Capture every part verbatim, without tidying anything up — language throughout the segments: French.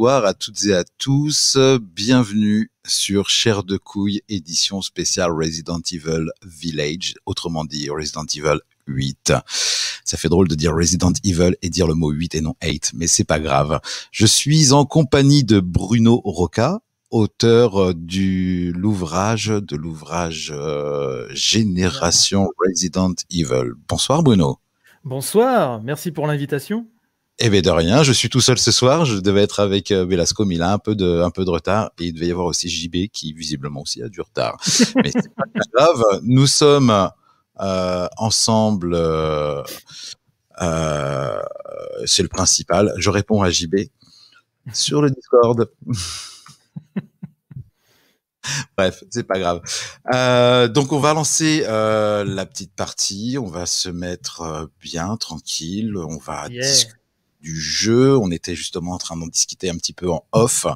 Bonsoir à toutes et à tous, bienvenue sur Chair de Couille, édition spéciale Resident Evil Village, autrement dit Resident Evil huit. Ça fait drôle de dire Resident Evil et dire le mot huit et non huit, mais c'est pas grave. Je suis en compagnie de Bruno Rocca, auteur du l'ouvrage de l'ouvrage euh, Génération Resident Evil. Bonsoir Bruno. Bonsoir, merci pour l'invitation. Eh bien de rien, je suis tout seul ce soir, je devais être avec Velasco, mais il a un peu de, un peu de retard, et il devait y avoir aussi J B qui visiblement aussi a du retard, mais c'est pas grave, nous sommes euh, ensemble, euh, euh, c'est le principal, je réponds à J B sur le Discord. Bref, c'est pas grave. Euh, donc, on va lancer euh, la petite partie. On va se mettre euh, bien, tranquille. On va yeah. discuter du jeu. On était justement en train d'en discuter un petit peu en off.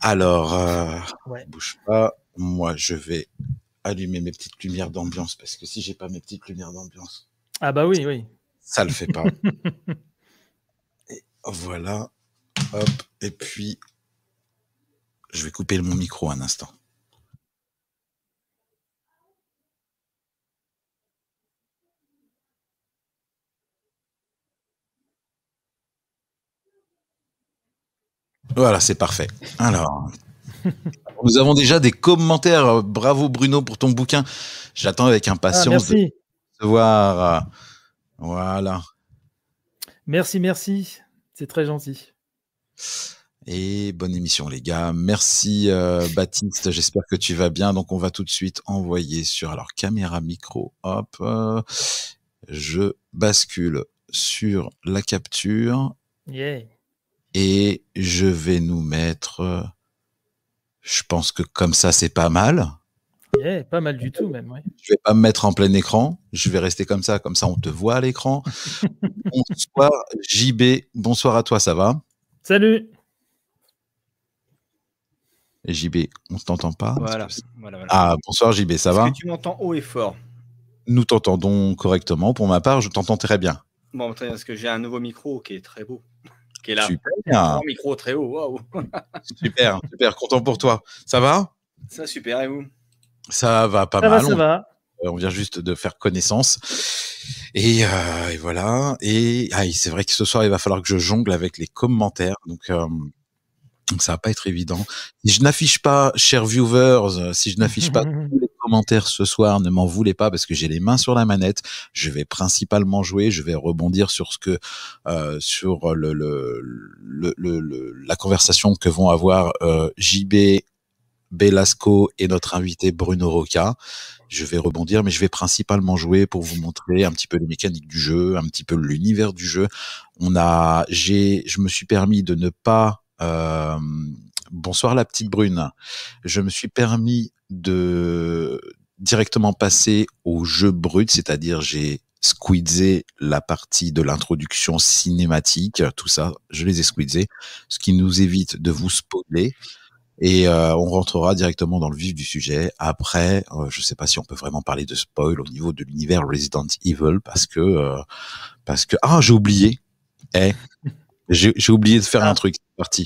Alors, euh, ouais. bouge pas. Moi, je vais allumer mes petites lumières d'ambiance parce que si j'ai pas mes petites lumières d'ambiance, ah bah oui, oui, ça le fait pas. Et voilà. Hop. Et puis, je vais couper mon micro un instant. Voilà, c'est parfait. Alors, nous avons déjà des commentaires. Bravo Bruno pour ton bouquin. J'attends avec impatience ah, de recevoir. Voilà. Merci, merci. C'est très gentil. Et bonne émission les gars. Merci euh, Baptiste, j'espère que tu vas bien. Donc on va tout de suite envoyer sur alors caméra micro. Hop, euh, je bascule sur la capture. Yeah. Et je vais nous mettre euh, je pense que comme ça c'est pas mal. Yeah, pas mal du tout même, ouais. Je vais pas me mettre en plein écran, je vais rester comme ça, comme ça on te voit à l'écran. Bonsoir J B, bonsoir à toi, ça va? Salut. J B, on ne t'entend pas voilà, que... voilà, voilà. Ah, bonsoir J B, ça Est-ce va que tu m'entends haut et fort? Nous t'entendons correctement. Pour ma part, je t'entends très bien. Bon, très bien, parce que j'ai un nouveau micro qui est très beau. Qui est là. Super. Un micro très haut, waouh. Super, super, content pour toi. Ça va? Ça, super, et vous? Ça va pas ça mal. Va, ça on... va. On vient juste de faire connaissance. Et, euh, et voilà. Et ah, c'est vrai que ce soir, il va falloir que je jongle avec les commentaires. Donc... Euh... Donc ça va pas être évident. Si je n'affiche pas, chers viewers, si je n'affiche pas tous les commentaires ce soir, ne m'en voulez pas parce que j'ai les mains sur la manette. Je vais principalement jouer, je vais rebondir sur ce que euh, sur le, le, le, le, le la conversation que vont avoir euh, J B, Velasco et notre invité Bruno Rocca. Je vais rebondir, mais je vais principalement jouer pour vous montrer un petit peu les mécaniques du jeu, un petit peu l'univers du jeu. On a, j'ai, je me suis permis de ne pas Euh, bonsoir la petite brune. Je me suis permis de directement passer au jeu brut, c'est-à-dire j'ai squeezé la partie de l'introduction cinématique, tout ça, je les ai squeezés, ce qui nous évite de vous spoiler. Et euh, on rentrera directement dans le vif du sujet. Après, euh, je ne sais pas si on peut vraiment parler de spoil au niveau de l'univers Resident Evil parce que euh, parce que ah j'ai oublié. Eh. J'ai, j'ai oublié de faire un truc, c'est parti.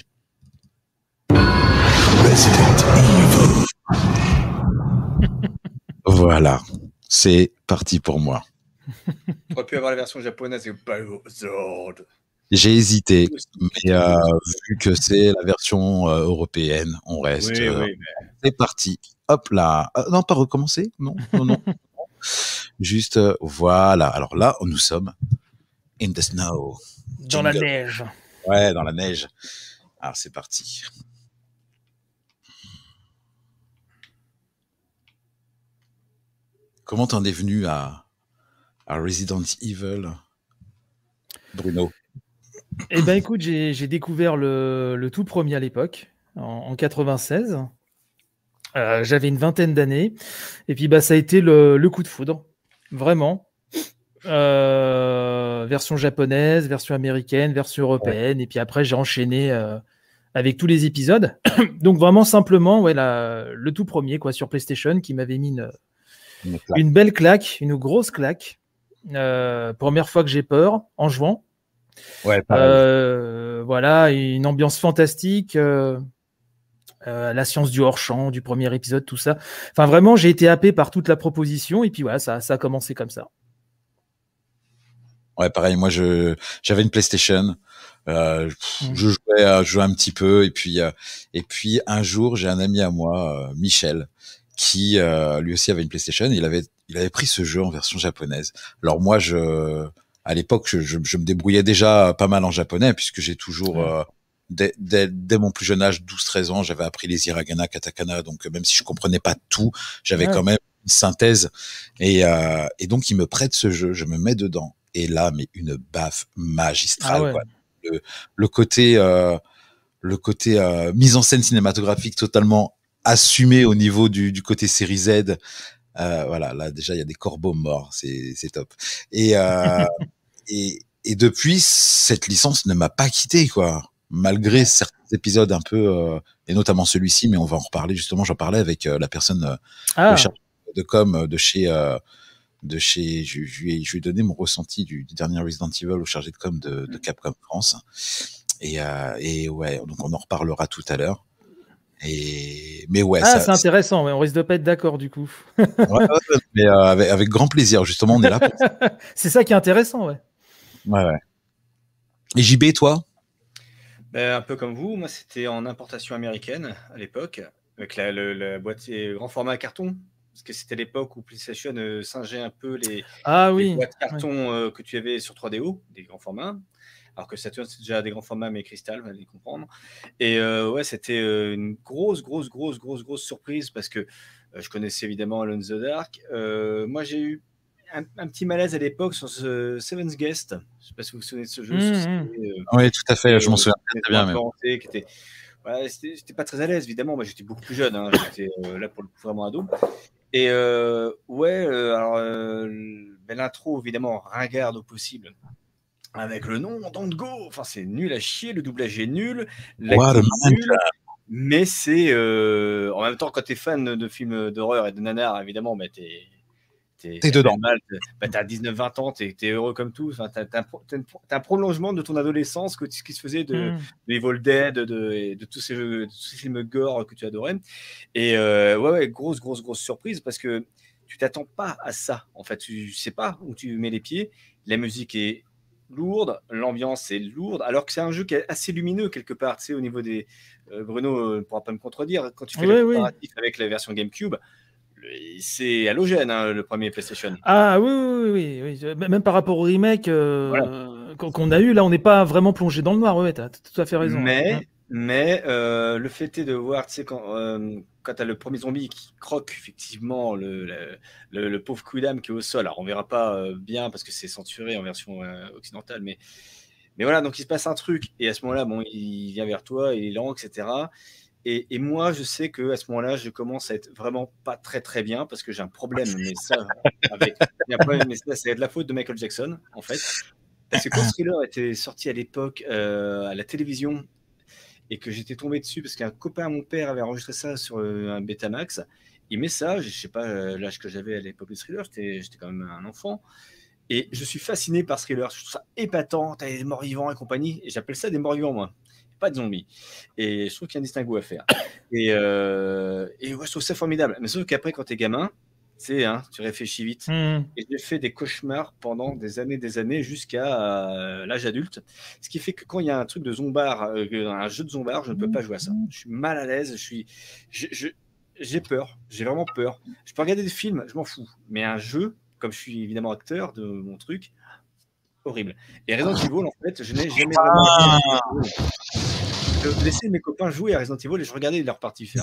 Voilà, c'est parti pour moi. On aurait pu avoir la version japonaise. J'ai hésité, mais euh, vu que c'est la version euh, européenne, on reste. Oui, euh, oui, mais... C'est parti, hop là. Ah, non, pas recommencer, non, non, non. Juste, euh, voilà. Alors là, nous sommes in the snow. Dans Jungle. La neige. Ouais, dans la neige. Alors, c'est parti. Comment t'en es venu à, à Resident Evil, Bruno? Eh bien, écoute, j'ai, j'ai découvert le, le tout premier à l'époque, en, en quatre-vingt-seize. Euh, j'avais une vingtaine d'années. Et puis, bah, ça a été le, le coup de foudre. Vraiment. Euh, version japonaise, version américaine, version européenne, ouais. Et puis après j'ai enchaîné euh, avec tous les épisodes. Donc vraiment simplement, ouais, la, le tout premier quoi sur PlayStation qui m'avait mis une, une, une belle claque, une grosse claque. Euh, première fois que j'ai peur en jouant, Ouais, euh, voilà, une ambiance fantastique, euh, euh, la science du hors-champ, du premier épisode, tout ça. Enfin, vraiment, j'ai été happé par toute la proposition et puis voilà, ça, ça a commencé comme ça. Ouais, pareil, moi, je j'avais une PlayStation. Euh, je, je jouais, je jouais un petit peu et puis euh, et puis un jour j'ai un ami à moi, euh, Michel, qui euh, lui aussi avait une PlayStation. Il avait il avait pris ce jeu en version japonaise. Alors moi je à l'époque je, je, je me débrouillais déjà pas mal en japonais puisque j'ai toujours euh, dès, dès dès mon plus jeune âge, douze treize ans, j'avais appris les hiragana, katakana. Donc même si je comprenais pas tout, j'avais ouais. quand même une synthèse. Et euh, et donc il me prête ce jeu, je me mets dedans et là mais une baffe magistrale. Ah ouais. quoi. Le, le côté, euh, le côté euh, mise en scène cinématographique totalement assumé au niveau du, du côté série Z. Euh, voilà, là déjà il y a des corbeaux morts, c'est, c'est top. Et, euh, et, et depuis, cette licence ne m'a pas quitté, quoi. Malgré certains épisodes un peu, euh, et notamment celui-ci, mais on va en reparler justement. J'en parlais avec euh, la personne euh, ah. le chargé de com de chez. Euh, de chez, je, je, lui ai, je lui ai donné mon ressenti du, du dernier Resident Evil au chargé de com de, de Capcom France. Et, euh, et ouais, donc on en reparlera tout à l'heure. Et, mais ouais. Ah, ça, c'est intéressant, c'est... Ouais, on risque de pas être d'accord du coup. Ouais, ouais, mais euh, avec, avec grand plaisir, justement, on est là pour ça. C'est ça qui est intéressant, ouais. Ouais, ouais. Et J B, toi ? Ben, un peu comme vous, moi c'était en importation américaine à l'époque, avec la, la, la boîte et grand format carton. Parce que c'était l'époque où PlayStation euh, singeait un peu les, ah, oui. les boîtes carton oui. euh, que tu avais sur trois D O, des grands formats. Alors que Saturn, c'est déjà des grands formats, mais Crystal, vous allez comprendre. Et euh, ouais, c'était euh, une grosse, grosse, grosse, grosse, grosse surprise parce que euh, je connaissais évidemment Alone in the Dark. Euh, moi, j'ai eu un, un petit malaise à l'époque sur ce Seven's Guest. Je ne sais pas si vous vous souvenez de ce jeu. Mmh, ce mmh. Qui, euh, oui, tout à fait, euh, je m'en souviens très bien. Qui était... voilà, c'était, j'étais pas très à l'aise, évidemment. Moi, j'étais beaucoup plus jeune. Hein. J'étais euh, là pour le coup vraiment ado. Et euh, ouais, euh, alors euh, ben l'intro évidemment ringarde au possible avec le nom Don't Go. Enfin, c'est nul à chier, le doublage est nul, l'actrice est nulle. Mais c'est euh, en même temps quand t'es fan de films d'horreur et de nanar, évidemment, ben t'es t'es, t'es dedans. Mal, t'es, ben t'as dix-neuf vingt ans, t'es, t'es heureux comme tout. Enfin, t'as, t'as, un pro, t'as, une, t'as un prolongement de ton adolescence, ce qui se faisait de, mm. de Evil Dead, de, de, de tous ces jeux, de tous ces films gore que tu adorais. Et euh, ouais, ouais, grosse, grosse, grosse surprise parce que tu t'attends pas à ça. En fait, tu sais pas où tu mets les pieds. La musique est lourde, l'ambiance est lourde, alors que c'est un jeu qui est assez lumineux quelque part. Tu sais, au niveau des euh, Bruno ne pourra pas me contredire quand tu fais oui, le comparatif oui. avec la version GameCube. C'est halogène, hein, le premier PlayStation. Ah oui, oui, oui, oui. Même par rapport au remake euh, voilà. qu'on a eu, là, on n'est pas vraiment plongé dans le noir. Ouais, t'as tout à fait raison. Mais, hein. mais euh, le fait de voir, tu sais, quand, euh, quand t'as le premier zombie qui croque effectivement le, le, le, le pauvre Quidam qui est au sol. Alors, on verra pas euh, bien parce que c'est censuré en version euh, occidentale, mais, mais voilà, donc il se passe un truc. Et à ce moment-là, bon, il vient vers toi, il est lent, et cetera. Et, et moi, je sais qu'à ce moment-là, je commence à être vraiment pas très, très bien parce que j'ai un problème. Mais ça, avec, un problème, mais ça c'est de la faute de Michael Jackson, en fait. Parce que quand Thriller était sorti à l'époque euh, à la télévision et que j'étais tombé dessus parce qu'un copain, mon père, avait enregistré ça sur euh, un Betamax, il met ça, je ne sais pas euh, l'âge que j'avais à l'époque de Thriller, j'étais, j'étais quand même un enfant. Et je suis fasciné par Thriller, je trouve ça épatant, t'as des morts-vivants et compagnie. Et j'appelle ça des morts-vivants, moi. Pas de zombies. Et je trouve qu'il y a un distinguo à faire. Et, euh, et ouais, je trouve ça formidable. Mais sauf qu'après, quand t'es gamin, tu sais, hein, tu réfléchis vite. Mmh. Et j'ai fait des cauchemars pendant des années, des années, jusqu'à euh, l'âge adulte. Ce qui fait que quand il y a un truc de zombard, euh, un jeu de zombard, je ne peux pas jouer à ça. Je suis mal à l'aise. Je suis, je, je, j'ai peur. J'ai vraiment peur. Je peux regarder des films, je m'en fous. Mais un jeu, comme je suis évidemment acteur de mon truc, horrible. Et Resident Evil, en fait, je n'ai jamais ah je laissais mes copains jouer à Resident Evil et je regardais leur partie faire.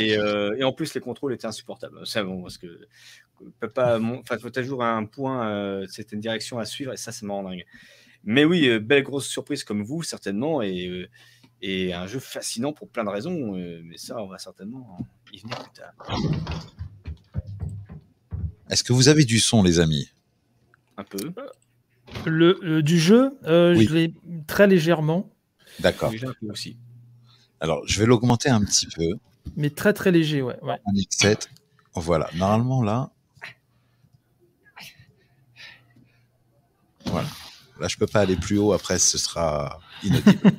Et, euh, et en plus, les contrôles étaient insupportables. C'est bon, parce que papa, mon, faut toujours un point, euh, c'était une direction à suivre et ça, c'est marrant dingue. Mais oui, euh, belle grosse surprise comme vous, certainement, et, euh, et un jeu fascinant pour plein de raisons. Euh, mais ça, on va certainement y venir plus tard. Est-ce que vous avez du son, les amis ? Un peu. Le, le du jeu, euh, oui. Je l'ai très légèrement. D'accord. Aussi. Alors, je vais l'augmenter un petit peu. Mais très très léger, ouais. ouais. Un X sept. Voilà. Normalement là. Voilà. Là, je peux pas aller plus haut. Après, ce sera inaudible.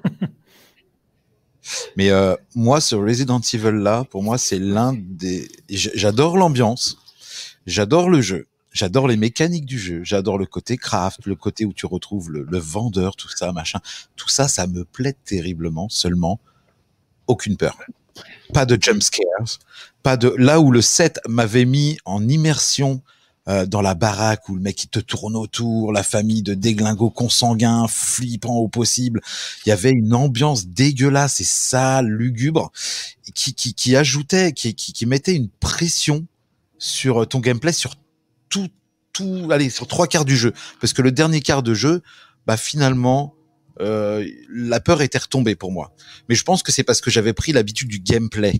Mais euh, moi, ce Resident Evil là, pour moi, c'est l'un des. J'adore l'ambiance, j'adore le jeu, j'adore les mécaniques du jeu, j'adore le côté craft, le côté où tu retrouves le, le vendeur, tout ça, machin. Tout ça, ça me plaît terriblement. Seulement, aucune peur, pas de jump scares, pas de. Là où le sept m'avait mis en immersion. Euh, dans la baraque où le mec il te tourne autour, la famille de déglingos consanguins flippant au possible, il y avait une ambiance dégueulasse et sale, lugubre, qui qui qui ajoutait, qui qui, qui mettait une pression sur ton gameplay, sur tout tout, allez sur trois quarts du jeu, parce que le dernier quart de jeu, bah finalement euh, la peur était retombée pour moi. Mais je pense que c'est parce que j'avais pris l'habitude du gameplay,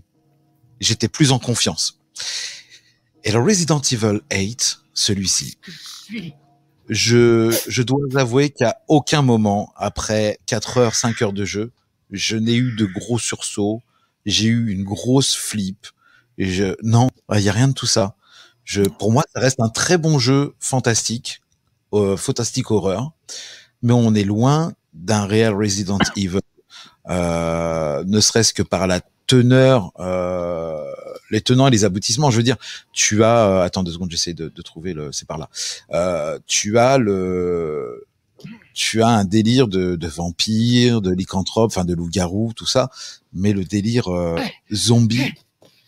j'étais plus en confiance. Et le Resident Evil huit, celui-ci, je, je dois avouer qu'à aucun moment, après quatre heures, cinq heures de jeu, je n'ai eu de gros sursauts, j'ai eu une grosse flip, et je, non, il n'y a rien de tout ça. Je, pour moi, ça reste un très bon jeu fantastique, euh, fantastique horreur, mais on est loin d'un réel Resident Evil, euh, ne serait-ce que par la teneur, euh, les tenants et les aboutissements. Je veux dire, tu as, euh, attends deux secondes, j'essaie de, de trouver le, c'est par là. Euh, tu as le, tu as un délire de, de vampire, de lycanthrope, enfin de loup-garou, tout ça. Mais le délire euh, zombie,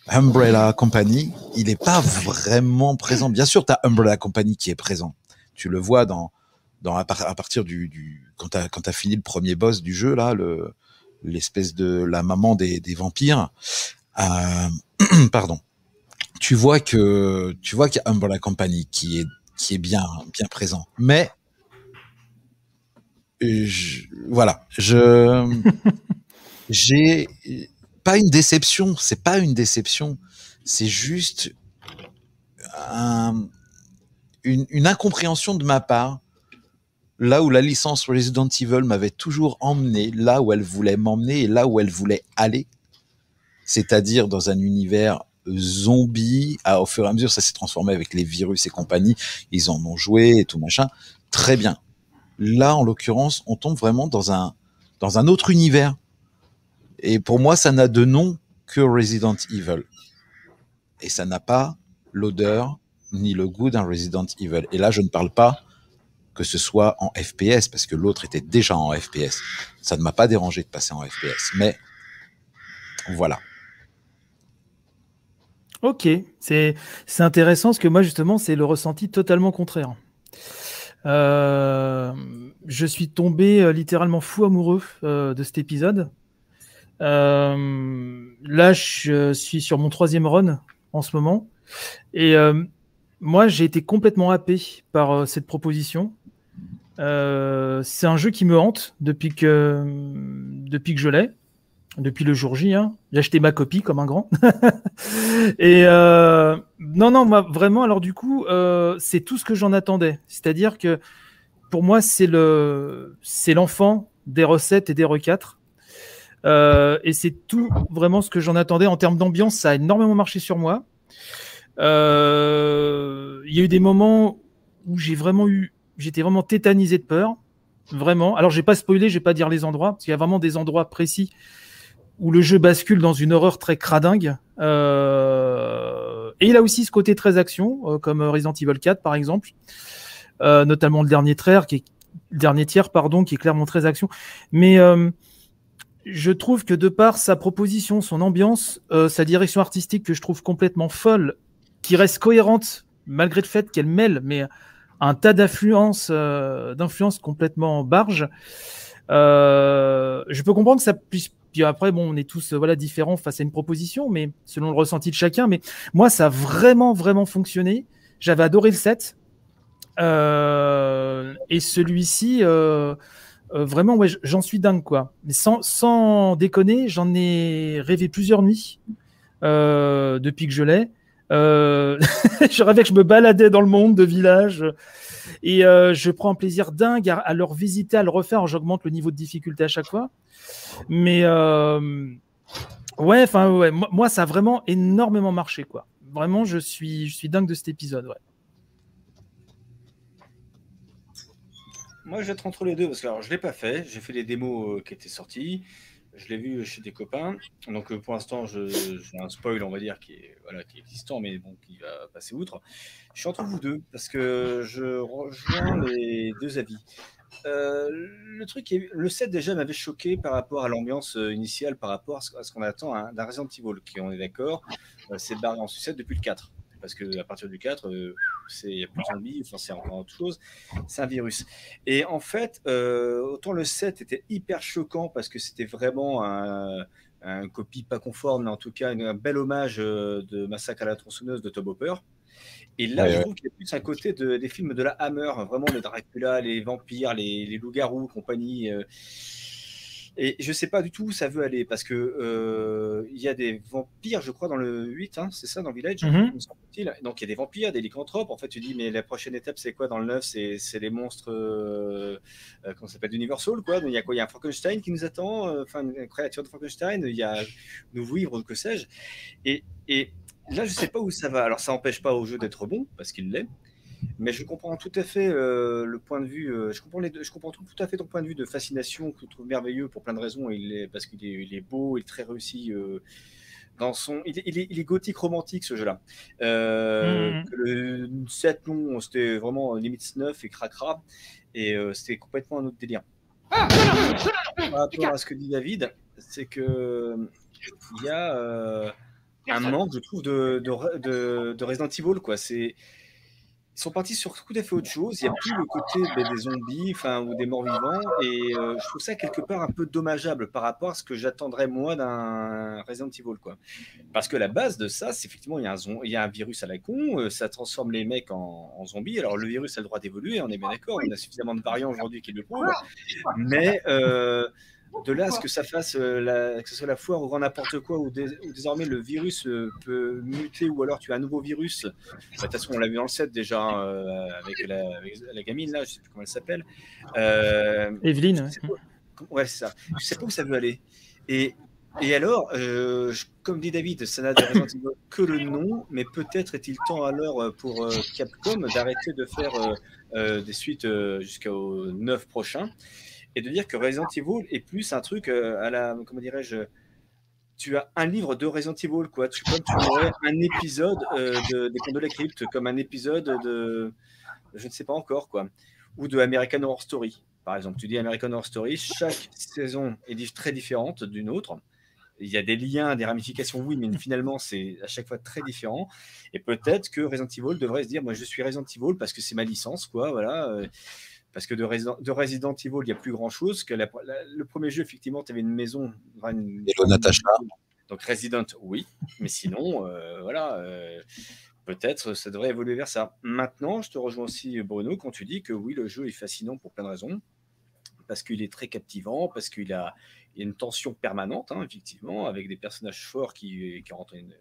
Umbrella Company, il est pas vraiment présent. Bien sûr, t'as Umbrella Company qui est présent. Tu le vois dans, dans à, par, à partir du, du quand t'as, quand t'as fini le premier boss du jeu là, le l'espèce de la maman des, des vampires, euh, pardon. Tu vois que tu vois qu'il y a Umbrella Company qui est qui est bien bien présent. Mais je, voilà, je j'ai pas une déception, c'est pas une déception, c'est juste un, une, une incompréhension de ma part. Là où la licence Resident Evil m'avait toujours emmené, là où elle voulait m'emmener et là où elle voulait aller, c'est-à-dire dans un univers zombie, à, au fur et à mesure, ça s'est transformé avec les virus et compagnie, ils en ont joué et tout machin, très bien. Là, en l'occurrence, on tombe vraiment dans un, dans un autre univers. Et pour moi, ça n'a de nom que Resident Evil. Et ça n'a pas l'odeur ni le goût d'un Resident Evil. Et là, je ne parle pas que ce soit en F P S, parce que l'autre était déjà en F P S. Ça ne m'a pas dérangé de passer en F P S, mais voilà. Ok, c'est, c'est intéressant, parce que moi, justement, c'est le ressenti totalement contraire. Euh, je suis tombé euh, littéralement fou amoureux euh, de cet épisode. Euh, là, je suis sur mon troisième run en ce moment, et euh, moi, j'ai été complètement happé par euh, cette proposition. Euh, c'est un jeu qui me hante depuis que, euh, depuis que je l'ai, depuis le jour J. Hein. J'ai acheté ma copie comme un grand. Et euh, non, non, bah, vraiment, alors du coup, euh, c'est tout ce que j'en attendais. C'est-à-dire que pour moi, c'est, le, c'est l'enfant des recettes et des recats. Euh, et c'est tout vraiment ce que j'en attendais. En termes d'ambiance, ça a énormément marché sur moi. Il euh, y a eu des moments où j'ai vraiment eu, j'étais vraiment tétanisé de peur, vraiment. Alors, je vais pas spoiler, je vais pas dire les endroits, parce qu'il y a vraiment des endroits précis où le jeu bascule dans une horreur très cradingue. Euh, et il a aussi ce côté très action, euh, comme Resident Evil quatre par exemple, euh, notamment le dernier tiers, qui est le dernier tiers pardon, qui est clairement très action. Mais euh, je trouve que de par sa proposition, son ambiance, euh, sa direction artistique que je trouve complètement folle, qui reste cohérente malgré le fait qu'elle mêle mais un tas d'influences euh, d'influences complètement barges. Euh, je peux comprendre que ça puisse. Puis après, bon, on est tous euh, voilà différents face à une proposition, mais selon le ressenti de chacun. Mais moi, ça a vraiment vraiment fonctionné. J'avais adoré le set euh, et celui-ci. Euh, Euh, vraiment, ouais, j'en suis dingue, quoi. Mais sans, sans déconner, j'en ai rêvé plusieurs nuits euh, depuis que je l'ai. Euh, je rêvais que je me baladais dans le monde de village et euh, je prends un plaisir dingue à, à le revisiter, à le refaire. J'augmente le niveau de difficulté à chaque fois. Mais euh, ouais, enfin, ouais, moi, moi, ça a vraiment énormément marché, quoi. Vraiment, je suis, je suis dingue de cet épisode, ouais. Moi, j'étais entre les deux, parce que alors, je ne l'ai pas fait. J'ai fait les démos euh, qui étaient sorties. Je l'ai vu chez des copains. Donc, euh, pour l'instant, j'ai un spoil, on va dire, qui est, voilà, qui est existant, mais bon, qui va passer outre. Je suis entre vous deux, parce que je rejoins les deux avis. Euh, le truc, est, le set déjà m'avait choqué par rapport à l'ambiance initiale, par rapport à ce qu'on attend hein, d'un Resident Evil, qui, on est d'accord, euh, c'est barré en sucette depuis le quatre. Parce qu'à partir du quatre, euh, il n'y a plus de zombies, enfin, c'est encore autre chose, c'est un virus. Et en fait, euh, autant le sept était hyper choquant parce que c'était vraiment un, un copie pas conforme, mais en tout cas une, un bel hommage euh, de Massacre à la tronçonneuse de Tom Hopper. Et là, ouais, je trouve ouais. qu'il y a plus un côté de, des films de la Hammer, vraiment les Dracula, les vampires, les, les loups-garous, compagnie. Euh, Et je ne sais pas du tout où ça veut aller, parce qu'il euh, y a des vampires, je crois, dans le huit, hein, c'est ça, dans Village, mm-hmm. me semble-t-il. Donc il y a des vampires, des lycanthropes. En fait, tu dis, mais la prochaine étape, c'est quoi dans le neuf? C'est les monstres, euh, euh, comment ça s'appelle, d'Universal, quoi. Il y a quoi? Il y a un Frankenstein qui nous attend, enfin, euh, une créature de Frankenstein, il y a un nouveau livre, que sais-je. Et, et là, je ne sais pas où ça va. Alors, ça n'empêche pas au jeu d'être bon, parce qu'il l'est. Mais je comprends tout à fait euh, le point de vue. Euh, je comprends, les deux, je comprends tout, tout à fait ton point de vue de fascination que je trouve merveilleux pour plein de raisons. Il est, parce qu'il est, il est beau, il est très réussi euh, dans son. Il est, il est, il est gothique romantique ce jeu-là. Euh, mmh. Le sept, non, c'était vraiment limite snuff et cracra, et euh, c'était complètement un autre délire. Ah, par rapport à ce que dit David, c'est que il y a euh, un manque, je trouve, de, de, de, de Resident Evil, quoi. C'est Ils sont partis sur tout à fait autre chose. Il n'y a plus le côté ben, des zombies ou des morts vivants. Et euh, je trouve ça quelque part un peu dommageable par rapport à ce que j'attendrais moi d'un Resident Evil, quoi. Parce que la base de ça, c'est effectivement il y, y a un virus à la con, euh, ça transforme les mecs en, en zombies. Alors le virus a le droit d'évoluer, on est bien d'accord. Il y a suffisamment de variants aujourd'hui qui le prouvent. Mais euh, de là à ce que ça fasse, euh, la, que ce soit la foire ou grand n'importe quoi, où, dé où désormais le virus euh, peut muter, ou alors tu as un nouveau virus. De toute façon, on l'a vu dans le set déjà euh, avec, la, avec la gamine, là, je ne sais plus comment elle s'appelle. Euh, Evelyne. Ouais, c'est ça. Je ne sais pas où ça veut aller. Et, et alors, euh, je, comme dit David, ça n'a de raison que le nom, mais peut-être est-il temps alors pour euh, Capcom d'arrêter de faire euh, euh, des suites euh, jusqu'au neuf prochain. Et de dire que Resident Evil est plus un truc euh, à la, comment dirais-je, tu as un livre de Resident Evil, quoi. Tu, comme tu aurais un épisode euh, de, des Contes de la Crypte, comme un épisode de, je ne sais pas encore, quoi, ou de American Horror Story, par exemple. Tu dis American Horror Story, chaque saison est très différente d'une autre. Il y a des liens, des ramifications, oui, mais finalement, c'est à chaque fois très différent. Et peut-être que Resident Evil devrait se dire, moi, je suis Resident Evil parce que c'est ma licence, quoi, voilà. Euh, Parce que de Resident, de Resident Evil, il n'y a plus grand-chose. Le premier jeu, effectivement, tu avais une maison. Une, Hello, Natacha. Donc Resident, oui. Mais sinon, euh, voilà, euh, peut-être ça devrait évoluer vers ça. Maintenant, je te rejoins aussi, Bruno, quand tu dis que oui, le jeu est fascinant pour plein de raisons. Parce qu'il est très captivant, parce qu'il a, il y a une tension permanente, hein, effectivement, avec des personnages forts qui, qui rentrent une,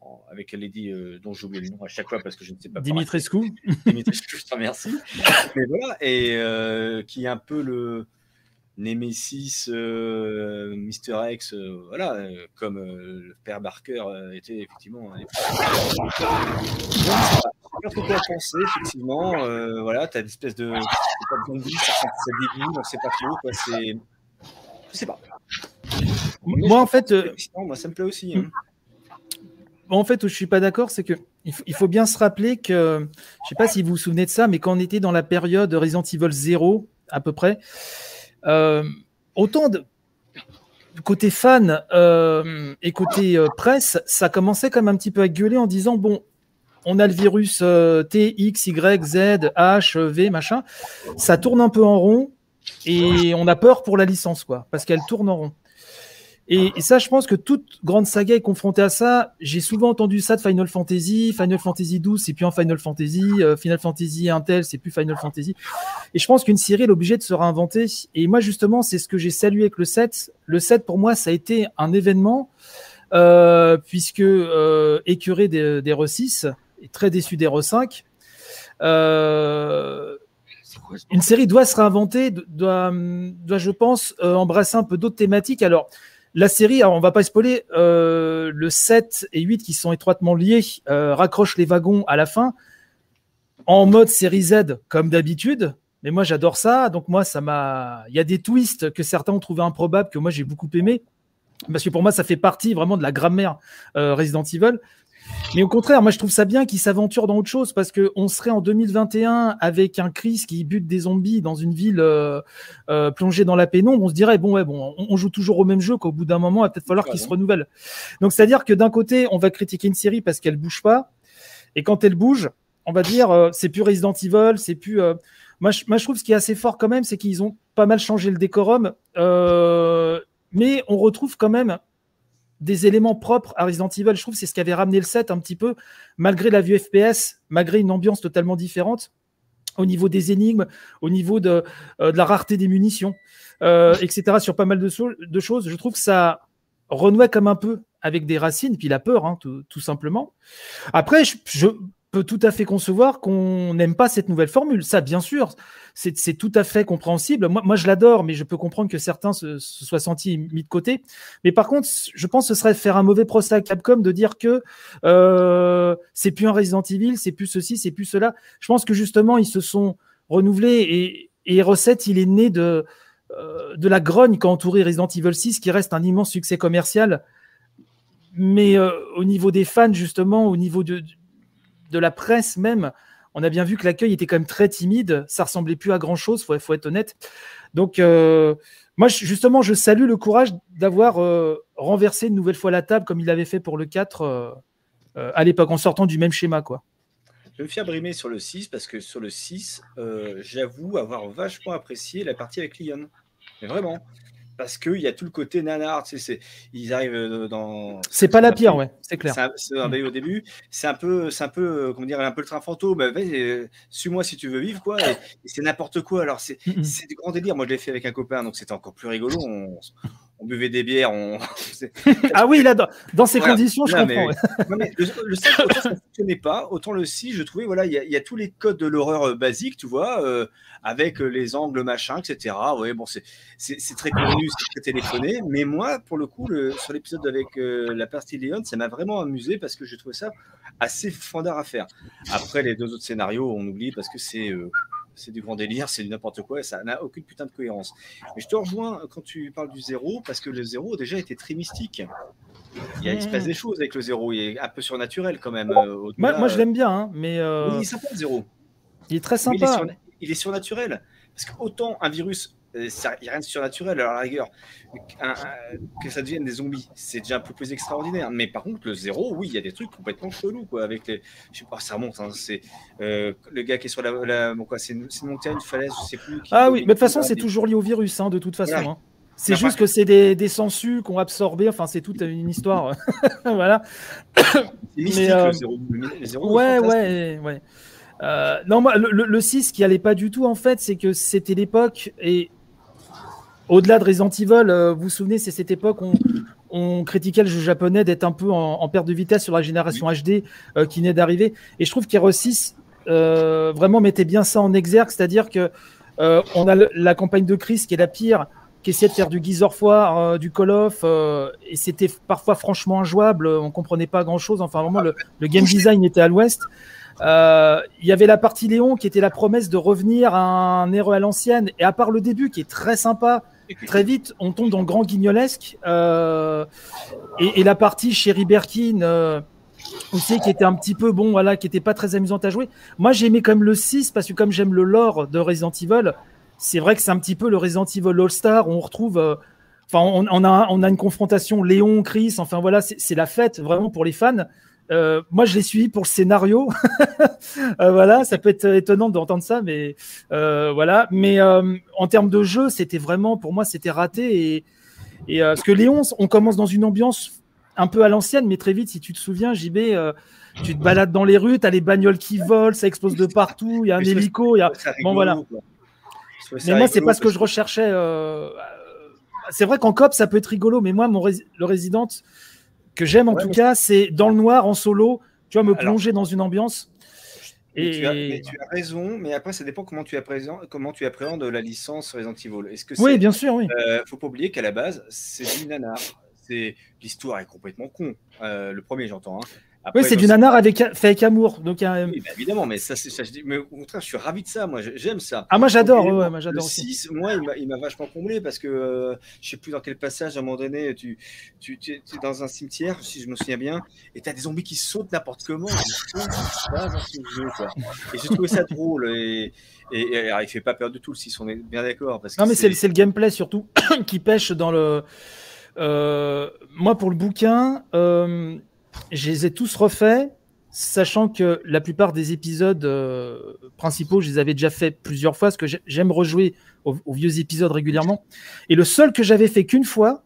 en, avec Lady, euh, dont j'oublie le nom à chaque fois parce que je ne sais pas. Dimitrescu. Dimitrescu, je t'en remercie. Mais voilà, et euh, qui est un peu le Nemesis, euh, Mister X, euh, voilà, euh, comme euh, le père Barker euh, était effectivement. Euh, Je sais pas penser, effectivement. Euh, voilà, tu as une espèce de. C'est pas de zombies, ça, ça débile, on ne sait pas trop, quoi. C'est. Je sais pas. Mais moi, en fait. Euh... Moi, ça me plaît aussi. Hein. En fait, où je ne suis pas d'accord, c'est que. Il faut bien se rappeler que. Je ne sais pas si vous vous souvenez de ça, mais quand on était dans la période Resident Evil zéro, à peu près, euh, autant de. Côté fan euh, et côté euh, presse, ça commençait comme un petit peu à gueuler en disant bon. On a le virus euh, T, X, Y, Z, H, V, machin. Ça tourne un peu en rond et on a peur pour la licence, quoi, parce qu'elle tourne en rond. Et, et ça, je pense que toute grande saga est confrontée à ça. J'ai souvent entendu ça de Final Fantasy. Final Fantasy douze, c'est plus un Final Fantasy. Euh, Final Fantasy Intel, c'est plus Final Fantasy. Et je pense qu'une série est obligée de se réinventer. Et moi, justement, c'est ce que j'ai salué avec le sept. Le sept, pour moi, ça a été un événement, euh, puisque euh, écœuré des, des R E six, et très déçu des R E cinq. Euh, une série doit se réinventer, doit, doit je pense, euh, embrasser un peu d'autres thématiques. Alors, la série, alors on ne va pas spoiler, euh, le sept et huit qui sont étroitement liés, euh, raccrochent les wagons à la fin, en mode série Z, comme d'habitude, Mais moi, j'adore ça. Donc, moi, ça m'a. Il y a des twists que certains ont trouvé improbables, que moi, j'ai beaucoup aimé. Parce que pour moi, ça fait partie vraiment de la grammaire euh, Resident Evil. Mais au contraire, moi, je trouve ça bien qu'ils s'aventurent dans autre chose. Parce qu'on serait en deux mille vingt et un avec un Chris qui bute des zombies dans une ville euh, euh, plongée dans la pénombre. On se dirait, bon, ouais, bon, on, on joue toujours au même jeu, qu'au bout d'un moment, il va peut-être falloir ouais, qu'ils ouais. se renouvellent. Donc, c'est-à-dire que d'un côté, on va critiquer une série parce qu'elle ne bouge pas. Et quand elle bouge, on va dire, euh, c'est plus Resident Evil, c'est plus. Euh, Moi je, moi, je trouve ce qui est assez fort quand même, c'est qu'ils ont pas mal changé le décorum, euh, mais on retrouve quand même des éléments propres à Resident Evil. Je trouve que c'est ce qui avait ramené le sept un petit peu, malgré la vue F P S, malgré une ambiance totalement différente, au niveau des énigmes, au niveau de, euh, de la rareté des munitions, euh, et cetera, sur pas mal de, so- de choses. Je trouve que ça renouait comme un peu avec des racines, puis la peur, hein, tout, tout simplement. Après, je... je peut tout à fait concevoir qu'on n'aime pas cette nouvelle formule. Ça, bien sûr, c'est, c'est tout à fait compréhensible. Moi, moi, je l'adore, mais je peux comprendre que certains se, se soient sentis mis de côté. Mais par contre, je pense que ce serait faire un mauvais procès à Capcom de dire que euh, c'est plus un Resident Evil, c'est plus ceci, c'est plus cela. Je pense que justement, ils se sont renouvelés et, et Recette, il est né de, euh, de la grogne qu'a entouré Resident Evil six, qui reste un immense succès commercial. Mais euh, au niveau des fans, justement, au niveau de... de de la presse même, on a bien vu que l'accueil était quand même très timide, ça ressemblait plus à grand chose, faut, faut être honnête. Donc euh, moi je, justement je salue le courage d'avoir euh, renversé une nouvelle fois la table comme il l'avait fait pour le quatre euh, euh, à l'époque, en sortant du même schéma quoi. Je me suis abrimé sur le six parce que sur le six euh, j'avoue avoir vachement apprécié la partie avec Léon, mais vraiment parce qu'il y a tout le côté nanar, tu sais, c'est, ils arrivent dans... C'est pas la pire, ouais, c'est clair. C'est un, c'est un mmh. au début, c'est un peu, c'est un peu, comment dire, un peu le train fantôme, bah, vas-y, suis-moi si tu veux vivre, quoi, et, et c'est n'importe quoi, alors c'est, mmh. c'est du grand délire, moi je l'ai fait avec un copain, donc c'était encore plus rigolo, on, on buvait des bières, on... ah oui, là, dans, dans ces voilà. conditions, je non, comprends. Mais, non, mais le, le seul, autant ça ne fonctionnait pas, autant le six, je trouvais, voilà, il y, y a tous les codes de l'horreur euh, basique, tu vois, euh, avec les angles, machin, et cetera. Ouais, bon, c'est, c'est, c'est très connu, c'est très téléphoné, mais moi, pour le coup, le, sur l'épisode avec euh, la partie Léon, ça m'a vraiment amusé parce que j'ai trouvé ça assez fandard à faire. Après, les deux autres scénarios, on oublie parce que c'est, euh, c'est du grand délire, c'est du n'importe quoi, et ça n'a aucune putain de cohérence. Mais je te rejoins quand tu parles du zéro, parce que le zéro, déjà, était très mystique. Il, y a, il se passe des choses avec le zéro, il est un peu surnaturel quand même. Euh, moi, moi, je l'aime bien, hein, mais... Euh... Oui, il est sympa, le zéro. Il est très sympa. Il est, surna- il est surnaturel. Parce qu'autant un virus, euh, ça, il n'y a rien de surnaturel à la rigueur, un, euh, que ça devienne des zombies, c'est déjà un peu plus extraordinaire. Mais par contre, le zéro, oui, il y a des trucs complètement chelous, quoi. Avec les, je sais pas, ça remonte. Hein, c'est euh, le gars qui est sur la, la bon, quoi, c'est une, c'est une montagne, une falaise, je sais plus. Qui, ah oui, mais de toute façon, c'est des... toujours lié au virus, hein, de toute façon. Voilà. Hein. C'est enfin, juste que c'est des, des sangsues qu'on absorbé. Enfin, c'est toute une histoire. Voilà. C'est mystique, mais, euh... le zéro. Le zéro, ouais, ouais, ouais. Euh, non, moi, le, le six qui allait pas du tout en fait, c'est que c'était l'époque et au-delà de Resident Evil, euh, vous vous souvenez, c'est cette époque où on, on critiquait le jeu japonais d'être un peu en, en perte de vitesse sur la génération H D euh, qui venait d'arriver. Et je trouve qu'R six euh, vraiment mettait bien ça en exergue, c'est-à-dire que euh, on a le, la campagne de Chris qui est la pire, qui essayait de faire du Gears of War, euh, du Call of, euh, et c'était parfois franchement injouable, on comprenait pas grand-chose. Enfin, vraiment, le, le game design était à l'ouest. Il euh, y avait la partie Léon qui était la promesse de revenir à un héros à l'ancienne, et à part le début qui est très sympa, très vite on tombe dans le grand guignolesque, euh, et, et la partie Sherry Berkin euh, aussi qui était un petit peu bon, voilà, qui était pas très amusante à jouer. Moi j'aimais quand même le six parce que comme j'aime le lore de Resident Evil, c'est vrai que c'est un petit peu le Resident Evil All-Star où on retrouve euh, enfin on, on, a, on a une confrontation Léon, Chris, enfin voilà, c'est, c'est la fête vraiment pour les fans. Euh, moi, je l'ai suivi pour le scénario. euh, voilà, ça peut être étonnant d'entendre ça, mais euh, voilà. Mais euh, en termes de jeu, c'était vraiment, pour moi, c'était raté. Et, et euh, parce que Léon, on commence dans une ambiance un peu à l'ancienne, mais très vite, si tu te souviens, J B, euh, tu te balades dans les rues, t'as les bagnoles qui volent, ça explose de partout, il y a un hélico, il y a bon voilà. Mais moi, c'est pas ce que je recherchais. Euh... C'est vrai qu'en coop, ça peut être rigolo, mais moi, mon ré... le Resident que j'aime en ouais, tout cas, c'est dans le noir, en solo, tu vois, me alors, plonger dans une ambiance. Et... Tu, as, mais tu as raison, mais après, ça dépend comment tu, apprésent, comment tu appréhendes la licence Resident Evil. Est-ce que c'est, oui, bien sûr, oui. Euh, faut pas oublier qu'à la base, c'est du nanar. C'est, l'histoire est complètement con. Euh, le premier, j'entends. Hein. Après, oui, c'est du nanar avec, fait avec amour. Donc, euh... oui, bah, évidemment, mais, ça, c'est, ça, je dis, mais au contraire, je suis ravi de ça. Moi, j'aime ça. Ah, moi, j'adore. Donc, ouais, moi, j'adore le aussi. six, moi, il m'a, il m'a vachement comblé parce que euh, je ne sais plus dans quel passage, à un moment donné, tu, tu, tu es dans un cimetière, si je me souviens bien, et tu as des zombies qui sautent n'importe comment. Et, et j'ai trouvé ça drôle. Et, et, et alors, il ne fait pas peur du tout, si on est bien d'accord. Parce que non, mais c'est, c'est, c'est le gameplay surtout qui pêche dans le. Euh, moi, pour le bouquin. Euh... Je les ai tous refaits, sachant que la plupart des épisodes euh, principaux, je les avais déjà faits plusieurs fois, parce que j'aime rejouer aux, aux vieux épisodes régulièrement. Et le seul que j'avais fait qu'une fois,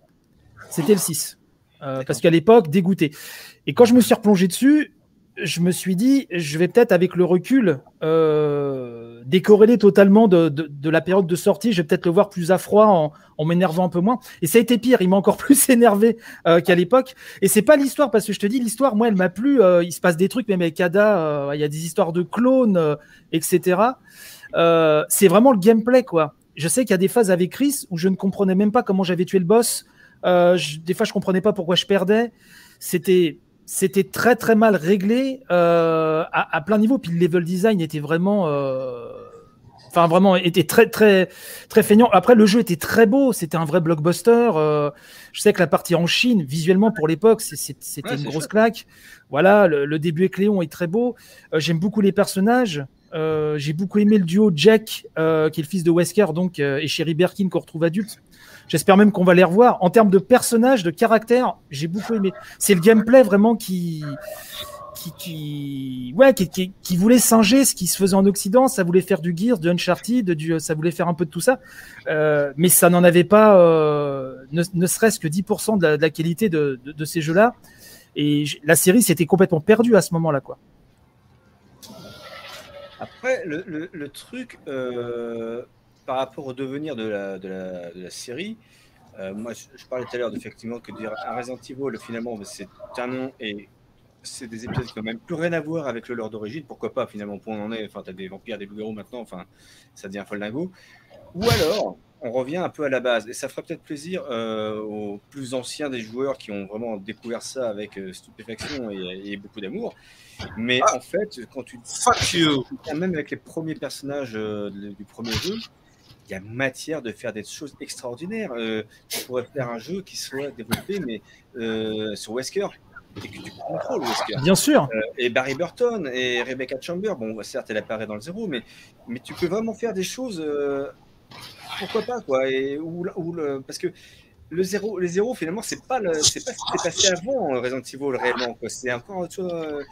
c'était le six. Euh, parce qu'à l'époque, dégoûté. Et quand je me suis replongé dessus, je me suis dit, je vais peut-être, avec le recul, euh, décorréler totalement de, de, de la période de sortie. Je vais peut-être le voir plus à froid en, en m'énervant un peu moins. Et ça a été pire. Il m'a encore plus énervé euh, qu'à l'époque. Et c'est pas l'histoire, parce que je te dis, l'histoire, moi, elle m'a plu. Euh, il se passe des trucs, même avec Ada, euh, il y a des histoires de clones, euh, et cetera. Euh, c'est vraiment le gameplay, quoi. Je sais qu'il y a des phases avec Chris où je ne comprenais même pas comment j'avais tué le boss. Euh, je, des fois, je comprenais pas pourquoi je perdais. C'était... C'était très très mal réglé euh, à, à plein niveau. Puis le level design était vraiment, enfin euh, vraiment était très très très feignant. Après, le jeu était très beau, c'était un vrai blockbuster. Euh, je sais que la partie en Chine, visuellement pour l'époque, c'est, c'est, c'était ouais, une grosse chouette. claque. Voilà, le, le début avec Léon est très beau. Euh, j'aime beaucoup les personnages. Euh, j'ai beaucoup aimé le duo Jack, euh, qui est le fils de Wesker, donc euh, et Sherry Birkin qu'on retrouve adulte. J'espère même qu'on va les revoir. En termes de personnages, de caractères, j'ai beaucoup aimé. C'est le gameplay vraiment qui, qui, qui, ouais, qui, qui, qui voulait singer ce qui se faisait en Occident. Ça voulait faire du Gears, du Uncharted, du, ça voulait faire un peu de tout ça. Euh, mais ça n'en avait pas, euh, ne, ne serait-ce que dix pour cent de la, de la qualité de, de, de ces jeux-là. Et j, la série s'était complètement perdue à ce moment-là, quoi. Après, le, le, le truc. Euh... Par rapport au devenir de la, de la, de la série, euh, moi je, je parlais tout à l'heure effectivement que dire Resident Evil, finalement c'est un nom et c'est des épisodes qui n'ont même plus rien à voir avec le lore d'origine. Pourquoi pas, finalement, point on en est. Enfin, t'as des vampires, des loups-garous maintenant, enfin, ça devient un folle dingo. Ou alors, on revient un peu à la base et ça fera peut-être plaisir euh, aux plus anciens des joueurs qui ont vraiment découvert ça avec euh, stupéfaction et, et beaucoup d'amour. Mais ah, en fait, quand tu. Fuck you! Même avec les premiers personnages euh, du premier jeu, il y a matière de faire des choses extraordinaires. Euh, tu pourrais faire un jeu qui soit développé mais, euh, sur Wesker et que tu contrôles Wesker. Bien sûr. Euh, et Barry Burton et Rebecca Chambers. Bon, certes, elle apparaît dans le zéro, mais, mais tu peux vraiment faire des choses. Euh, pourquoi pas, quoi. Et, ou, ou le, parce que le zéro, les zéros, finalement, c'est pas le, c'est pas ce qui s'est passé avant Resident Evil réellement, quoi. C'est encore autre chose. Euh,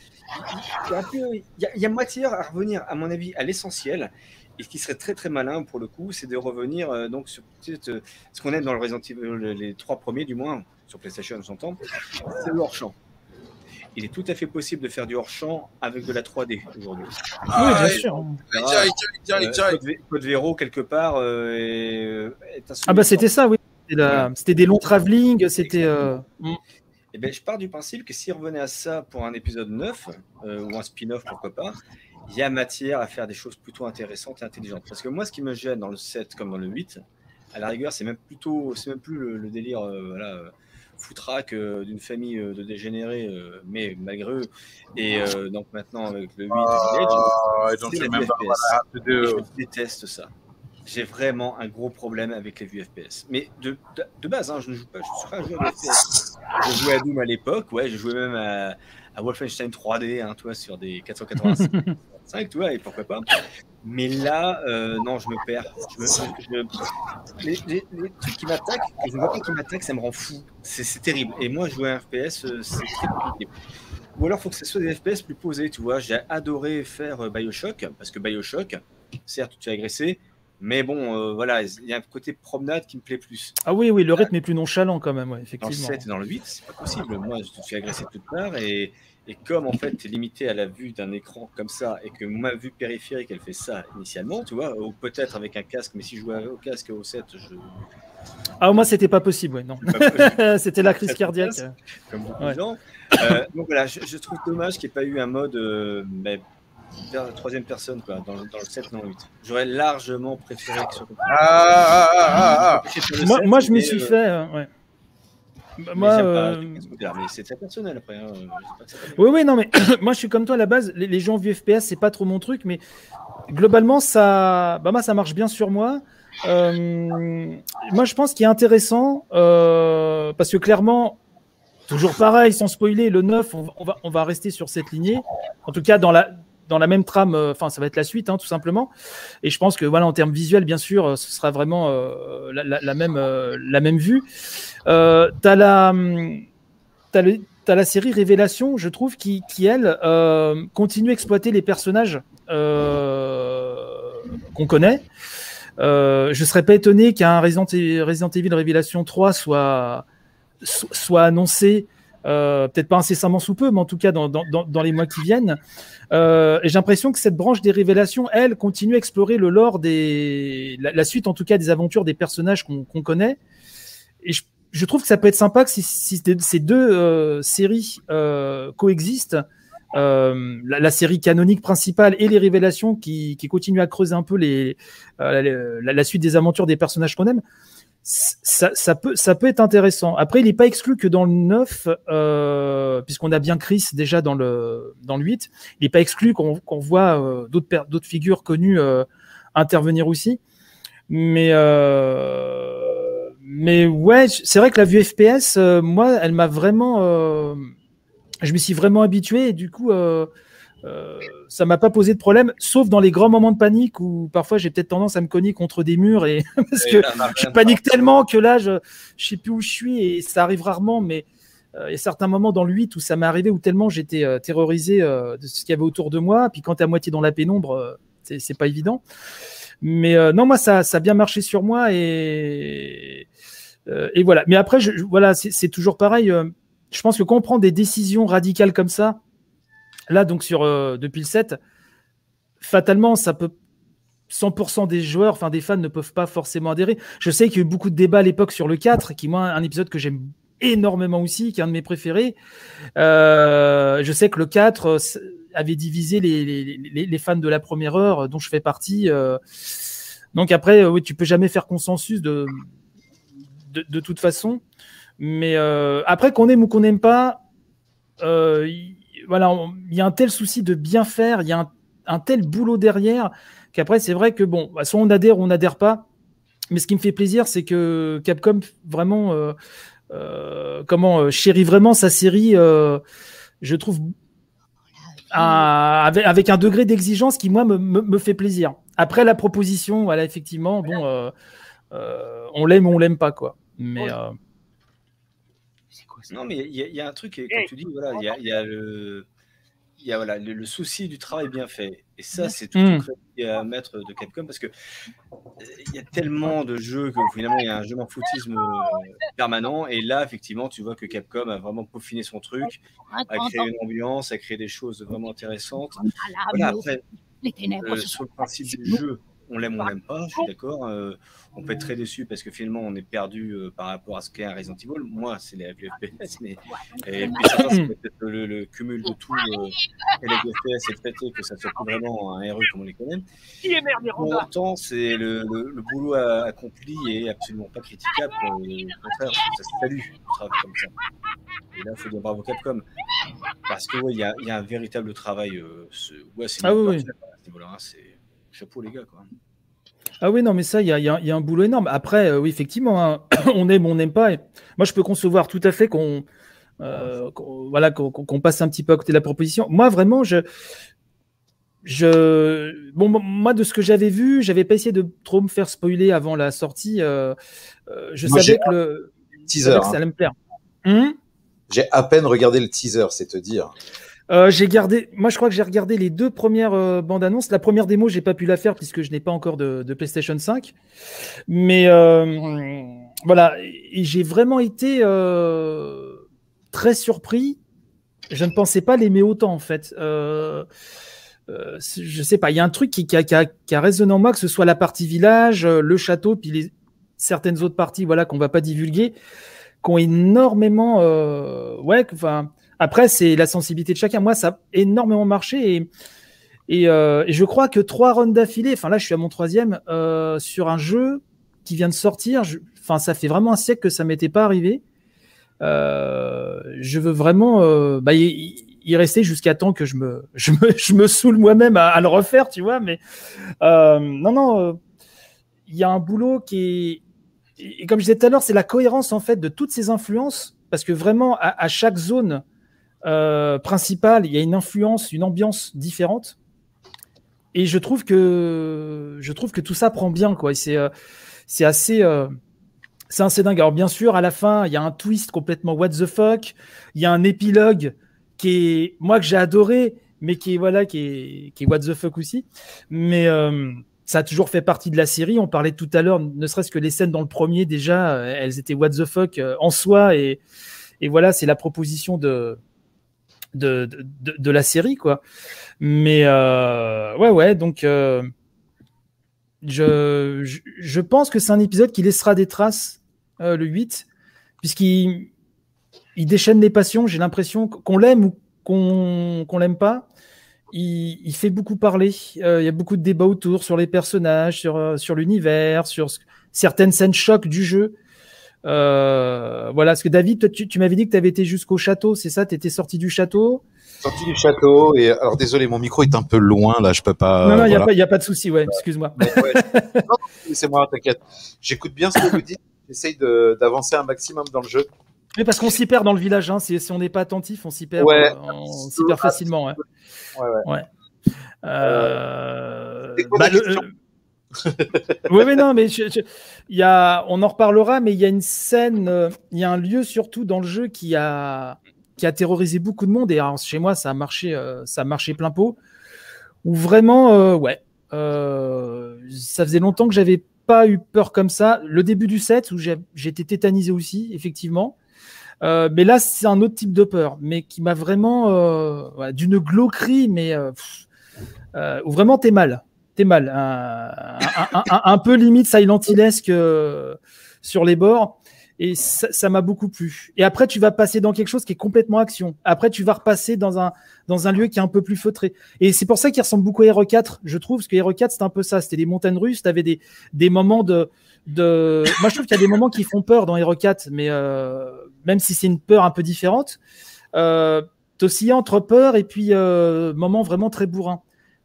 il y, y, y a matière à revenir, à mon avis, à l'essentiel. Et ce qui serait très très malin pour le coup, c'est de revenir euh, donc sur euh, ce qu'on aime dans le Resident Evil, les trois premiers du moins, sur PlayStation, on s'entend, c'est le hors-champ. Il est tout à fait possible de faire du hors-champ avec de la trois D aujourd'hui. Ah, oui, bien et, sûr. Code Véro, quelque part, euh, est, euh, est un Ah bah c'était ça, oui. C'était, la, c'était des longs travelling, c'était... Euh... Et ben, je pars du principe que si on revenait à ça pour un épisode neuf, euh, ou un spin-off, pourquoi pas, il y a matière à faire des choses plutôt intéressantes et intelligentes. Parce que moi, ce qui me gêne dans le sept comme dans le huit, à la rigueur, c'est même plutôt, c'est même plus le, le délire euh, voilà, foutraque euh, d'une famille euh, de dégénérés, euh, mais malgré eux. Et euh, donc maintenant, avec le huit, ah, Village, c'est la vue F P S. Je déteste ça. J'ai vraiment un gros problème avec les vues F P S. Mais de, de, de base, hein, je ne joue pas. Je suis un joueur de F P S. Je jouais à Doom à l'époque. Ouais, je jouais même à, à Wolfenstein trois D, hein, toi, sur des quatre cent quatre-vingt-cinq. C'est vrai que toi, et pourquoi pas. Mais là, euh, non, je me perds. Je me, je, les, les, les trucs qui m'attaquent, je ne vois pas qui m'attaquent, ça me rend fou. C'est, c'est terrible. Et moi, jouer à un F P S, c'est très compliqué. Ou alors, il faut que ce soit des F P S plus posés, tu vois. J'ai adoré faire Bioshock, parce que Bioshock, certes, tu es agressé, mais bon, euh, voilà, il y a un côté promenade qui me plaît plus. Ah oui, oui, le rythme est plus nonchalant quand même, ouais, effectivement. Dans le sept et dans le huit, c'est pas possible. Moi, je suis agressé de toutes parts et... Et comme, en fait, tu es limité à la vue d'un écran comme ça et que ma vue périphérique, elle fait ça initialement, tu vois, ou peut-être avec un casque, mais si je jouais au casque au sept, je... Ah, moi, c'était pas possible, ouais, non. Possible. C'était la crise cardiaque. Comme beaucoup ouais. de gens. Euh, donc, voilà, je, je trouve dommage qu'il n'y ait pas eu un mode euh, bah, vers la troisième personne, quoi, dans, dans le sept, non, huit. J'aurais largement préféré que ce soit... Ah, ah, ah, ah, ah. Moi, moi, je m'y suis euh... fait, euh, ouais. Bah, moi, euh... pas... mais c'est très personnel après. Hein. Oui, oui, non, mais moi je suis comme toi à la base. Les, les gens vus F P S, c'est pas trop mon truc, mais globalement, ça, bah, moi, ça marche bien sur moi. Euh... Moi, je pense qu'il est intéressant euh... parce que clairement. Toujours pareil, sans spoiler, le neuf, on, on, va, on va rester sur cette lignée. En tout cas, dans la, dans la même trame, enfin, euh, ça va être la suite, hein, tout simplement. Et je pense que, voilà, en termes visuels, bien sûr, euh, ce sera vraiment euh, la, la, la, même, euh, la même vue. Euh, t'as la, t'as le, t'as la série Révélation, je trouve, qui, qui elle, euh, continue à exploiter les personnages euh, qu'on connaît. Euh, je ne serais pas étonné qu'un Resident Evil Révélation trois soit... soit annoncé, euh, peut-être pas incessamment sous peu, mais en tout cas dans, dans, dans les mois qui viennent. Euh, et j'ai l'impression que cette branche des révélations, elle, continue à explorer le lore, des, la, la suite en tout cas des aventures des personnages qu'on, qu'on connaît. Et je, je trouve que ça peut être sympa que si, si ces deux euh, séries euh, coexistent, euh, la, la série canonique principale et les révélations qui, qui continuent à creuser un peu les, euh, la, la suite des aventures des personnages qu'on aime. Ça, ça, peut, ça peut être intéressant. Après, il n'est pas exclu que dans le neuf, euh, puisqu'on a bien Chris déjà dans le, dans le huit, il n'est pas exclu qu'on, qu'on voit euh, d'autres, d'autres figures connues euh, intervenir aussi. Mais, euh, mais ouais, c'est vrai que la vue F P S, euh, moi, elle m'a vraiment... Euh, je me suis vraiment habitué et du coup... Euh, Euh, ça m'a pas posé de problème, sauf dans les grands moments de panique où parfois j'ai peut-être tendance à me cogner contre des murs et parce que je panique tellement que là je, je sais plus où je suis et ça arrive rarement, mais euh, il y a certains moments dans le huit où ça m'est arrivé où tellement j'étais euh, terrorisé euh, de ce qu'il y avait autour de moi, puis quand t'es à moitié dans la pénombre, euh, c'est, c'est pas évident. Mais euh, non, moi ça, ça a bien marché sur moi et euh, et voilà. Mais après, je, voilà, c'est, c'est toujours pareil. Euh, je pense que quand on prend des décisions radicales comme ça. Là, donc, sur, euh, depuis le sept, fatalement, ça peut, cent pour cent des joueurs, enfin, des fans ne peuvent pas forcément adhérer. Je sais qu'il y a eu beaucoup de débats à l'époque sur le quatre, qui, moi, un épisode que j'aime énormément aussi, qui est un de mes préférés. Euh, je sais que le quatre euh, avait divisé les, les, les, les fans de la première heure, dont je fais partie. Euh, donc, après, euh, oui, tu peux jamais faire consensus de, de, de toute façon. Mais euh, après, qu'on aime ou qu'on n'aime pas, euh, voilà, il y a un tel souci de bien faire, il y a un, un tel boulot derrière qu'après, c'est vrai que bon, soit on adhère ou on n'adhère pas. Mais ce qui me fait plaisir, c'est que Capcom vraiment, euh, euh, comment, euh, chérit vraiment sa série, euh, je trouve, à, avec, avec un degré d'exigence qui, moi, me, me, me fait plaisir. Après la proposition, voilà, effectivement, bon, euh, euh, on l'aime ou on l'aime pas, quoi. Mais. Euh, Non, mais il y, y a un truc, et, comme tu dis, voilà, il y a, y a, le, y a voilà, le, le souci du travail bien fait. Et ça, c'est tout le crédit à mettre de Capcom, parce que il euh, y a tellement de jeux que finalement, il y a un jeu en foutisme euh, permanent. Et là, effectivement, tu vois que Capcom a vraiment peaufiné son truc, a créé une ambiance, a créé des choses vraiment intéressantes. Voilà, après, euh, sur le principe du jeu, on l'aime ou on l'aime pas, je suis d'accord. Euh, on peut être très déçu parce que finalement, on est perdu euh, par rapport à ce qu'est un Resident Evil. Moi, c'est les F P S, mais et puis, ça, c'est peut-être le, le cumul de tout. Euh, et les F P S et le fait que ça ne soit plus vraiment un R E comme on les connaît. Pour autant, c'est le, le, le boulot accompli est absolument pas critiquable. Au contraire, ça se salue, le travail comme ça. Et là, il faut dire bravo Capcom. Parce que, ouais, il y a, y a un véritable travail. Euh, ce... ouais, c'est ah oui, oui. C'est... chapeau les gars, quoi. Ah oui, non, mais ça, il y, y, y a un boulot énorme. Après, euh, oui, effectivement, hein, on aime, on n'aime pas. Et moi, je peux concevoir tout à fait qu'on, euh, qu'on voilà, qu'on, qu'on passe un petit peu à côté de la proposition. Moi, vraiment, je, je, bon, moi, de ce que j'avais vu, j'avais pas essayé de trop me faire spoiler avant la sortie. Euh, euh, je moi, savais que le teaser, hein. Que ça allait me plaire. Hum j'ai à peine regardé le teaser, c'est te dire. Euh, j'ai gardé, moi je crois que j'ai regardé les deux premières euh, bandes annonces. La première démo, j'ai pas pu la faire puisque je n'ai pas encore de, de PlayStation cinq. Mais euh, voilà, et j'ai vraiment été euh, très surpris. Je ne pensais pas l'aimer autant en fait. Euh, euh, je sais pas, il y a un truc qui, qui, a, qui, a, qui a résonné en moi, que ce soit la partie village, le château, puis les, certaines autres parties, voilà, qu'on va pas divulguer, qui ont énormément, euh, ouais, enfin. Après, c'est la sensibilité de chacun. Moi, ça a énormément marché et, et, euh, et je crois que trois runs d'affilée, enfin là, je suis à mon troisième, euh, sur un jeu qui vient de sortir, je, enfin, ça fait vraiment un siècle que ça ne m'était pas arrivé. Euh, je veux vraiment euh, bah, y, y rester jusqu'à temps que je me, je me, je me saoule moi-même à, à le refaire, tu vois. Mais euh, non, non, il euh, y a un boulot qui est, et comme je disais tout à l'heure, c'est la cohérence en fait de toutes ces influences, parce que vraiment à, à chaque zone euh, principale, il y a une influence, une ambiance différente. Et je trouve que je trouve que tout ça prend bien, quoi. Et c'est euh, c'est assez euh, c'est assez dingue. Alors bien sûr, à la fin, il y a un twist complètement what the fuck. Il y a un épilogue qui est, moi, que j'ai adoré, mais qui est, voilà, qui est, qui est what the fuck aussi. Mais euh, ça a toujours fait partie de la série. On parlait tout à l'heure, ne serait-ce que les scènes dans le premier, déjà, elles étaient what the fuck en soi. Et, et voilà, c'est la proposition de, de, de, de, de la série, quoi. Mais euh, ouais, ouais, donc... Euh, Je, je, je pense que c'est un épisode qui laissera des traces, euh, le huit, puisqu'il il déchaîne les passions. J'ai l'impression qu'on l'aime ou qu'on qu'on l'aime pas. Il, il fait beaucoup parler. Euh, il y a beaucoup de débats autour sur les personnages, sur, sur l'univers, sur ce, certaines scènes chocs du jeu. Euh, voilà, parce que David, toi, tu, tu m'avais dit que tu avais été jusqu'au château, c'est ça? Tu étais sorti du château? Sorti du château, et alors désolé, mon micro est un peu loin là, je peux pas. Non, non, il voilà. n'y a, a pas de souci, ouais, excuse-moi. Ouais, ouais. Non, c'est moi, t'inquiète. J'écoute bien ce que vous dites, j'essaye de, d'avancer un maximum dans le jeu. Mais parce qu'on s'y perd dans le village, hein. Si, si on n'est pas attentif, on s'y perd, ouais, on, on s'y perd facilement. Ouais, ouais. ouais. ouais. Euh... Bah, le... oui, mais non, mais je, je... Y a... on en reparlera, mais il y a une scène, il y a un lieu surtout dans le jeu qui a. qui a terrorisé beaucoup de monde, et alors, chez moi ça a marché euh, ça a marché plein pot, où vraiment euh, ouais euh, ça faisait longtemps que j'avais pas eu peur comme ça. Le début du set où j'ai, j'étais tétanisé aussi, effectivement, euh, mais là c'est un autre type de peur, mais qui m'a vraiment euh, ouais, d'une glauquerie, mais euh, pff, euh, où vraiment t'es mal t'es mal un, un, un, un, un peu limite Silent Hill-esque euh, sur les bords. Et ça, ça m'a beaucoup plu. Et après, tu vas passer dans quelque chose qui est complètement action. Après, tu vas repasser dans un, dans un lieu qui est un peu plus feutré. Et c'est pour ça qu'il ressemble beaucoup à R E quatre, je trouve, parce que R E quatre, c'était un peu ça. C'était des montagnes russes, t'avais des, des moments de, de, moi, je trouve qu'il y a des moments qui font peur dans R E quatre, mais, euh, même si c'est une peur un peu différente, euh, t'oscilles entre peur et puis, euh, moments vraiment très bourrins.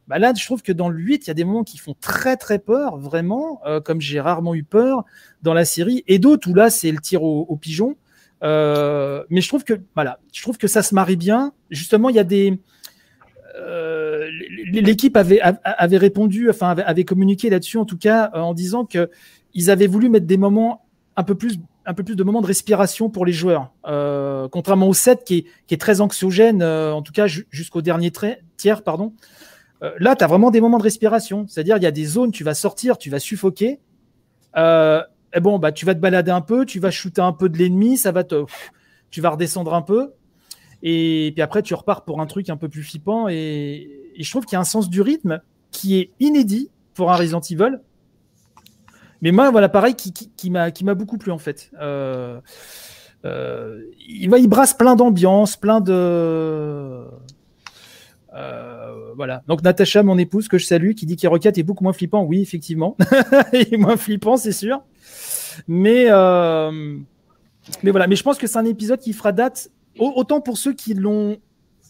Bah là, je trouve que dans le huit, il y a des moments qui font très très peur, vraiment, euh, comme j'ai rarement eu peur dans la série, et d'autres où là, c'est le tir au, au pigeon. Euh, mais je trouve que voilà, je trouve que ça se marie bien. Justement, il y a des euh, l'équipe avait avait répondu, enfin avait, avait communiqué là-dessus en tout cas, en disant que ils avaient voulu mettre des moments un peu plus un peu plus de moments de respiration pour les joueurs, euh, contrairement au sept qui est qui est très anxiogène, euh, en tout cas jusqu'au dernier trai- tiers, pardon. Là, tu as vraiment des moments de respiration. C'est-à-dire, il y a des zones, tu vas sortir, tu vas suffoquer. Euh, et bon, bah, tu vas te balader un peu, tu vas shooter un peu de l'ennemi, ça va te, tu vas redescendre un peu. Et puis après, tu repars pour un truc un peu plus flippant. Et, et je trouve qu'il y a un sens du rythme qui est inédit pour un Resident Evil. Mais moi, voilà, pareil, qui, qui, qui, m'a, qui m'a beaucoup plu, en fait. Euh, euh, il, bah, il brasse plein d'ambiance, plein de... Euh, voilà. Donc Natacha, mon épouse, que je salue, qui dit qu'R quatre est beaucoup moins flippant. Oui, effectivement, il est moins flippant, c'est sûr. Mais euh, mais voilà. Mais je pense que c'est un épisode qui fera date, autant pour ceux qui l'ont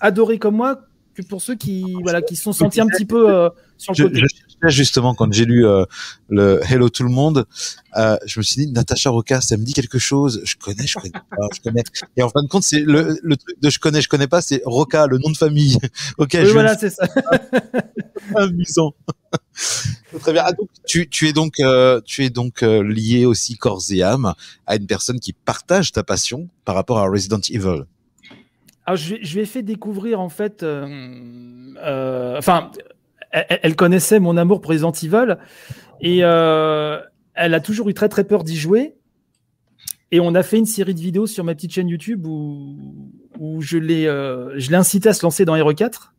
adoré comme moi que pour ceux qui voilà qui sont sentis un petit peu euh, sur le côté. Je, je, justement, quand j'ai lu euh, le Hello tout le monde, euh, je me suis dit Natacha Rocca, ça me dit quelque chose. Je connais, je connais pas, je connais. Et en fin de compte, c'est le, le truc de je connais, je connais pas, c'est Rocca, le nom de famille. Ok, oui, je voilà, me... c'est ça. Amusant. Très bien. Ah, donc, tu, tu es donc, euh, tu es donc euh, lié aussi corps et âme à une personne qui partage ta passion par rapport à Resident Evil. Alors, je, je vais fait découvrir, en fait, euh, euh, enfin, elle, elle connaissait mon amour pour Resident Evil, et euh, elle a toujours eu très, très peur d'y jouer. Et on a fait une série de vidéos sur ma petite chaîne YouTube où, où je l'ai, euh, je l'ai incité à se lancer dans R E quatre.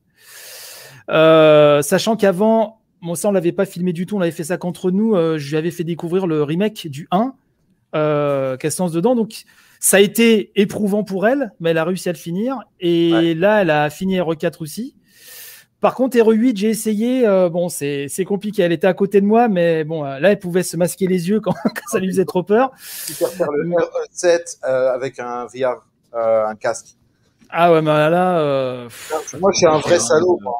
Euh, sachant qu'avant, bon, ça, on l'avait pas filmé du tout, on avait fait ça qu'entre nous, euh, je lui avais fait découvrir le remake du un, euh, qu'elle se lance dedans. Donc, ça a été éprouvant pour elle, mais elle a réussi à le finir. Et ouais. Là, elle a fini R quatre aussi. Par contre, R E huit, j'ai essayé. Euh, bon, c'est, c'est compliqué. Elle était à côté de moi, mais bon, là, elle pouvait se masquer les yeux quand, quand ça lui faisait trop peur. Tu peux faire le R E sept euh, avec un V R, euh, un casque. Ah ouais, mais bah là. Euh... Moi, je suis un vrai salaud, moi.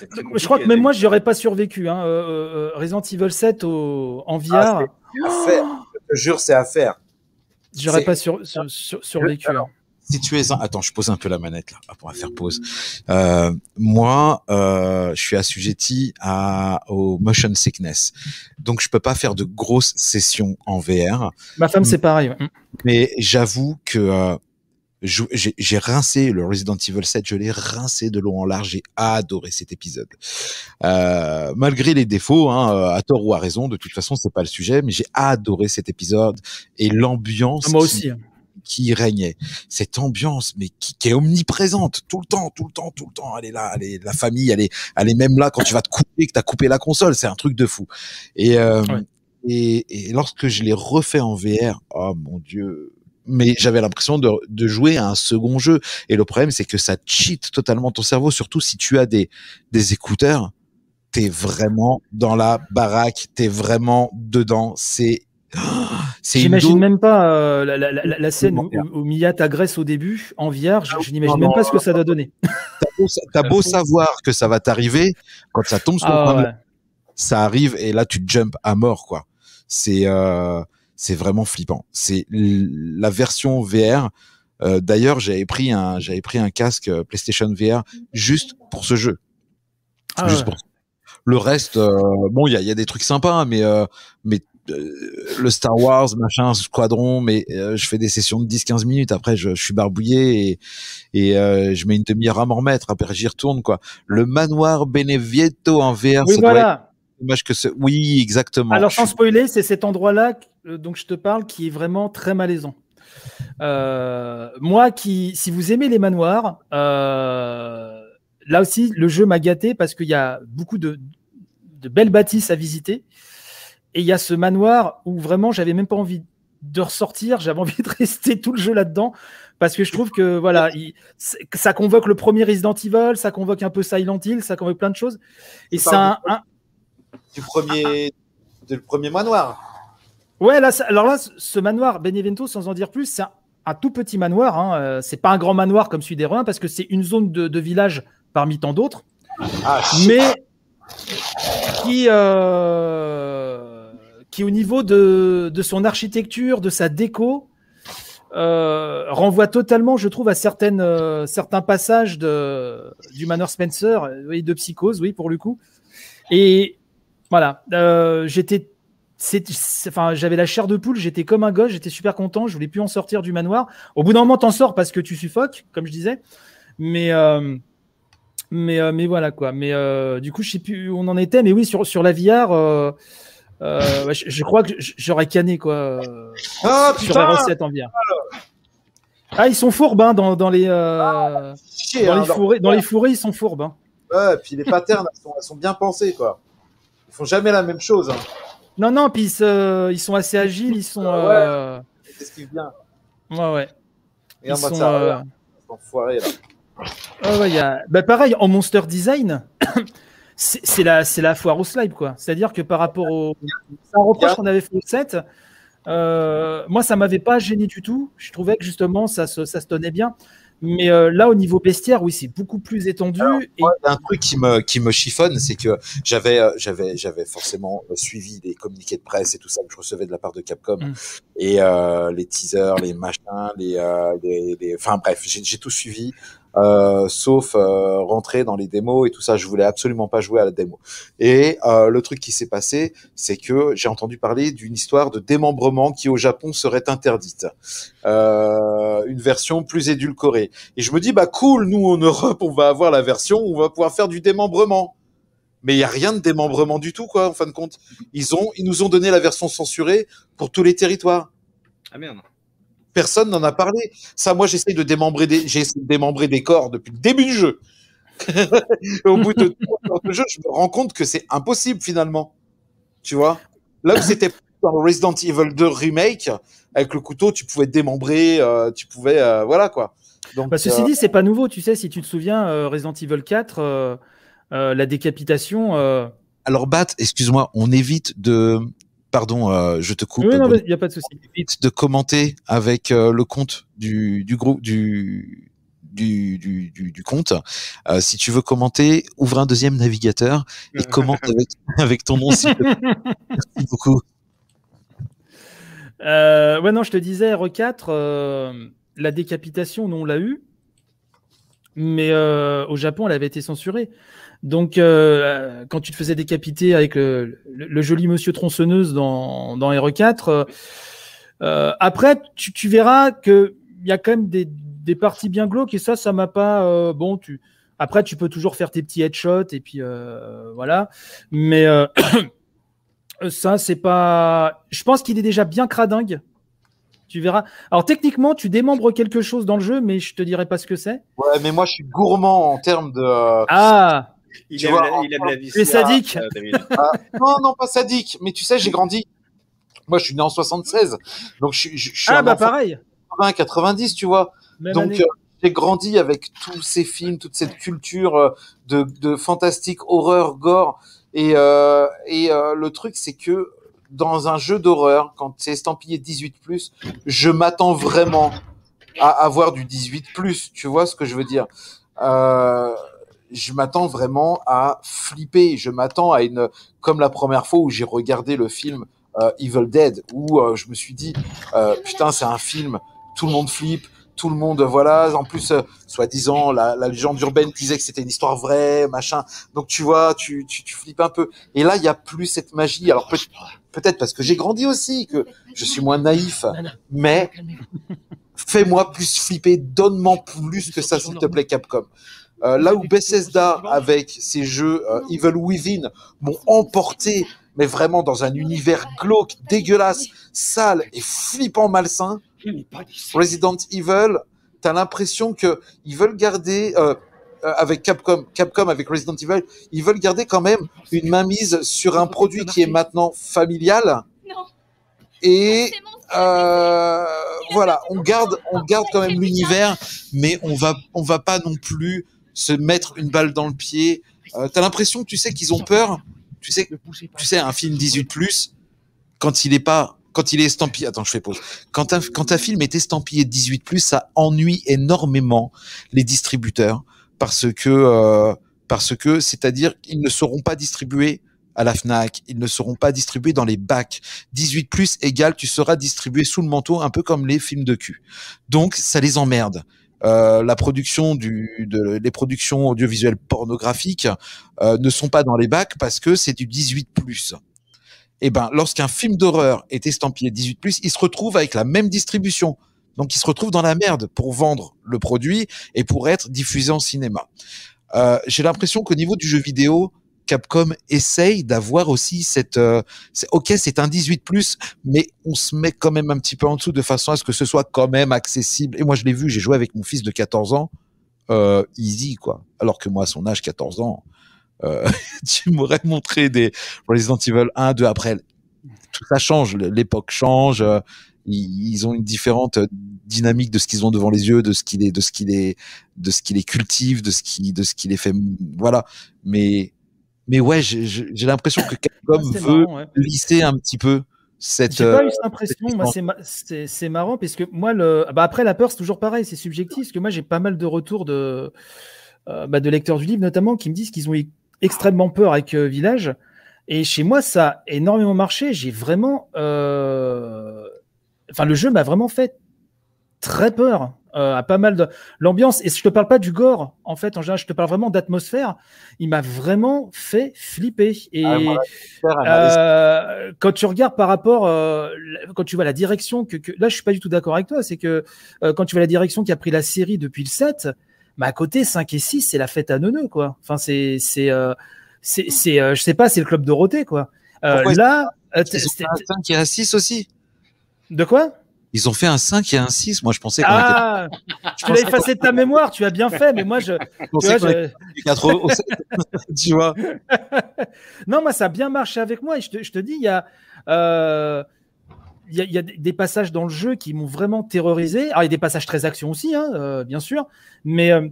Je crois que même moi, je n'aurais pas survécu. Hein. Euh, euh, Resident Evil sept au... en V R. Ah, c'est à faire. Je te jure, c'est à faire. J'aurais c'est... pas sur... Sur... Sur... survécu. Je... Si tu es un... Attends, je pose un peu la manette là, pour faire pause. Euh, moi, euh, je suis assujetti à... au motion sickness. Donc, je peux pas faire de grosses sessions en V R. Ma femme, mais... c'est pareil. Ouais. Mais j'avoue que... Euh... J'ai, j'ai rincé le Resident Evil sept, je l'ai rincé de long en large, j'ai adoré cet épisode. Euh, malgré les défauts, hein, à tort ou à raison, de toute façon, c'est pas le sujet, mais j'ai adoré cet épisode et l'ambiance Moi aussi. qui, qui régnait. Cette ambiance, mais qui, qui est omniprésente, tout le temps, tout le temps, tout le temps. Elle est là, elle est la famille, elle est, elle est même là quand tu vas te couper, que t'as coupé la console, c'est un truc de fou. Et, euh, ouais. et, et lorsque je l'ai refait en V R, oh mon Dieu. Mais j'avais l'impression de, de jouer à un second jeu. Et le problème, c'est que ça cheat totalement ton cerveau, surtout si tu as des, des écouteurs. T'es vraiment dans la baraque, t'es vraiment dedans. C'est, c'est J'imagine une... même pas euh, la, la, la, la scène où, où Mia t'agresse au début en V R. Je, je n'imagine non, même pas ce que ça doit donner. T'as beau, t'as beau savoir que ça va t'arriver, quand ça tombe sur ah, le ouais. ça arrive et là tu jumps à mort, quoi. C'est euh... C'est vraiment flippant. C'est la version V R. Euh, d'ailleurs, j'avais pris un, j'avais pris un casque PlayStation V R juste pour ce jeu. Ah juste ouais. pour... Le reste, euh, bon, il y a, y a des trucs sympas, mais, euh, mais euh, le Star Wars, machin, Squadron, mais euh, je fais des sessions de dix quinze minutes. Après, je, je suis barbouillé et, et euh, je mets une demi-heure à m'en remettre. Après, j'y retourne, quoi. Le manoir Benevento en V R, oui, ça voilà. doit être... Que ce... Oui, exactement. Alors, sans spoiler, c'est cet endroit-là euh, dont je te parle qui est vraiment très malaisant. Euh, moi, qui, si vous aimez les manoirs, euh, là aussi, le jeu m'a gâté parce qu'il y a beaucoup de, de belles bâtisses à visiter. Et il y a ce manoir où vraiment, j'avais même pas envie de ressortir. J'avais envie de rester tout le jeu là-dedans parce que je trouve que voilà, il, ça convoque le premier Resident Evil, ça convoque un peu Silent Hill, ça convoque plein de choses. Et c'est un... un Du premier, du premier manoir. Ouais, là, alors là, ce manoir Benevento, sans en dire plus, c'est un, un tout petit manoir. Hein. C'est pas un grand manoir comme celui des Romains parce que c'est une zone de, de village parmi tant d'autres. Ah, mais qui, euh, qui, au niveau de, de son architecture, de sa déco, euh, renvoie totalement, je trouve, à certaines, euh, certains passages de, du manoir Spencer, oui, de Psychose, oui, pour le coup. Et. Voilà, euh, j'étais, c'est, c'est, enfin, j'avais la chair de poule, j'étais comme un gosse, j'étais super content, je voulais plus en sortir du manoir. Au bout d'un moment, t'en sors parce que tu suffoques, comme je disais. Mais, euh, mais, euh, mais voilà quoi. Mais euh, du coup, je sais plus où on en était. Mais oui, sur sur la V R, euh, euh, je, je crois que j'aurais canné quoi. Ah, sur putain, la recette en V R. Ah, ils sont fourbes hein, dans dans les euh, ah, chier, dans hein, les fourrés, dans les fourrés, ils sont fourbes. Hein. Ouais, et puis les patterns, elles sont, elles sont bien pensées quoi. Ils font jamais la même chose. Hein. Non, non, puis ils, euh, ils sont assez agiles, ils sont. Ah ouais. euh... Ils esquivent bien. Ouais, ouais. Et en mode ça, euh... là, c'est enfoiré, là. Ah ouais, y a... bah, pareil, en monster design, c'est, c'est, la, c'est la foire au slime, quoi. C'est-à-dire que par rapport au. C'est un reproche qu'on avait fait au set. Euh, moi, ça m'avait pas gêné du tout. Je trouvais que justement, ça se, ça se tenait bien. Mais euh, là, au niveau bestiaire, oui, c'est beaucoup plus étendu. Alors, et... moi, un truc qui me qui me chiffonne, c'est que j'avais j'avais j'avais forcément suivi les communiqués de presse et tout ça que je recevais de la part de Capcom mmh. et euh, les teasers, les machins, les euh, les, les... enfin bref, j'ai, j'ai tout suivi. Euh, sauf euh, rentrer dans les démos et tout ça, je voulais absolument pas jouer à la démo. Et euh, le truc qui s'est passé, c'est que j'ai entendu parler d'une histoire de démembrement qui au Japon serait interdite, euh, une version plus édulcorée. Et je me dis bah cool, nous en Europe on va avoir la version où on va pouvoir faire du démembrement. Mais il y a rien de démembrement du tout quoi en fin de compte. Ils ont, ils nous ont donné la version censurée pour tous les territoires. Ah merde. Personne n'en a parlé. Ça, moi, j'essaye de démembrer des, j'ai essayé de démembrer des corps depuis le début du jeu. Au bout de trois heures de jeu, je me rends compte que c'est impossible finalement. Tu vois ? Là où c'était dans Resident Evil deux Remake, avec le couteau, tu pouvais démembrer, euh, tu pouvais, euh, voilà quoi. Donc, bah, ceci euh... dit, c'est pas nouveau, tu sais, si tu te souviens, euh, Resident Evil quatre, euh, euh, la décapitation. Euh... Alors, Bat, excuse-moi, on évite de. Pardon, euh, je te coupe. Oui, non, mais il n'y a pas de souci. On évite de commenter avec euh, le compte du, du groupe. Du... Du, du, du, du compte. Euh, si tu veux commenter, ouvre un deuxième navigateur et commente avec, avec ton nom. Si Merci beaucoup. Euh, ouais, non, je te disais, R quatre, euh, la décapitation, nous, on l'a eu, mais euh, au Japon, elle avait été censurée. Donc, euh, quand tu te faisais décapiter avec le, le, le joli monsieur tronçonneuse dans, dans R quatre, euh, après, tu, tu verras qu'il y a quand même des des parties bien glauques, et ça, ça m'a pas... Euh, bon, tu après, tu peux toujours faire tes petits headshots, et puis euh, voilà. Mais euh, ça, c'est pas... Je pense qu'il est déjà bien cradingue. Tu verras. Alors, techniquement, tu démembres quelque chose dans le jeu, mais je te dirai pas ce que c'est. Ouais, mais moi, je suis gourmand en termes de... Euh, ah Il aime, vois, la, en, il aime en, la vie. C'est sadique. Ah, non, non, pas sadique. Mais tu sais, j'ai grandi. Moi, je suis né en soixante-seize. Donc, je, je, je suis ah, bah pareil. quatre-vingt, quatre-vingt-dix, tu vois. Même Donc, euh, j'ai grandi avec tous ces films, toute cette culture euh, de, de fantastique, horreur, gore. Et, euh, et euh, le truc, c'est que dans un jeu d'horreur, quand c'est estampillé dix-huit plus, je m'attends vraiment à avoir du dix-huit plus. Tu vois ce que je veux dire ? euh, Je m'attends vraiment à flipper. Je m'attends à une... Comme la première fois où j'ai regardé le film euh, Evil Dead, où euh, je me suis dit euh, « Putain, c'est un film, tout le monde flippe. » Tout le monde, voilà. En plus, euh, soi-disant, la, la légende urbaine disait que c'était une histoire vraie, machin. Donc, tu vois, tu, tu, tu flippes un peu. Et là, il n'y a plus cette magie. Alors, peut- peut-être parce que j'ai grandi aussi, que je suis moins naïf. Mais fais-moi plus flipper. Donne-moi plus que ça, s'il te plaît, Capcom. Euh, là où Bethesda, avec ses jeux euh, Evil Within, m'ont emporté, mais vraiment dans un univers glauque, dégueulasse, sale et flippant malsain, Resident Evil, t'as l'impression que ils veulent garder euh, avec Capcom, Capcom avec Resident Evil, ils veulent garder quand même une mainmise sur un produit qui est maintenant familial. Et euh, voilà, on garde, on garde quand même l'univers, mais on va, on va pas non plus se mettre une balle dans le pied. Euh, t'as l'impression, tu sais, qu'ils ont peur. Tu sais, tu sais, un film dix-huit plus, quand il est pas Quand il est estampillé, attends, je fais pause. Quand un, quand un film est estampillé dix-huit plus, ça ennuie énormément les distributeurs parce que, euh, parce que, c'est-à-dire qu'ils ne seront pas distribués à la Fnac, ils ne seront pas distribués dans les bacs. dix-huit plus égale, tu seras distribué sous le manteau, un peu comme les films de cul. Donc, ça les emmerde. Euh, la production du, de, les productions audiovisuelles pornographiques, euh, ne sont pas dans les bacs parce que c'est du dix-huit plus. Eh ben, lorsqu'un film d'horreur est estampillé dix-huit plus, il se retrouve avec la même distribution. Donc, il se retrouve dans la merde pour vendre le produit et pour être diffusé en cinéma. Euh, j'ai l'impression qu'au niveau du jeu vidéo, Capcom essaye d'avoir aussi cette... Euh, c'est, ok, c'est un dix-huit plus, mais on se met quand même un petit peu en dessous de façon à ce que ce soit quand même accessible. Et moi, je l'ai vu, j'ai joué avec mon fils de quatorze ans. Euh, easy, quoi. Alors que moi, à son âge, quatorze ans... Euh, tu m'aurais montré des Resident Evil un, deux, après tout ça change, l'époque change, ils, ils ont une différente dynamique de ce qu'ils ont devant les yeux, de ce qui les, de ce qui les, de ce qui les cultive, de ce qui, de ce qui les fait, voilà. Mais, mais ouais, j'ai, j'ai l'impression que Capcom ouais, veut marrant, ouais. lisser un petit peu cette. J'ai pas eu cette impression, cette moi, c'est, ma- c'est, c'est marrant parce que moi, le, bah après la peur c'est toujours pareil, c'est subjectif parce que moi j'ai pas mal de retours de, euh, bah de lecteurs du livre notamment qui me disent qu'ils ont extrêmement peur avec euh, Village et chez moi ça a énormément marché. J'ai vraiment euh... enfin le jeu m'a vraiment fait très peur euh, à pas mal de l'ambiance et je te parle pas du gore en fait en général, je te parle vraiment d'atmosphère. Il m'a vraiment fait flipper et ah, moi, euh, quand tu regardes par rapport euh, quand tu vois la direction que, que là je suis pas du tout d'accord avec toi, c'est que euh, quand tu vois la direction qu'a pris la série depuis le sept, bah à côté cinq et six, c'est la fête à neuneu quoi. Enfin c'est c'est euh, c'est c'est euh, je sais pas, c'est le club Dorothée quoi. Euh, là c'est un cinq et un six aussi. De quoi ? Ils ont fait un cinq et un six. Moi je pensais qu'on ah, était tu l'as effacé de ta mémoire, tu as bien fait mais moi je tu vois, je tu vois. Non, moi ça a bien marché avec moi et je te je te dis il y a euh y, y a des passages dans le jeu qui m'ont vraiment terrorisé. Alors, il y a des passages très action aussi, hein, euh, bien sûr, mais euh,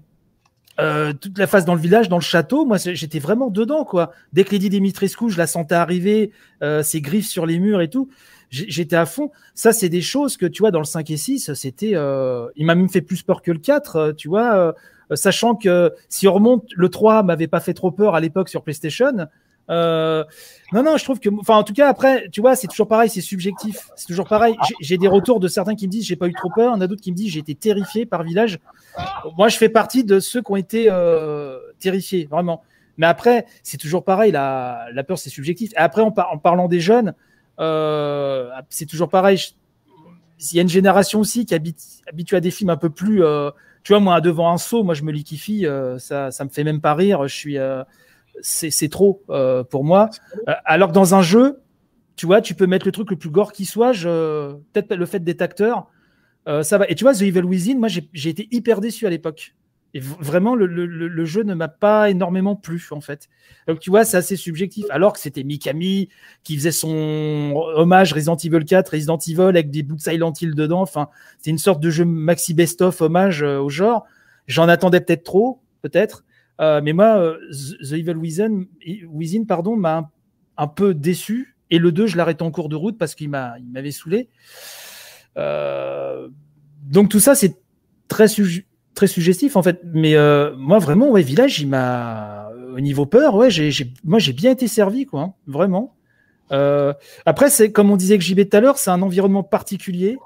euh, toute la phase dans le village, dans le château, moi, j'étais vraiment dedans, quoi. Dès que Lady Dimitrescu, je la sentais arriver, euh, ses griffes sur les murs et tout, j'étais à fond. Ça, c'est des choses que, tu vois, dans le cinq et six, c'était... Euh, il m'a même fait plus peur que le quatre, tu vois, euh, sachant que si on remonte, le trois m'avait pas fait trop peur à l'époque sur PlayStation. Euh, non, non, je trouve que... Enfin, en tout cas, après, tu vois, c'est toujours pareil, c'est subjectif. C'est toujours pareil. J'ai, j'ai des retours de certains qui me disent j'ai pas eu trop peur. Il y en a d'autres qui me disent j'ai été terrifié par Village. Moi, je fais partie de ceux qui ont été euh, terrifiés, vraiment. Mais après, c'est toujours pareil, la, la peur, c'est subjectif. Et après, en, par- en parlant des jeunes, euh, c'est toujours pareil. Je... Il y a une génération aussi qui habite, habituée à des films un peu plus... Euh, tu vois, moi, devant un saut, moi, je me liquifie. Euh, ça, ça me fait même pas rire. Je suis... Euh, C'est, c'est trop euh, pour moi. Euh, alors que dans un jeu, tu vois, tu peux mettre le truc le plus gore qui soit. Je... Peut-être le fait d'être acteur, euh, ça va. Et tu vois, The Evil Within, moi, j'ai, j'ai été hyper déçu à l'époque. Et v- vraiment, le, le, le jeu ne m'a pas énormément plu, en fait. Donc, tu vois, c'est assez subjectif. Alors que c'était Mikami qui faisait son hommage Resident Evil quatre, Resident Evil, avec des bouts de Silent Hill dedans. Enfin, c'est une sorte de jeu maxi best-of hommage euh, au genre. J'en attendais peut-être trop, peut-être. Euh, mais moi, euh, The Evil Within, Within pardon, m'a un, un peu déçu. Et le deux, je l'arrête en cours de route parce qu'il m'a, il m'avait saoulé. Euh, donc tout ça, c'est très, su- très suggestif en fait. Mais euh, moi, vraiment, ouais, Village, il m'a, au niveau peur, ouais, j'ai, j'ai, moi, j'ai bien été servi, quoi, hein, vraiment. Euh, après, c'est comme on disait que J B tout à l'heure, c'est un environnement particulier.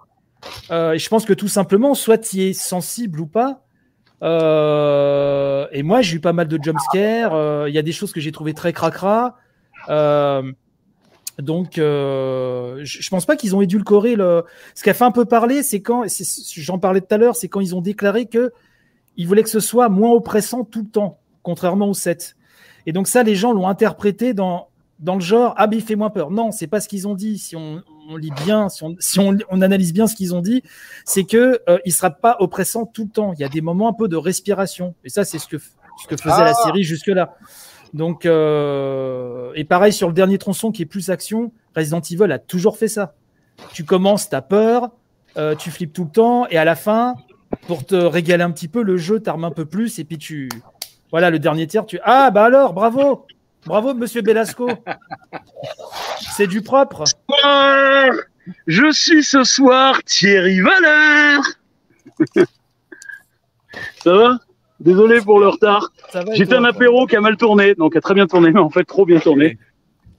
Euh, et je pense que tout simplement, soit tu y es sensible ou pas. Euh, et moi j'ai eu pas mal de jumpscares, il euh, y a des choses que j'ai trouvées très cracra, euh, donc euh, je pense pas qu'ils ont édulcoré le... Ce qui a fait un peu parler, c'est quand c'est, j'en parlais tout à l'heure, c'est quand ils ont déclaré que ils voulaient que ce soit moins oppressant tout le temps, contrairement au sept, et donc ça les gens l'ont interprété dans, dans le genre, ah mais il fait moins peur. Non, c'est pas ce qu'ils ont dit. Si on, on lit bien, si on, si on, on analyse bien ce qu'ils ont dit, c'est que euh, il sera pas oppressant tout le temps. Il y a des moments un peu de respiration. Et ça, c'est ce que ce que faisait ah. la série jusque-là. Donc euh, et pareil sur le dernier tronçon qui est plus action, Resident Evil a toujours fait ça. Tu commences, t'as peur, euh, tu flippes tout le temps, et à la fin, pour te régaler un petit peu, le jeu t'arme un peu plus, et puis tu, voilà, le dernier tiers, tu, ah bah alors, bravo. Bravo, monsieur Belasco. C'est du propre. Je suis ce soir Thierry Valère. Ça va ? Désolé pour le retard. J'étais un apéro qui a mal tourné, donc a très bien tourné, mais en fait trop bien tourné.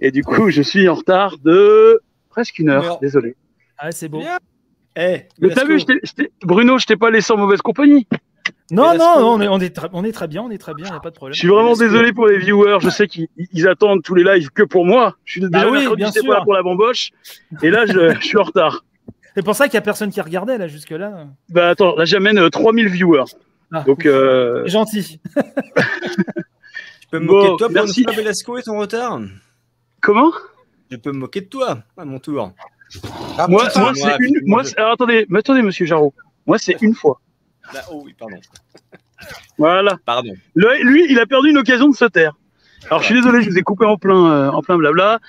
Et du coup, je suis en retard de presque une heure. Désolé. Ah, c'est bon. Hey, mais t'as vu, je t'ai, je t'ai... Bruno, je t'ai pas laissé en mauvaise compagnie. Non, Belasco, non, non, on est, tra- on est très bien, on est très bien, il n'y a pas de problème. Je suis vraiment Belasco. Désolé pour les viewers, je sais qu'ils ils attendent tous les lives que pour moi. Je suis déjà mercredi, bah oui, j'étais pas là pour la bamboche, et là, je, je suis en retard. C'est pour ça qu'il n'y a personne qui regardait, là, jusque-là. Bah attends, là, j'amène euh, trois mille viewers. Ah, donc, euh... c'est gentil. Tu peux me bon, moquer de toi, merci. Pour Belasco et ton retard. Comment ? Je peux me moquer de toi, à mon tour. Ah, moi, moi, moi, c'est une... moi, c'est... Alors, attendez, mais attendez, monsieur Jarreau, moi, c'est une fois. Là, oh oui, pardon. Voilà. Pardon. Le, lui, il a perdu une occasion de se taire. Alors, je suis désolé, je vous ai coupé en plein, euh, en plein blabla.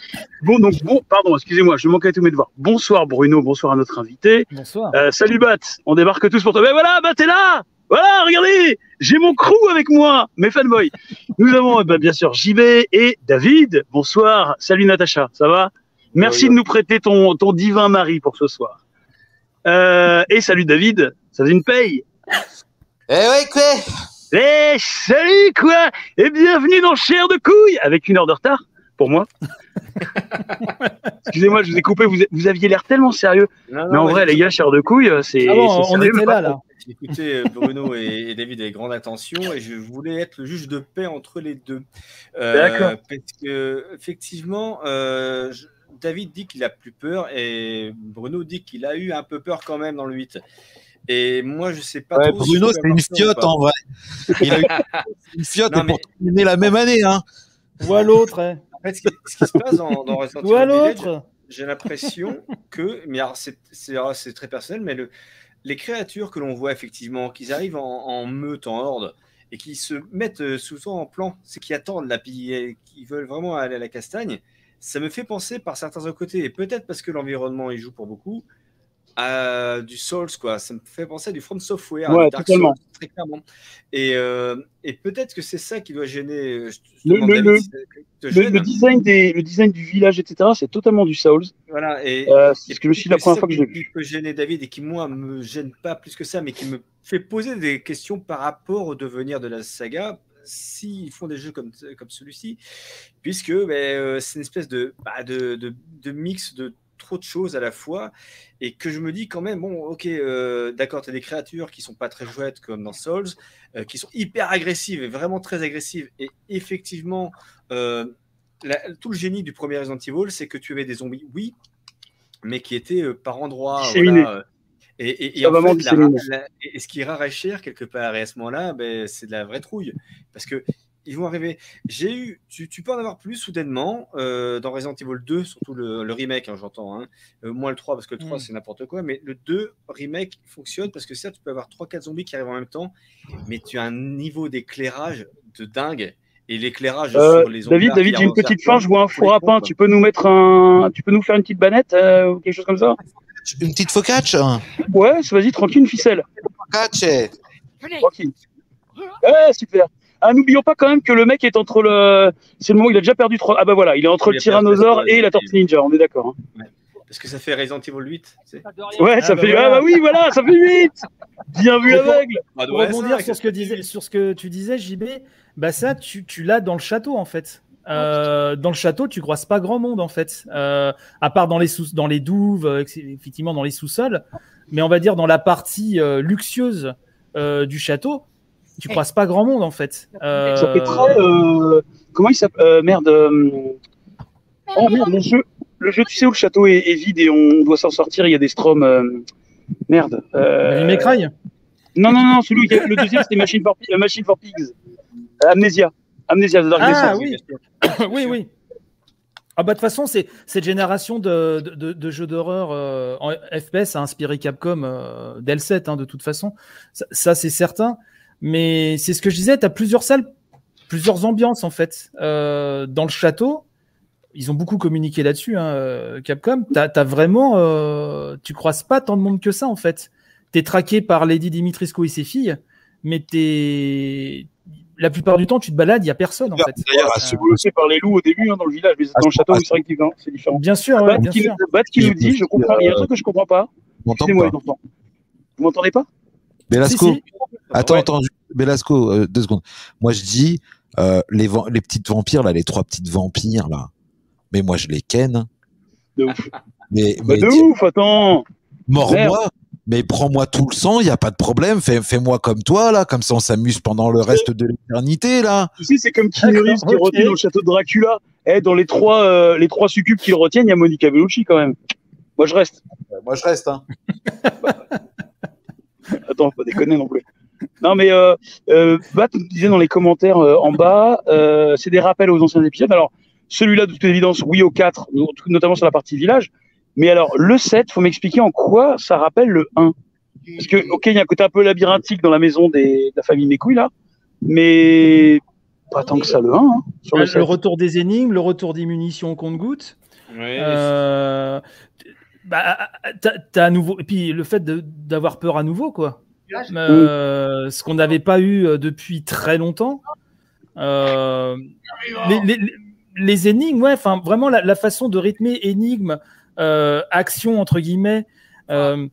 Bon, donc, bon, pardon, excusez-moi, je manquais à tous mes devoirs. Bonsoir, Bruno, bonsoir à notre invité. Bonsoir. Euh, salut, Bat, on débarque tous pour toi. Mais voilà, Bat est là. Voilà, regardez, j'ai mon crew avec moi, mes fanboys. Nous avons, bah, bien sûr, J B et David. Bonsoir, salut, Natacha, ça va ? Merci oui, de oui. nous prêter ton, ton divin mari pour ce soir. Euh, et salut, David, ça faisait une paye. Eh ouais, quoi? Eh, salut, quoi? Et bienvenue dans Chair de couille! Avec une heure de retard, pour moi. Excusez-moi, je vous ai coupé, vous, vous aviez l'air tellement sérieux. Non, non, mais en ouais, vrai, les gars, Chair de couille, c'est... Ah bon, c'est on était là, là. J'ai écouté Bruno et, et David avec grande attention, et je voulais être le juge de paix entre les deux. Euh, D'accord. Parce que, effectivement, euh, je, David dit qu'il a plus peur, et Bruno dit qu'il a eu un peu peur quand même dans le huit. Et moi, je sais pas. Ouais, trop Bruno, c'est une fiotte en vrai. Il a eu une fiotte non, mais... pour terminer la même année. Hein. Ou à l'autre. Hein. En fait, ce qui, ce qui se passe dans, dans Resident Evil Village, j'ai l'impression que. Mais alors, c'est, c'est, c'est très personnel, mais le, les créatures que l'on voit effectivement, qu'ils arrivent en, en meute, en horde, et qui se mettent souvent en plan, c'est qui attendent la pille, qui veulent vraiment aller à la castagne. ça me fait penser par certains côtés, et peut-être parce que l'environnement y joue pour beaucoup, à du Souls, quoi. Ça me fait penser à du From Software, ouais, Dark Souls, très clairement. Et, euh, et peut-être que c'est ça qui doit gêner. Le, le, le, si le, le, design des, le design du village, et cetera, c'est totalement du Souls. Voilà, et, euh, c'est ce que je me suis dit la première fois que j'ai vu. Qui peut gêner David et qui, moi, ne me gêne pas plus que ça, mais qui me fait poser des questions par rapport au devenir de la saga. S'ils font des jeux comme, comme celui-ci, puisque bah, euh, c'est une espèce de, bah, de, de, de mix de trop de choses à la fois, et que je me dis quand même, bon, ok, euh, d'accord, tu as des créatures qui sont pas très jouettes comme dans Souls, euh, qui sont hyper agressives, et vraiment très agressives, et effectivement, euh, la, tout le génie du premier Resident Evil, c'est que tu avais des zombies, oui, mais qui étaient euh, par endroits... Et, et, et, en fait, la, la, et ce qui est rare et cher, quelque part, et à ce moment-là, ben, c'est de la vraie trouille. Parce qu'ils vont arriver. J'ai eu, tu, tu peux en avoir plus soudainement, euh, dans Resident Evil deux, surtout le, le remake, hein, j'entends, hein, euh, moins le trois, parce que le trois, mmh. c'est n'importe quoi, mais le deux remake fonctionne, parce que certes, tu peux avoir trois quatre zombies qui arrivent en même temps, mais tu as un niveau d'éclairage de dingue. Et l'éclairage euh, sur les zombies. David, David, j'ai une petite faim, je vois un four à pain. Tu peux nous mettre un, tu peux nous faire une petite banette euh, ou quelque chose comme ça. Une petite focaccia hein. Ouais, vas-y, tranquille, une ficelle. Focaccia. Tranquille. Ouais, super. Ah, n'oublions pas quand même que le mec est entre le... C'est le moment où il a déjà perdu... trois... Ah bah voilà, il est entre il le tyrannosaure et la tortue ninja, on est d'accord. Hein. Ouais. Parce que ça fait Resident Evil huit. C'est... Ouais, ah, ça bah fait... Voilà. Ah bah oui, voilà, ça fait huit. Bien vu l'aveugle. Pour, pour rebondir sur ce, que disais, sur ce que tu disais, J B, bah ça, tu, tu l'as dans le château, en fait. Euh, dans le château, tu croises pas grand monde en fait, euh, à part dans les sous, dans les douves, euh, effectivement dans les sous-sols, mais on va dire dans la partie euh, luxueuse euh, du château, tu croises pas grand monde en fait. Euh... Ça fait très, euh, comment il s'appelle euh, Merde. Euh... Oh merde, le jeu, le jeu, tu sais où le château est, est vide et on doit s'en sortir. Il y a des stromes. Euh... Merde. Euh... Mécraille. Non non non, celui le deuxième c'était Machine for, Machine for Pigs. Amnésia. Amnésia, ah oui, oui, oui. Ah bah de toute façon, c'est cette génération de, de, de jeux d'horreur euh, en F P S a inspiré Capcom euh, dès le sept, hein, de toute façon. Ça, ça c'est certain. Mais c'est ce que je disais, tu as plusieurs salles, plusieurs ambiances en fait. Euh, dans le château, ils ont beaucoup communiqué là-dessus, hein, Capcom. T'as, t'as vraiment, euh, tu croises pas tant de monde que ça en fait. T'es traqué par Lady Dimitrescu et ses filles, mais t'es... La plupart du temps, tu te balades, il n'y a personne en fait. D'ailleurs, c'est boulossé par les loups au début hein, dans le village, mais dans le château, c'est vrai que c'est différent. Bien sûr, ouais, bien sûr. Bat qui nous dit, je comprends. Il y a un truc que je ne comprends pas. Excusez-moi, j'entends. Vous m'entendez pas ? Belasco, si, si. Attends, ouais. attends, Belasco, euh, deux secondes. Moi, je dis, euh, les, va- les petites vampires, là, les trois petites vampires, là, mais moi, je les ken. De ouf. Mais, mais, bah, de dis- ouf, attends. Mords-moi. Mais prends-moi tout le sang, il n'y a pas de problème. Fais, fais-moi comme toi, là. Comme ça, on s'amuse pendant le reste de l'éternité, là. Tu sais, c'est comme Keanu Reeves qui retient dans le château de Dracula. Eh, dans les trois, euh, les trois succubes qui le retiennent, il y a Monica Bellucci, quand même. Moi, je reste. Moi, je reste, hein. Attends, faut pas déconner non plus. Non, mais euh, euh, Bat nous disait dans les commentaires euh, en bas, euh, c'est des rappels aux anciens épisodes. Alors, celui-là, de toute évidence, oui, au quatre, notamment sur la partie village. Mais alors, le sept, faut m'expliquer en quoi ça rappelle le un. Parce que, ok, il y a un côté un peu labyrinthique dans la maison des, de la famille Mécouille, là, mais pas tant que ça, le un. Hein, sur le, le retour des énigmes, le retour des munitions au compte-gouttes. Ouais. Euh, bah, t'as, t'as à nouveau... Et puis, le fait de, d'avoir peur à nouveau, quoi. Euh, oui. Ce qu'on n'avait pas eu depuis très longtemps. Euh, les, les, les énigmes, ouais, enfin, vraiment, la, la façon de rythmer énigmes, Euh, action entre guillemets euh,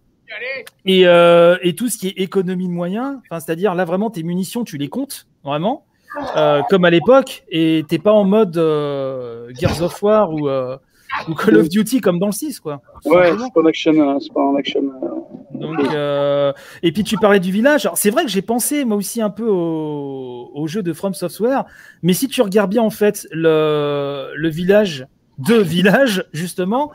et, euh, et tout ce qui est économie de moyens, enfin, c'est-à-dire là vraiment tes munitions tu les comptes vraiment euh, comme à l'époque et t'es pas en mode euh, Gears of War ou, euh, ou Call of Duty comme dans le six quoi. Ouais, c'est pas en action, c'est pas en action. Donc, euh, et puis tu parlais du village. Alors, c'est vrai que j'ai pensé moi aussi un peu au, au jeu de From Software, mais si tu regardes bien en fait le, le village de village justement.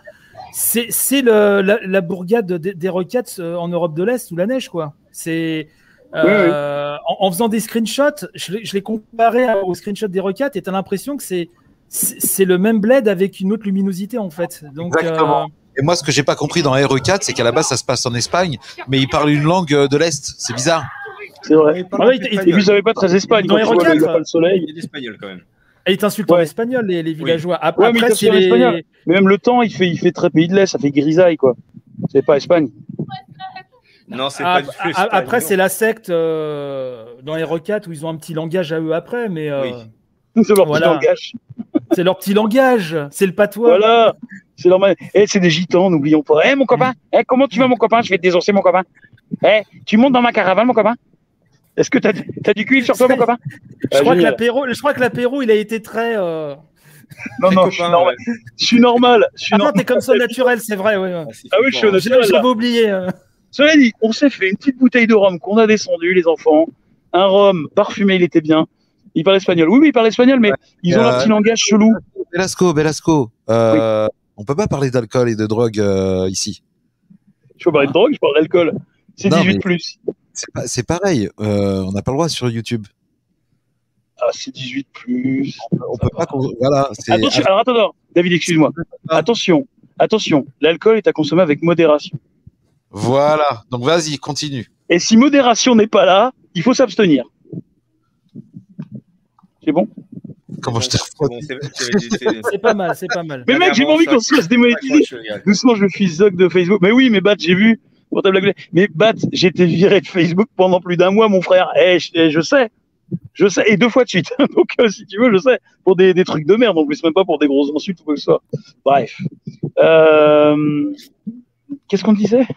C'est, c'est le, la, la bourgade des, des Rockets en Europe de l'Est sous la neige, quoi. C'est, euh, oui, oui. En, en faisant des screenshots, je l'ai, je l'ai comparé aux screenshots des Rockets et t'as l'impression que c'est, c'est, c'est le même bled avec une autre luminosité, en fait. Donc, exactement. Euh... Et moi, ce que j'ai pas compris dans R E quatre, c'est qu'à la base, ça se passe en Espagne, mais ils parlent une langue de l'Est. C'est bizarre. C'est vrai. Ah ouais, et puis, ils avaient pas très Espagne. Dans R E quatre, il y a l'espagnol quand même. Il est insultant en ouais. espagnol, les, les villageois. Après, ouais, mais, après, c'est les... espagnol. Mais même le temps, il fait, il fait très pays de l'Est, ça fait grisaille, quoi. C'est pas Espagne. Non, c'est à, pas du tout Espagne. Après, non. C'est la secte euh, dans les recates où ils ont un petit langage à eux après, mais. Euh, oui. C'est leur voilà. petit langage. C'est leur petit langage, c'est le patois. Voilà, c'est normal. Eh, c'est des gitans, n'oublions pas. Eh, mon copain, eh, comment tu vas, mon copain? Je vais te désosser, mon copain. Eh, tu montes dans ma caravane, mon copain? Est-ce que t'as, t'as du cuivre sur toi, mon copain? Je crois, que je crois que l'apéro, il a été très. Euh... Non, non, copains, je suis normal. Ouais. Je suis normal. Je suis ah normal. Non, t'es comme ça naturel, c'est vrai. Ouais. Ah, c'est ah oui, je suis naturel. J'avais oublié. Euh... Cela dit, on s'est fait une petite bouteille de rhum qu'on a descendu, les enfants. Un rhum parfumé, il était bien. Il parle espagnol. Oui, oui, il parle espagnol, mais ouais. ils ont euh, un petit langage chelou. Belasco, Belasco. Euh, oui. On peut pas parler d'alcool et de drogue euh, ici. Je peux parler de drogue, je parle d'alcool. C'est non, dix-huit plus. C'est, pas, c'est pareil. Euh, on n'a pas le droit sur YouTube. Ah, c'est dix-huit plus. On peut pas. Con- voilà. C'est... Attention. Alors attends, David, excuse-moi. Ah. Attention, attention. L'alcool est à consommer avec modération. Voilà. Donc vas-y, continue. Et si modération n'est pas là, il faut s'abstenir. C'est bon? Comment je t'ai C'est pas mal, c'est pas mal. Mais mec, j'ai pas envie qu'on se fasse démonétiser. Doucement, je suis Zog de Facebook. Mais oui, mais Bat, j'ai vu. Mais Bat, j'ai été viré de Facebook pendant plus d'un mois, mon frère. Eh, je, je sais. Je sais. Et deux fois de suite. Donc, euh, si tu veux, je sais. Pour des, des trucs de merde. En plus, même pas pour des grosses insultes ou quoi que ce soit. Bref. Euh... Qu'est-ce qu'on disait?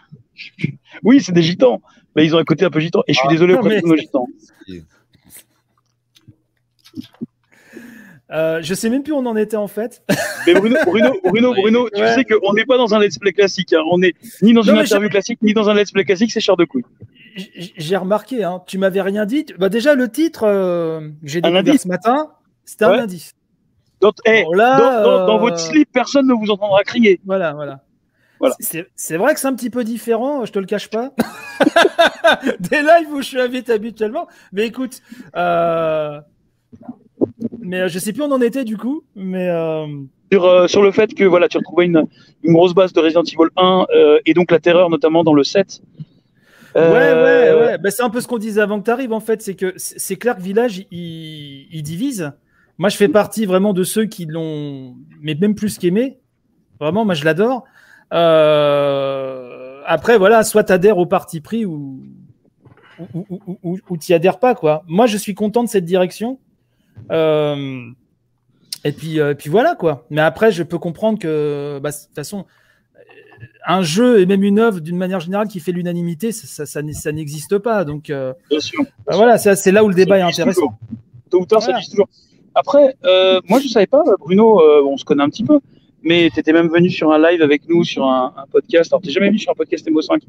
Oui, c'est des gitans. Mais ils ont un côté un peu gitan. Et je suis ah, désolé auprès mais... de nos gitans. Euh, je sais même plus où on en était en fait. Mais Bruno, Bruno, Bruno, Bruno, tu ouais. sais qu'on n'est pas dans un let's play classique. Hein. On n'est ni dans non, une interview j'ai... classique, ni dans un let's play classique, c'est cher de couille. J'ai remarqué, hein, tu m'avais rien dit. Bah, déjà, le titre euh, que j'ai découvert ce matin, c'était ouais. un indice. Dans, hey, bon, là, dans, dans, dans euh... votre slip, personne ne vous entendra crier. Voilà, voilà. Voilà. C'est, c'est vrai que c'est un petit peu différent, je te le cache pas. Des lives où je suis invité habituellement. Mais écoute. Euh... Mais je sais plus où on en était du coup, mais euh... sur, euh, sur le fait que voilà, tu retrouvais une, une grosse base de Resident Evil un euh, et donc la terreur notamment dans le sept. Euh... Ouais, ouais, ouais. Bah, c'est un peu ce qu'on disait avant que tu arrives en fait, c'est que c'est clair que Village il, il divise. Moi, je fais partie vraiment de ceux qui l'ont, mais même plus qu'aimé. Vraiment, moi, je l'adore. Euh... Après, voilà, soit t'adhères au parti pris ou ou, ou, ou, ou, ou t'y adhères pas quoi. Moi, je suis content de cette direction. Euh, et puis, euh, et puis voilà quoi. Mais après, je peux comprendre que, bah, de toute façon, un jeu et même une œuvre d'une manière générale qui fait l'unanimité, ça, ça, ça, ça n'existe pas. Donc, euh, bien sûr, bien bah, sûr. Voilà, ça, c'est là où le débat ça est intéressant. Tôt ou tard, voilà. Ça existe toujours. Après, euh, moi, je savais pas, Bruno, euh, on se connaît un petit peu, mais t'étais même venu sur un live avec nous, sur un, un podcast. Alors, t'es jamais venu sur un podcast M O cinq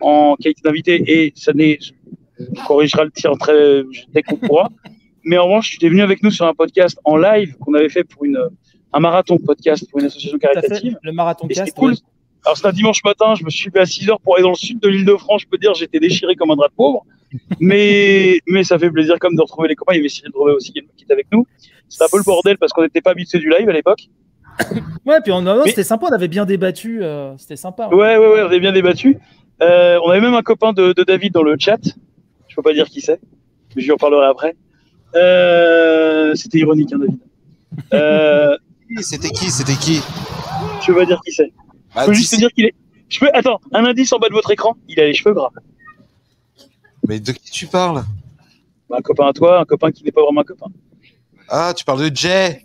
en qualité d'invité, et ça n'est, on corrigera le tir très dès qu'on pourra. Mais en revanche, tu es venu avec nous sur un podcast en live qu'on avait fait pour une, un marathon podcast pour une association caritative. Le marathon podcast. C'était cool. Ouais. Alors, c'était un dimanche matin, je me suis levé à six heures pour aller dans le sud de l'Île-de-France. Je peux dire, j'étais déchiré comme un drap de pauvre. Mais, mais ça fait plaisir comme de retrouver les copains. Il y avait Cyril Drevet aussi qui était avec nous. C'était un peu le bordel parce qu'on n'était pas habitué du live à l'époque. Ouais, puis on, non, mais... c'était sympa. On avait bien débattu. Euh, c'était sympa. Hein. Ouais, ouais, ouais, on avait bien débattu. Euh, on avait même un copain de, de David dans le chat. Je peux pas dire qui c'est, mais je lui en parlerai après. Euh, c'était ironique, hein, David. Euh, c'était qui C'était qui Je veux pas dire qui c'est. Bah, je peux juste te dire qu'il est. Je peux... Attends, un indice en bas de votre écran. Il a les cheveux gras. Mais de qui tu parles? Bah, un copain à toi, un copain qui n'est pas vraiment un copain. Ah, tu parles de Jay?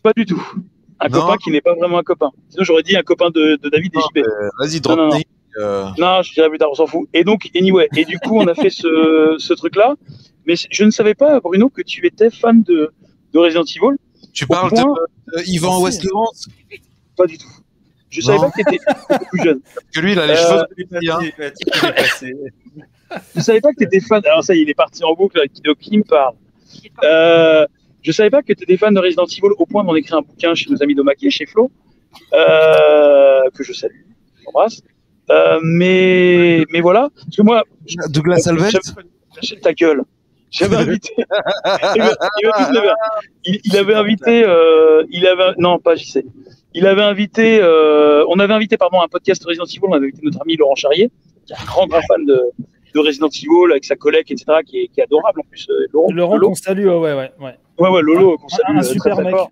Pas du tout. Un non. copain qui n'est pas vraiment un copain. Sinon, j'aurais dit un copain de, de David non, et J B. Euh, vas-y, drop. Non, non, non. Euh... non, je dirais plus tard, on s'en fout. Et donc, anyway. Et du coup, on a fait ce, ce truc-là. Mais je ne savais pas, Bruno, que tu étais fan de, de Resident Evil. Tu parles point... de Yvan Westlevance? Pas du tout. Je ne savais pas que tu étais plus jeune. Parce que lui, il a les euh... cheveux dépassés. Je ne savais pas que tu étais fan. Alors, ça y est, il est parti en boucle avec Kido qui me parle. Euh, je ne savais pas que tu étais fan de Resident Evil au point d'en écrire un bouquin chez nos amis d'Omake, chez Flo, euh, que je salue, j'embrasse. Euh, mais, mais voilà. Parce que moi. Je... Douglas Alves. J'achète ta gueule. J'avais invité. il, avait, il, avait, il, il avait invité. Euh, il avait. Non, pas J C. Il avait invité. Euh, on avait invité, pardon, un podcast Resident Evil. On avait invité notre ami Laurent Charrier, qui est un grand, grand fan de, de Resident Evil avec sa collègue, et cetera, qui est, qui est adorable en plus. Laurent, Laurent qu'on salue, ouais, ouais, ouais. Ouais, ouais, Lolo, qu'on salue. Un super très, très mec. Fort.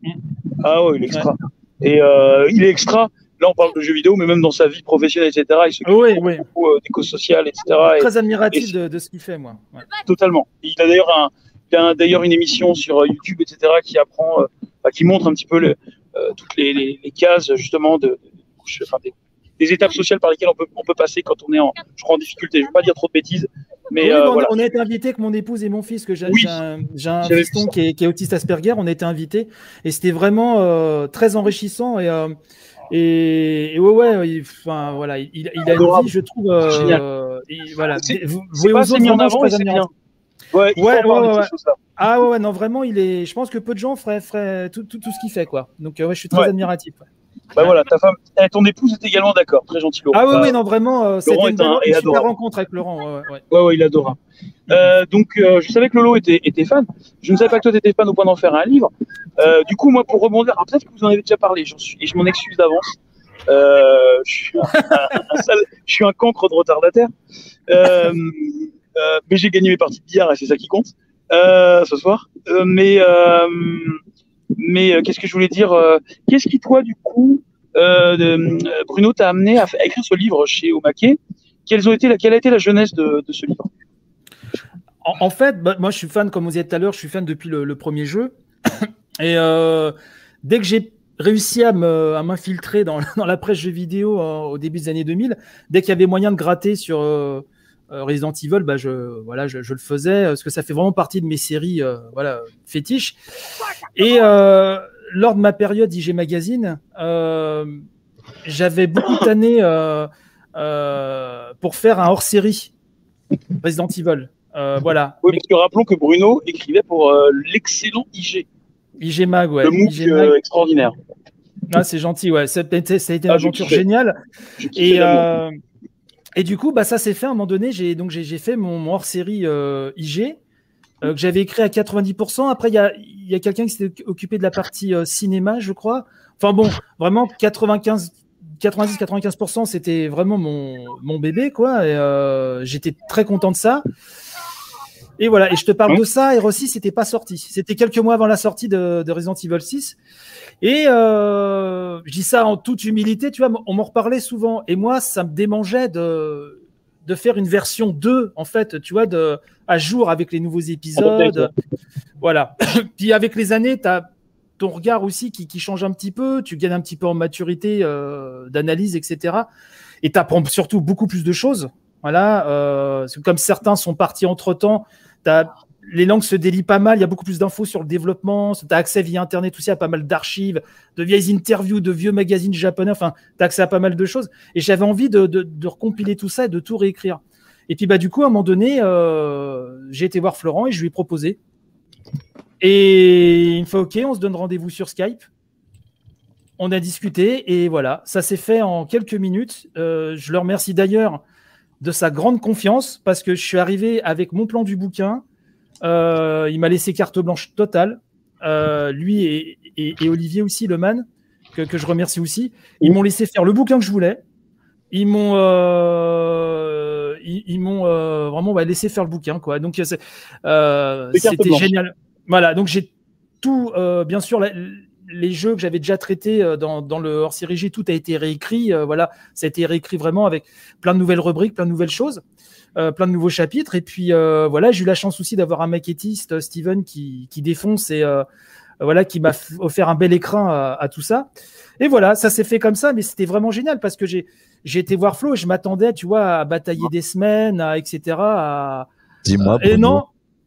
Ah ouais, il est extra. Ouais. Et euh, il est extra. Là, on parle de jeux vidéo, mais même dans sa vie professionnelle, et cetera, il s'occupe oui, beaucoup, oui. beaucoup euh, des causes sociales, et cetera. Et, très admiratif et, de, de ce qu'il fait, moi. Ouais. Totalement. Il a d'ailleurs un, il a d'ailleurs une émission sur YouTube, et cetera, qui apprend, euh, bah, qui montre un petit peu le, euh, toutes les, les, les cases justement de, de couches, enfin, des, des étapes sociales par lesquelles on peut, on peut passer quand on est en, je crois, en difficulté. Je ne veux pas dire trop de bêtises. Mais oui, euh, on, voilà. on a été invité avec mon épouse et mon fils, que j'ai, oui, j'ai un, j'ai un fiston qui est, qui est autiste Asperger. On a été invité et c'était vraiment euh, très enrichissant et euh, et, et ouais ouais, il, enfin voilà, il, il a une vie, je trouve. Euh, et, voilà, c'est, vous voyez aux autres mis en avant, c'est bien. Ouais, ouais, ouais, ouais. Ah ouais, non vraiment, il est. Je pense que peu de gens feraient, feraient tout, tout, tout ce qu'il fait quoi. Donc ouais, je suis très ouais. admiratif. Ouais. Bah voilà, ta femme, ton épouse est également d'accord, très gentil Laurent. Ah oui, oui, non vraiment, euh, c'était une, un, une super rencontre avec Laurent. Ouais, ouais, ouais. ouais, ouais il adore. Euh, donc euh, je savais que Lolo était, était fan. Je ne savais pas que toi t'étais fan au point d'en faire un livre. Euh, du coup, moi pour rebondir, ah, peut-être que vous en avez déjà parlé, j'en suis, et je m'en excuse d'avance. Euh, je, suis un, un, un sale, je suis un cancre de retardataire. Euh, euh, mais j'ai gagné mes parties de billard et c'est ça qui compte euh, ce soir. Euh, mais euh, Mais euh, qu'est-ce que je voulais dire euh, Qu'est-ce qui, toi, du coup, euh, de, euh, Bruno, t'a amené à, f- à écrire ce livre chez Omake? Quelles ont été la, Quelle a été la jeunesse de, de ce livre? En, en fait, bah, moi, je suis fan, comme vous disiez tout à l'heure, je suis fan depuis le, le premier jeu. Et euh, dès que j'ai réussi à, me, à m'infiltrer dans, dans la presse jeux vidéo euh, au début des années deux mille, dès qu'il y avait moyen de gratter sur euh, Resident Evil, bah, je, voilà, je, je le faisais, parce que ça fait vraiment partie de mes séries euh, voilà, fétiches. Et euh, lors de ma période I G Magazine, euh, j'avais beaucoup tanné euh, euh, pour faire un hors-série Resident Evil. Euh, voilà. Oui, parce que rappelons que Bruno écrivait pour euh, l'excellent I G. I G Mag, ouais. Le MOOC euh, extraordinaire. Ah, c'est gentil, ouais. Ça a été, ça a été ah, une aventure géniale. Et... Euh, et du coup, bah, ça s'est fait à un moment donné. J'ai, donc, j'ai, j'ai fait mon, mon hors-série euh, I G euh, que j'avais écrit à quatre-vingt-dix pour cent. Après, il y a, y a quelqu'un qui s'est occupé de la partie euh, cinéma, je crois. Enfin bon, vraiment, quatre-vingt-quinze, quatre-vingt-dix, quatre-vingt-quinze pour cent, c'était vraiment mon, mon bébé, quoi. Et, euh, j'étais très content de ça. Et voilà, et je te parle de ça. Et R six n'était pas sorti. C'était quelques mois avant la sortie de, de Resident Evil six. Et euh, je dis ça en toute humilité, tu vois, on m'en reparlait souvent. Et moi, ça me démangeait de, de faire une version deux, en fait, tu vois, de, à jour avec les nouveaux épisodes. Voilà. Puis avec les années, tu as ton regard aussi qui, qui change un petit peu. Tu gagnes un petit peu en maturité euh, d'analyse, et cetera. Et tu apprends surtout beaucoup plus de choses. Voilà. Euh, comme certains sont partis entre-temps, tu as... Les langues se délient pas mal, il y a beaucoup plus d'infos sur le développement, tu as accès via Internet aussi à pas mal d'archives, de vieilles interviews, de vieux magazines japonais, enfin, tu as accès à pas mal de choses. Et j'avais envie de, de, de recompiler tout ça et de tout réécrire. Et puis, bah, du coup, à un moment donné, euh, j'ai été voir Florent et je lui ai proposé. Et il me fait « Ok, on se donne rendez-vous sur Skype ». On a discuté et voilà, ça s'est fait en quelques minutes. Euh, je le remercie d'ailleurs de sa grande confiance parce que je suis arrivé avec mon plan du bouquin. Euh, il m'a laissé carte blanche totale. Euh, lui et, et, et Olivier aussi, le man, que, que je remercie aussi. Ils m'ont laissé faire le bouquin que je voulais. Ils m'ont, euh, ils, ils m'ont euh, vraiment ouais, laissé faire le bouquin, quoi. Donc c'est, euh, c'était génial. Voilà. Donc j'ai tout, euh, bien sûr, la, les jeux que j'avais déjà traités dans, dans le hors-série G, tout a été réécrit. Euh, voilà, ça a été réécrit vraiment avec plein de nouvelles rubriques, plein de nouvelles choses. Euh, plein de nouveaux chapitres et puis euh, voilà, j'ai eu la chance aussi d'avoir un maquettiste Steven qui, qui défonce et euh, voilà, qui m'a f- offert un bel écrin à, à tout ça et voilà, ça s'est fait comme ça, mais c'était vraiment génial parce que j'ai, j'ai été voir Flo et je m'attendais, tu vois, à batailler des semaines à, etc à, dis-moi euh, et non,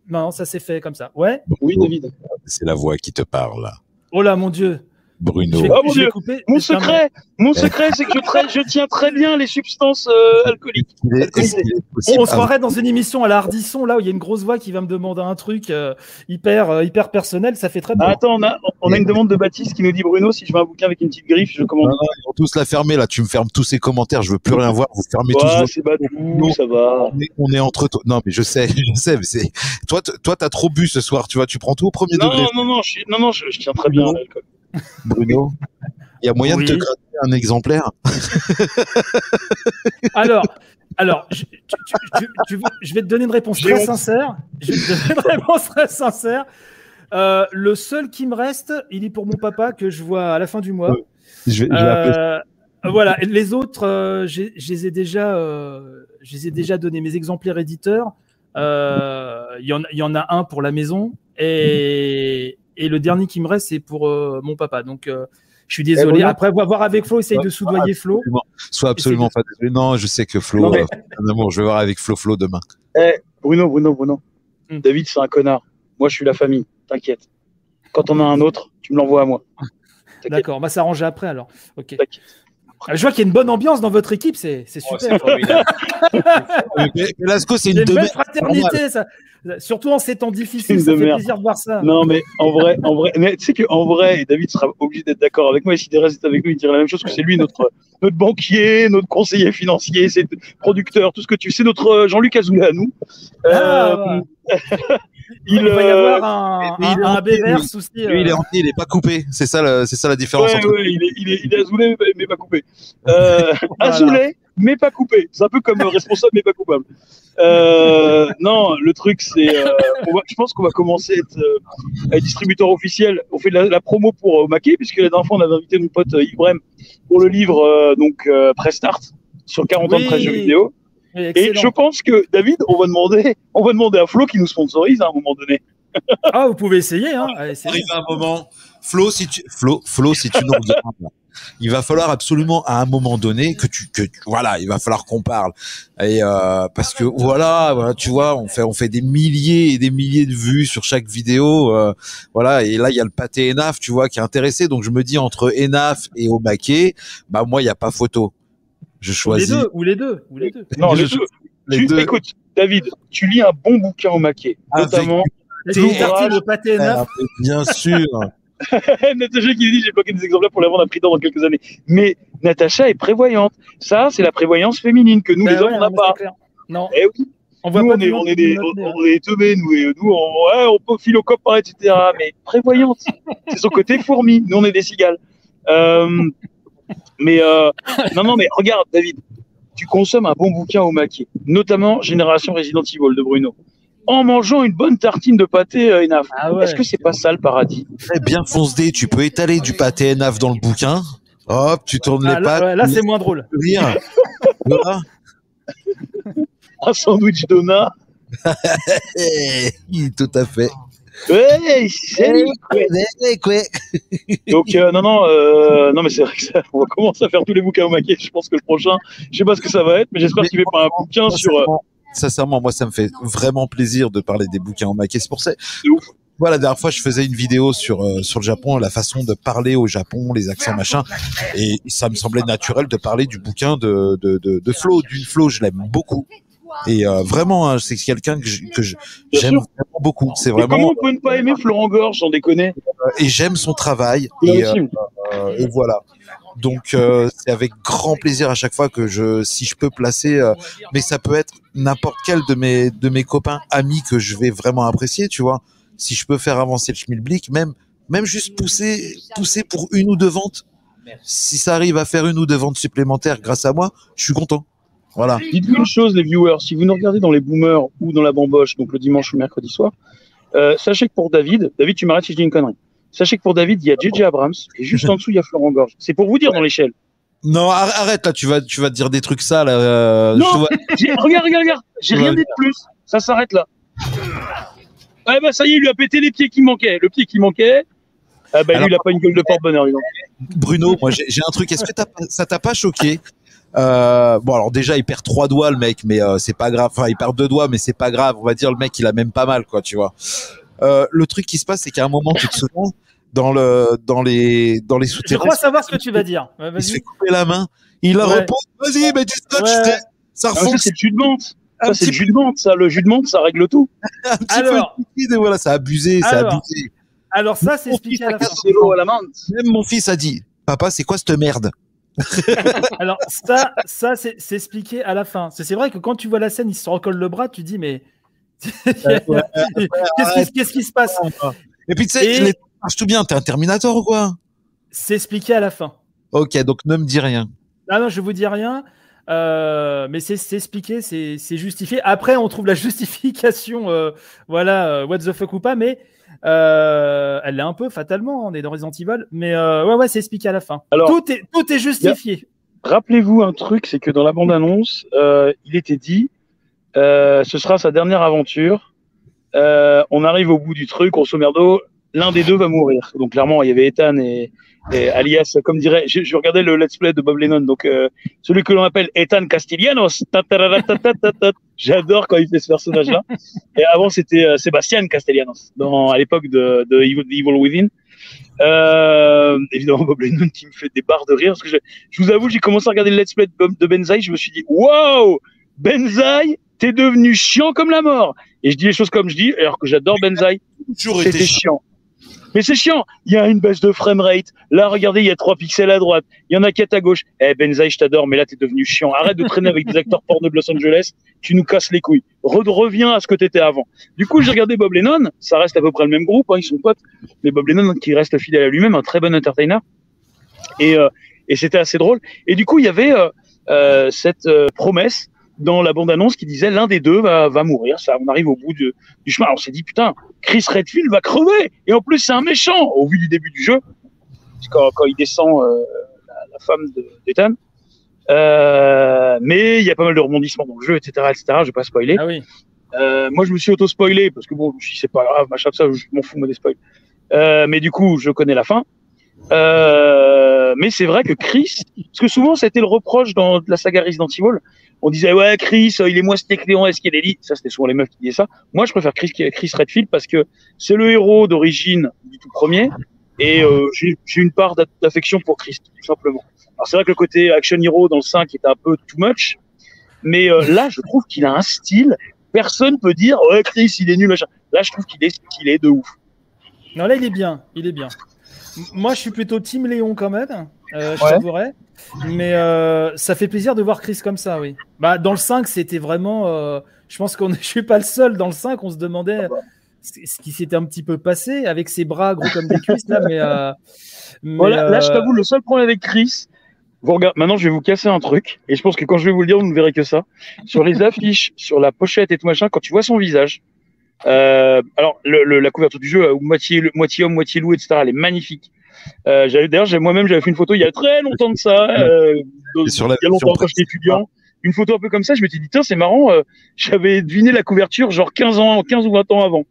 non, ça s'est fait comme ça. Ouais. Bruno, oui David, c'est la voix qui te parle. Oh là mon Dieu Bruno. Je vais, oh mon, je vais couper, mon secret, mon secret, c'est que je, tra- je tiens très bien les substances euh, alcooliques. Est, est on, on se croirait dans une émission à la Hardisson, là où il y a une grosse voix qui va me demander un truc euh, hyper, euh, hyper personnel. Ça fait très bien. Ah, attends, on a, on a une demande de Baptiste qui nous dit Bruno, si je veux un bouquin avec une petite griffe, je commande. Ah, ils vont tous la fermer là. Tu me fermes tous ces commentaires. Je veux plus rien voir. Vous fermez ouais, tous. C'est vos... Badou, ça va. On est, on est entre toi. Non, mais je sais, je sais. Mais c'est toi, t- toi, t'as trop bu ce soir. Tu vois, tu prends tout au premier non, degré. Non, non, non, je, non, non, je, je tiens très bien à l'alcool. Bruno, il y a moyen oui. de te gratter un exemplaire. Alors, Alors, je, tu, tu, tu, tu, je vais te donner une réponse J'ai très honte. sincère. Je vais te donner une réponse très sincère. Euh, le seul qui me reste, il est pour mon papa que je vois à la fin du mois. Je vais, je vais euh, voilà. Et les autres, euh, je les ai déjà, euh, je les ai déjà donné mes exemplaires éditeurs. Il euh, y, y en a un pour la maison et, et le dernier qui me reste, c'est pour euh, mon papa. Donc euh, je suis désolé. Voilà. Après, voir avec Flo, essaye de soudoyer Flo. Absolument. Sois absolument pas désolé. Non, je sais que Flo, mais... euh, un amour, je vais voir avec Flo Flo demain. Hey, Bruno, Bruno, Bruno. Mm. David, c'est un connard. Moi, je suis la famille. T'inquiète. Quand on a un autre, tu me l'envoies à moi. T'inquiète. D'accord, on va s'arranger après alors. Ok. T'inquiète. Je vois qu'il y a une bonne ambiance dans votre équipe, c'est, c'est super. Oh, c'est Velasco, c'est, c'est une, une belle fraternité, ça. Surtout en ces temps difficiles, ça fait merde. plaisir de voir ça. Non, mais en vrai, en vrai, mais tu sais qu'en vrai, David sera obligé d'être d'accord avec moi. Et si David reste avec nous, il dirait la même chose, que c'est lui notre, notre banquier, notre conseiller financier, c'est producteur, tout ce que tu c'est notre Jean-Luc Azoulay à nous. Ah, euh, ouais. Il va y avoir un, un, un B V R souci. Lui, euh... il est hanté, il n'est pas coupé. C'est ça, la, c'est ça la différence. Ouais, entre ouais, il est, il est, il est Azoulay, mais pas coupé. Euh, voilà. Azoulay, mais pas coupé. C'est un peu comme responsable, mais pas coupable. Euh, non, le truc, c'est. Euh, on va, je pense qu'on va commencer à être, euh, à être distributeur officiel. On fait de la, la promo pour Omake, euh, puisque la dernière fois, on avait invité mon pote euh, Ibrahim pour le livre euh, donc, euh, Press Start sur quarante oui. ans de presse jeux vidéo. Excellent. Et je pense que David, on va demander, on va demander à Flo qui nous sponsorise à un moment donné. Ah, vous pouvez essayer, hein. Allez, c'est arrive un moment, Flo, si tu, Flo, Flo, si tu nous regardes, il va falloir absolument à un moment donné que tu, que voilà, il va falloir qu'on parle. Et euh, parce que voilà, voilà, tu vois, on fait, on fait des milliers et des milliers de vues sur chaque vidéo, euh, voilà. Et là, il y a le pâté Enaf, tu vois, qui est intéressé. Donc je me dis entre Enaf et Omake, bah moi, il y a pas photo. Je choisis. Les deux, ou les deux, ou les deux. Non, les deux. Les tu, deux. Écoute, David, tu lis un bon bouquin Omake, notamment. Le pâté Enaf. Bien sûr. Natacha qui dit j'ai bloqué des exemplaires pour la vendre à prix d'or dans quelques années. Mais Natacha est prévoyante. Ça, c'est la prévoyance féminine que nous ben les hommes ouais, on n'a pas. Non. Eh oui. On nous, on est, on est des, on est teubés, nous, et nous, on, ouais, on peut filer aux copains, et cetera. Mais prévoyante, c'est son côté fourmi. Nous, on est des cigales. Euh, Mais euh, non, non, mais regarde, David, tu consommes un bon bouquin Omake, notamment Génération Resident Evil de Bruno, en mangeant une bonne tartine de pâté euh, Enaf. Ah ouais. Est-ce que c'est pas ça le paradis? Très bien foncé, tu peux étaler du pâté Enaf dans le bouquin. Hop, tu tournes ah, les pattes. Là, là c'est moins drôle. Rire. Voilà. Un sandwich de nain. Tout à fait. Ouais, c'est quoi. Donc euh, non non euh, non mais c'est vrai que ça, on commence à faire tous les bouquins Omake. Je pense que le prochain, je sais pas ce que ça va être, mais j'espère mais qu'il va pas un bouquin sur. Euh... Sincèrement, moi ça me fait vraiment plaisir de parler des bouquins Omake. C'est pour ça. C'est ouf. Voilà, la dernière fois, je faisais une vidéo sur euh, sur le Japon, la façon de parler au Japon, les accents machin, et ça me semblait naturel de parler du bouquin de de de, de Flo, d'une Flo, je l'aime beaucoup. Et euh, vraiment, hein, c'est quelqu'un que, je, que je, j'aime sûr. vraiment beaucoup. C'est vraiment. Et comment on peut ne pas aimer Florent Gorge, j'en déconne. Et j'aime son travail. Et, euh, euh, et voilà. Donc euh, c'est avec grand plaisir à chaque fois que je, si je peux placer, euh, mais ça peut être n'importe quel de mes de mes copains amis que je vais vraiment apprécier, tu vois. Si je peux faire avancer le schmilblick, même même juste pousser pousser pour une ou deux ventes. Si ça arrive à faire une ou deux ventes supplémentaires grâce à moi, je suis content. Voilà. Dites-vous une chose, les viewers, si vous nous regardez dans les boomers ou dans la bamboche, donc le dimanche ou le mercredi soir, euh, sachez que pour David, David, tu m'arrêtes si je dis une connerie. Sachez que pour David, il y a J J Abrams et juste en dessous, il y a Florent Gorge. C'est pour vous dire dans l'échelle. Non, arrête là, tu vas, tu vas dire des trucs sales. Euh, non, je vois... j'ai, regarde, regarde, regarde, j'ai rien dit de plus. Ça s'arrête là. Ah bah ça y est, il lui a pété les pieds qui manquaient, le pied qui manquait. Ah bah alors, lui, il a pas une gueule de porte-bonheur. Bruno, moi j'ai, j'ai un truc. Est-ce que t'as, ça t'a pas choqué? Euh, bon alors déjà il perd trois doigts le mec, mais euh, c'est pas grave, enfin il perd deux doigts mais c'est pas grave, on va dire le mec il a même pas mal quoi, tu vois. Euh, le truc qui se passe c'est qu'à un moment tu te souviens dans le dans les dans les souterrains. Je crois savoir ce que tu vas dire. Ouais, vas-y. Il se fait couper la main, il la ouais. repose. Vas-y mais du scotch, ouais. ça refonce. Ah, c'est le jus de menthe. Ça c'est le jus de menthe, ça le jus de menthe ça règle tout. Un petit alors, peu de liquide, voilà, ça a abusé, ça a abusé. Alors ça c'est expliqué à la fin. À la menthe. Même mon fils a dit, papa c'est quoi cette merde? Alors ça, ça c'est, c'est expliqué à la fin. C'est, c'est vrai que quand tu vois la scène, il se recolle le bras, tu dis mais qu'est-ce, qui, qu'est-ce qui se passe? Et puis tu sais, il marche tout bien. T'es un Terminator ou quoi? C'est expliqué à la fin. Ok, donc ne me dis rien. Ah non, je vous dis rien. Euh, mais c'est, c'est expliqué, c'est, c'est justifié. Après, on trouve la justification, euh, voilà, what the fuck ou pas, mais euh, elle l'est un peu fatalement. On est dans Resident Evil, mais euh, ouais, ouais, c'est expliqué à la fin. Alors, tout est, tout est justifié. A... Rappelez-vous un truc, c'est que dans la bande-annonce, euh, il était dit, euh, ce sera sa dernière aventure. Euh, on arrive au bout du truc, grosso merdo. L'un des deux va mourir. Donc, clairement, il y avait Ethan et, et alias, comme dirait, je, je regardais le let's play de Bob Lennon. Donc, euh, celui que l'on appelle Ethan Castellanos. J'adore quand il fait ce personnage-là. Et avant, c'était euh, Sébastien Castellanos, dans, à l'époque de, de Evil, Evil Within. Euh, évidemment, Bob Lennon qui me fait des barres de rire. Parce que je, je vous avoue, j'ai commencé à regarder le let's play de, de Benzaï. Je me suis dit, waouh, Benzaï, t'es devenu chiant comme la mort. Et je dis les choses comme je dis, alors que j'adore Benzaï. Toujours été chiant. Mais c'est chiant, il y a une baisse de framerate. Là, regardez, il y a trois pixels à droite. Il y en a quatre à gauche. Eh, Benzaï, je t'adore, mais là, t'es devenu chiant. Arrête de traîner avec des acteurs porno de Los Angeles. Tu nous casses les couilles. Re- reviens à ce que t'étais avant. Du coup, j'ai regardé Bob Lennon. Ça reste à peu près le même groupe, hein, ils sont potes. Mais Bob Lennon, qui reste fidèle à lui-même, un très bon entertainer. Et, euh, et c'était assez drôle. Et du coup, il y avait euh, euh, cette euh, promesse dans la bande-annonce qui disait l'un des deux va, va mourir. Ça, on arrive au bout du, du chemin. Alors, on s'est dit, putain, Chris Redfield va crever. Et en plus, c'est un méchant au vu du début du jeu. Quand, quand il descend euh, la, la femme de, d'Ethan. Euh, mais il y a pas mal de rebondissements dans le jeu, et cetera, et cetera. Je vais pas spoiler. Ah oui. Euh, moi, je me suis auto-spoilé parce que bon, je sais pas grave, machin, ça, je m'en fous, moi, des spoils. Euh, mais du coup, je connais la fin. Euh, mais c'est vrai que Chris, parce que souvent, ça a été le reproche dans la saga Resident Evil. On disait, ouais, Chris, il est moins stylé que Léon, est-ce qu'il est dit? Ça, c'était souvent les meufs qui disaient ça. Moi, je préfère Chris, Chris Redfield parce que c'est le héros d'origine du tout premier et euh, j'ai, j'ai une part d'affection pour Chris, tout simplement. Alors, c'est vrai que le côté action hero dans le cinq est un peu too much, mais euh, là, je trouve qu'il a un style. Personne peut dire, ouais, Chris, il est nul, machin. Là, je trouve qu'il est stylé de ouf. Non, là, il est bien, il est bien. Moi, je suis plutôt team Léon quand même, euh, je ouais. t'avouerais. Mais euh, ça fait plaisir de voir Chris comme ça, oui. Bah, dans le cinq, c'était vraiment... Euh, je pense que je ne suis pas le seul. Dans le cinq, on se demandait ce qui s'était un petit peu passé avec ses bras gros comme des cuisses. Là, mais, euh, mais, voilà, là, je t'avoue, le seul problème avec Chris... Vous regardez, maintenant, je vais vous casser un truc. Et je pense que quand je vais vous le dire, vous ne verrez que ça. Sur les affiches, sur la pochette et tout machin, quand tu vois son visage... Euh, alors le, le, la couverture du jeu, moitié, moitié homme, moitié loup, et cetera, elle est magnifique. Euh, j'avais, d'ailleurs, j'avais, moi-même, j'avais fait une photo il y a très longtemps de ça, euh, dans, sur la, il y a longtemps quand j'étais étudiant, une photo un peu comme ça. Je me suis dit, tiens, c'est marrant. Euh, j'avais deviné la couverture genre quinze ans, quinze ou vingt ans avant.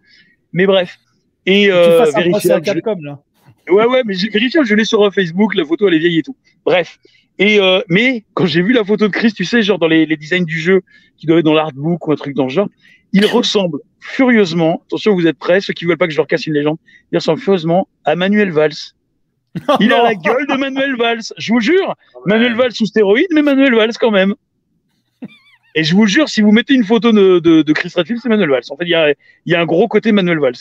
Mais bref. Et, et euh, tu fasses un procès à Capcom là. Ouais, ouais, mais j'ai vérifié, je l'ai sur Facebook, la photo elle est vieille et tout. Bref. Et euh, mais quand j'ai vu la photo de Chris, tu sais, genre dans les, les designs du jeu qui doivent être dans l'artbook ou un truc dans le genre, il ressemble furieusement, attention, vous êtes prêts, ceux qui veulent pas que je leur casse une légende, il ressemble furieusement à Manuel Valls. Il a la gueule de Manuel Valls, je vous jure. Manuel Valls sous stéroïdes, mais Manuel Valls quand même. Et je vous jure, si vous mettez une photo de, de, de Chris Redfield, c'est Manuel Valls. En fait, il y a, y a un gros côté Manuel Valls.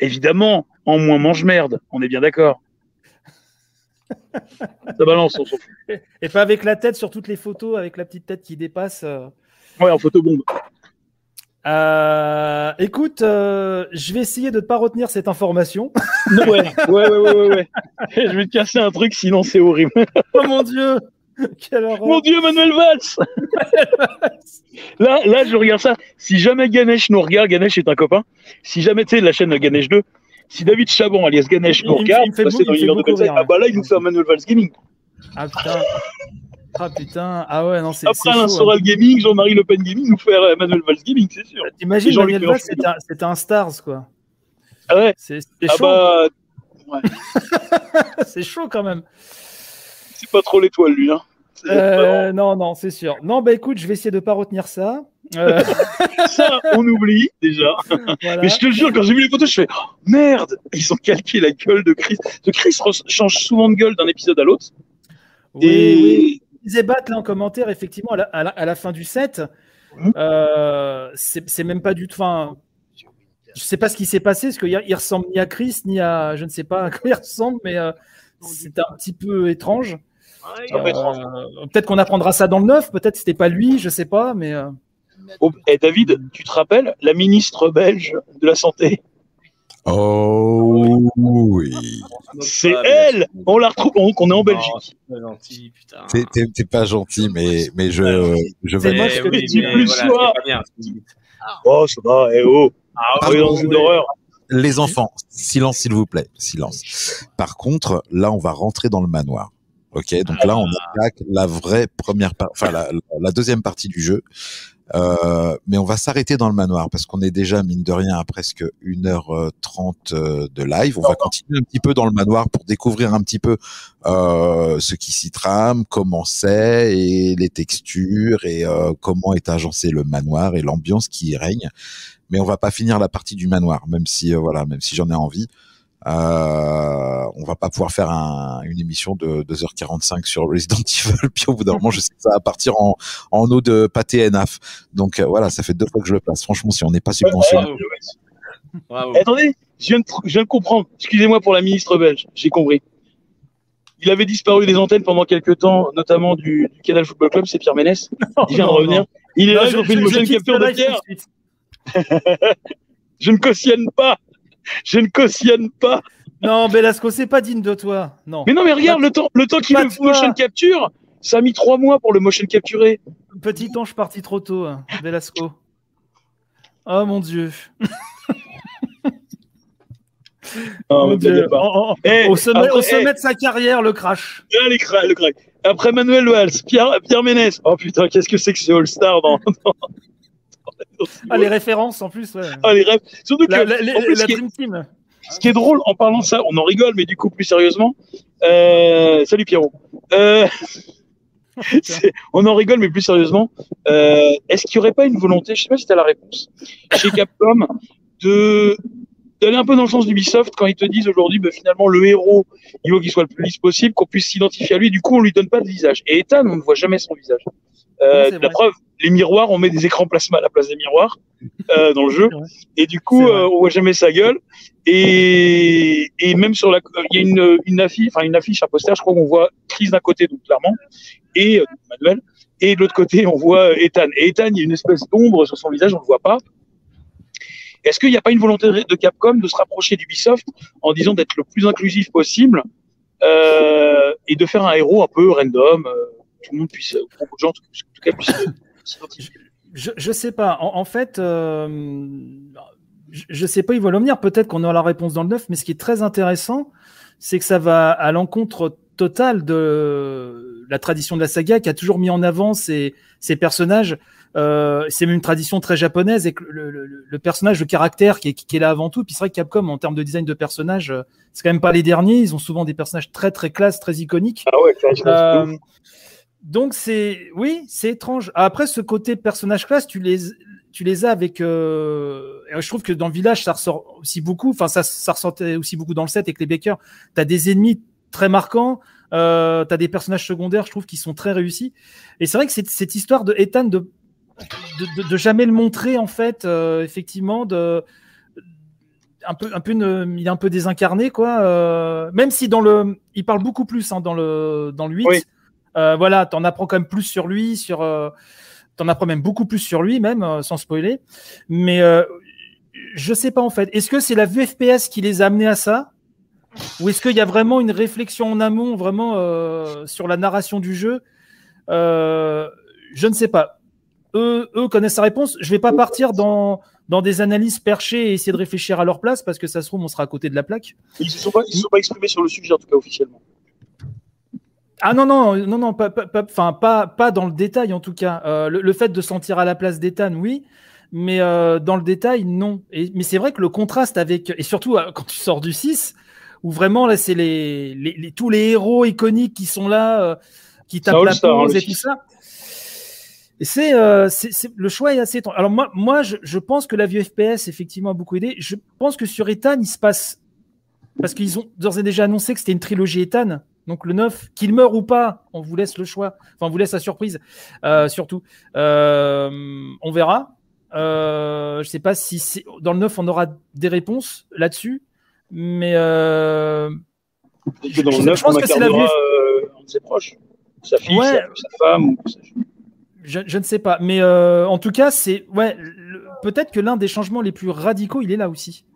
Évidemment, en moins mange-merde, on est bien d'accord. Ça balance, on s'en fout. Et pas avec la tête sur toutes les photos, avec la petite tête qui dépasse. Euh... Ouais, en photobombe. Euh, écoute, euh, je vais essayer de ne pas retenir cette information. ouais, ouais, ouais, ouais, ouais, ouais. Je vais te casser un truc, sinon c'est horrible. Oh mon Dieu, quelle horreur. Mon Dieu, Manuel Valls. là, là, je regarde ça. Si jamais Ganesh nous regarde, Ganesh est un copain. Si jamais, tu sais, la chaîne Ganesh deux, si David Chaban, alias Ganesh, nous regarde, il, il passer beau, dans de Benzaï, ah bah là, il nous fait un Manuel Valls Gaming. Ah putain. Ah putain, ah ouais, non, c'est après c'est Alain chaud, Soral hein. Gaming, Jean-Marie Le Pen Gaming, nous faire Manuel Valls Gaming, c'est sûr. T'imagines, Manuel Valls, c'était un, c'était un Stars, quoi. Ah ouais. C'est, c'est ah chaud. Bah... Ouais. C'est chaud quand même. C'est pas trop l'étoile, lui. Hein. Euh, non, non, c'est sûr. Non, bah écoute, je vais essayer de pas retenir ça. Euh... ça, on oublie déjà. Voilà. Mais je te jure, quand j'ai vu les photos, je fais oh, merde, ils ont calqué la gueule de Chris. De Chris change souvent de gueule d'un épisode à l'autre. Oui, et... oui. Ils ébattent là en commentaire, effectivement, à la, à la, à la fin du set. Euh, c'est, c'est même pas du tout. Enfin, je sais pas ce qui s'est passé, parce qu'il ne ressemble ni à Chris, ni à. Je ne sais pas à quoi il ressemble, mais euh, c'est un petit peu étrange. Euh, peut-être qu'on apprendra ça dans le neuf, peut-être c'était pas lui, je sais pas, mais. Euh... Oh, et David, tu te rappelles la ministre belge de la Santé Oh oui. C'est elle. On la retrouve. On, on est en Belgique. T'es pas gentil, mais, mais je, je vais. Moi, je te dis plus soir. Oh, ça va. Eh oh. Ah oui, dans une horreur. Les enfants, silence s'il vous plaît, silence. Par contre, là, on va rentrer dans le manoir. Ok, donc ah. là, on attaque la vraie première, par... enfin la, la deuxième partie du jeu. Euh, mais on va s'arrêter dans le manoir parce qu'on est déjà, mine de rien, à presque une heure trente de live. On va continuer un petit peu dans le manoir pour découvrir un petit peu euh, ce qui s'y trame, comment c'est, et les textures, et euh, comment est agencé le manoir et l'ambiance qui y règne. Mais on va pas finir la partie du manoir, même si euh, voilà, même si j'en ai envie. Euh, on va pas pouvoir faire un, une émission de deux heures quarante-cinq sur Resident Evil, puis au bout d'un moment je sais que ça va partir en, en eau de pâté N A F, donc euh, voilà, ça fait deux fois que je le place, franchement si on n'est pas subventionné. Bravo. Attendez, je viens, de, je viens de comprendre, excusez-moi pour la ministre belge, j'ai compris, il avait disparu des antennes pendant quelques temps, notamment du, du Canal Football Club, c'est Pierre Ménès, il vient non, de revenir, non. il est non, là, je fais une motion capture de Pierre. Je ne cautionne pas. Je ne cautionne pas. Non, Belasco, c'est pas digne de toi. Non. Mais non, mais regarde, pas, le temps, le temps qu'il le motion capture, ça a mis trois mois pour le motion capturer. Petit ange parti trop tôt, hein, Belasco. Oh mon Dieu. Non, mon Dieu. Pas. Oh, oh. Hey, au sommet, après, au sommet hey. de sa carrière, le crash. Ah, les cra- le crack. Après Manuel Valls, Pierre, Pierre Ménès. Oh putain, qu'est-ce que c'est que ce All-Star dans... Ah, les références en plus. Ouais. Ah, les rêves. Surtout que la, la, en plus, la Dream est, Team. Ce qui est drôle en parlant de ça, on en rigole, mais du coup, plus sérieusement. Euh, salut Pierrot. Euh, on en rigole, mais plus sérieusement. Euh, est-ce qu'il n'y aurait pas une volonté, je ne sais pas si tu as la réponse, chez Capcom, de, d'aller un peu dans le sens d'Ubisoft quand ils te disent aujourd'hui, bah, finalement, le héros, il faut qu'il soit le plus lisse possible, qu'on puisse s'identifier à lui, du coup, on ne lui donne pas de visage. Et Ethan, on ne voit jamais son visage. Euh, la preuve, les miroirs, on met des écrans plasma à la place des miroirs euh, dans le jeu, et du coup euh, on voit jamais sa gueule. Et, et même sur la, il y a une, une affiche, enfin une affiche, un poster, je crois qu'on voit Chris d'un côté, donc clairement, et euh, Manuel, et de l'autre côté on voit Ethan. Et Ethan, il y a une espèce d'ombre sur son visage, on le voit pas. Est-ce qu'il n'y a pas une volonté de Capcom de se rapprocher d'Ubisoft en disant d'être le plus inclusif possible euh, et de faire un héros un peu random? Euh, tout le monde puisse, beaucoup de gens, en tout cas, puisse. Je, je sais pas. En, en fait, euh, je, je sais pas, ils vont l'omnir. Peut-être qu'on aura la réponse dans le neuf, mais ce qui est très intéressant, c'est que ça va à l'encontre totale de la tradition de la saga qui a toujours mis en avant ces, ces personnages. Euh, c'est même une tradition très japonaise, et le, le, le personnage, le caractère qui est, qui est là avant tout. Puis c'est vrai que Capcom, en termes de design de personnages, c'est quand même pas les derniers. Ils ont souvent des personnages très, très classe, très iconiques. Ah ouais, clairement. Euh, Donc c'est oui, c'est étrange. Après, ce côté personnage classe, tu les tu les as avec. Euh, je trouve que dans le village, ça ressort aussi beaucoup. Enfin, ça ça ressortait aussi beaucoup dans le set avec les Baker. T'as des ennemis très marquants. Euh, t'as des personnages secondaires, je trouve, qui sont très réussis. Et c'est vrai que cette cette histoire de Ethan de de, de, de jamais le montrer en fait, euh, effectivement, de un peu un peu une, il est un peu désincarné quoi. Euh, même si dans le il parle beaucoup plus hein, dans le dans le huit. Oui. Euh, voilà, t'en apprends quand même plus sur lui, sur, euh, t'en apprends même beaucoup plus sur lui, même euh, sans spoiler. Mais euh, je sais pas en fait. Est-ce que c'est la vue F P S qui les a amenés à ça, ou est-ce qu'il y a vraiment une réflexion en amont, vraiment euh, sur la narration du jeu? euh, Je ne sais pas. Eux, eux connaissent sa réponse. Je vais pas partir dans dans des analyses perchées et essayer de réfléchir à leur place parce que ça se trouve on sera à côté de la plaque. Ils ne se sont pas, ils se sont pas exprimés sur le sujet en tout cas officiellement. Ah non, non, non, non, pas, pas, pas, pas, pas dans le détail en tout cas. Euh, le, le fait de sentir à la place d'Ethan, oui, mais euh, dans le détail, non. Et, mais c'est vrai que le contraste avec, et surtout quand tu sors du six, où vraiment là, c'est les, les, les, tous les héros iconiques qui sont là, euh, qui tapent la pause et tout ça. Et c'est, euh, c'est, c'est, le choix est assez étrange. Alors moi, moi je, je pense que la vue F P S, effectivement, a beaucoup aidé. Je pense que sur Ethan, il se passe, parce qu'ils ont d'ores et déjà annoncé que c'était une trilogie Ethan. Donc le neuf, qu'il meure ou pas, on vous laisse le choix. Enfin, on vous laisse la surprise, euh, surtout. Euh, on verra. Euh, je sais pas si c'est... dans le neuf, on aura des réponses là-dessus. Mais euh... je, dans je, le neuf, je pense on que c'est la vue. Euh, on s'est proche. Sa fille, ouais. sa, sa femme. Ou... Je, je ne sais pas. Mais euh, en tout cas, c'est ouais. Le... Peut-être que l'un des changements les plus radicaux, il est là aussi.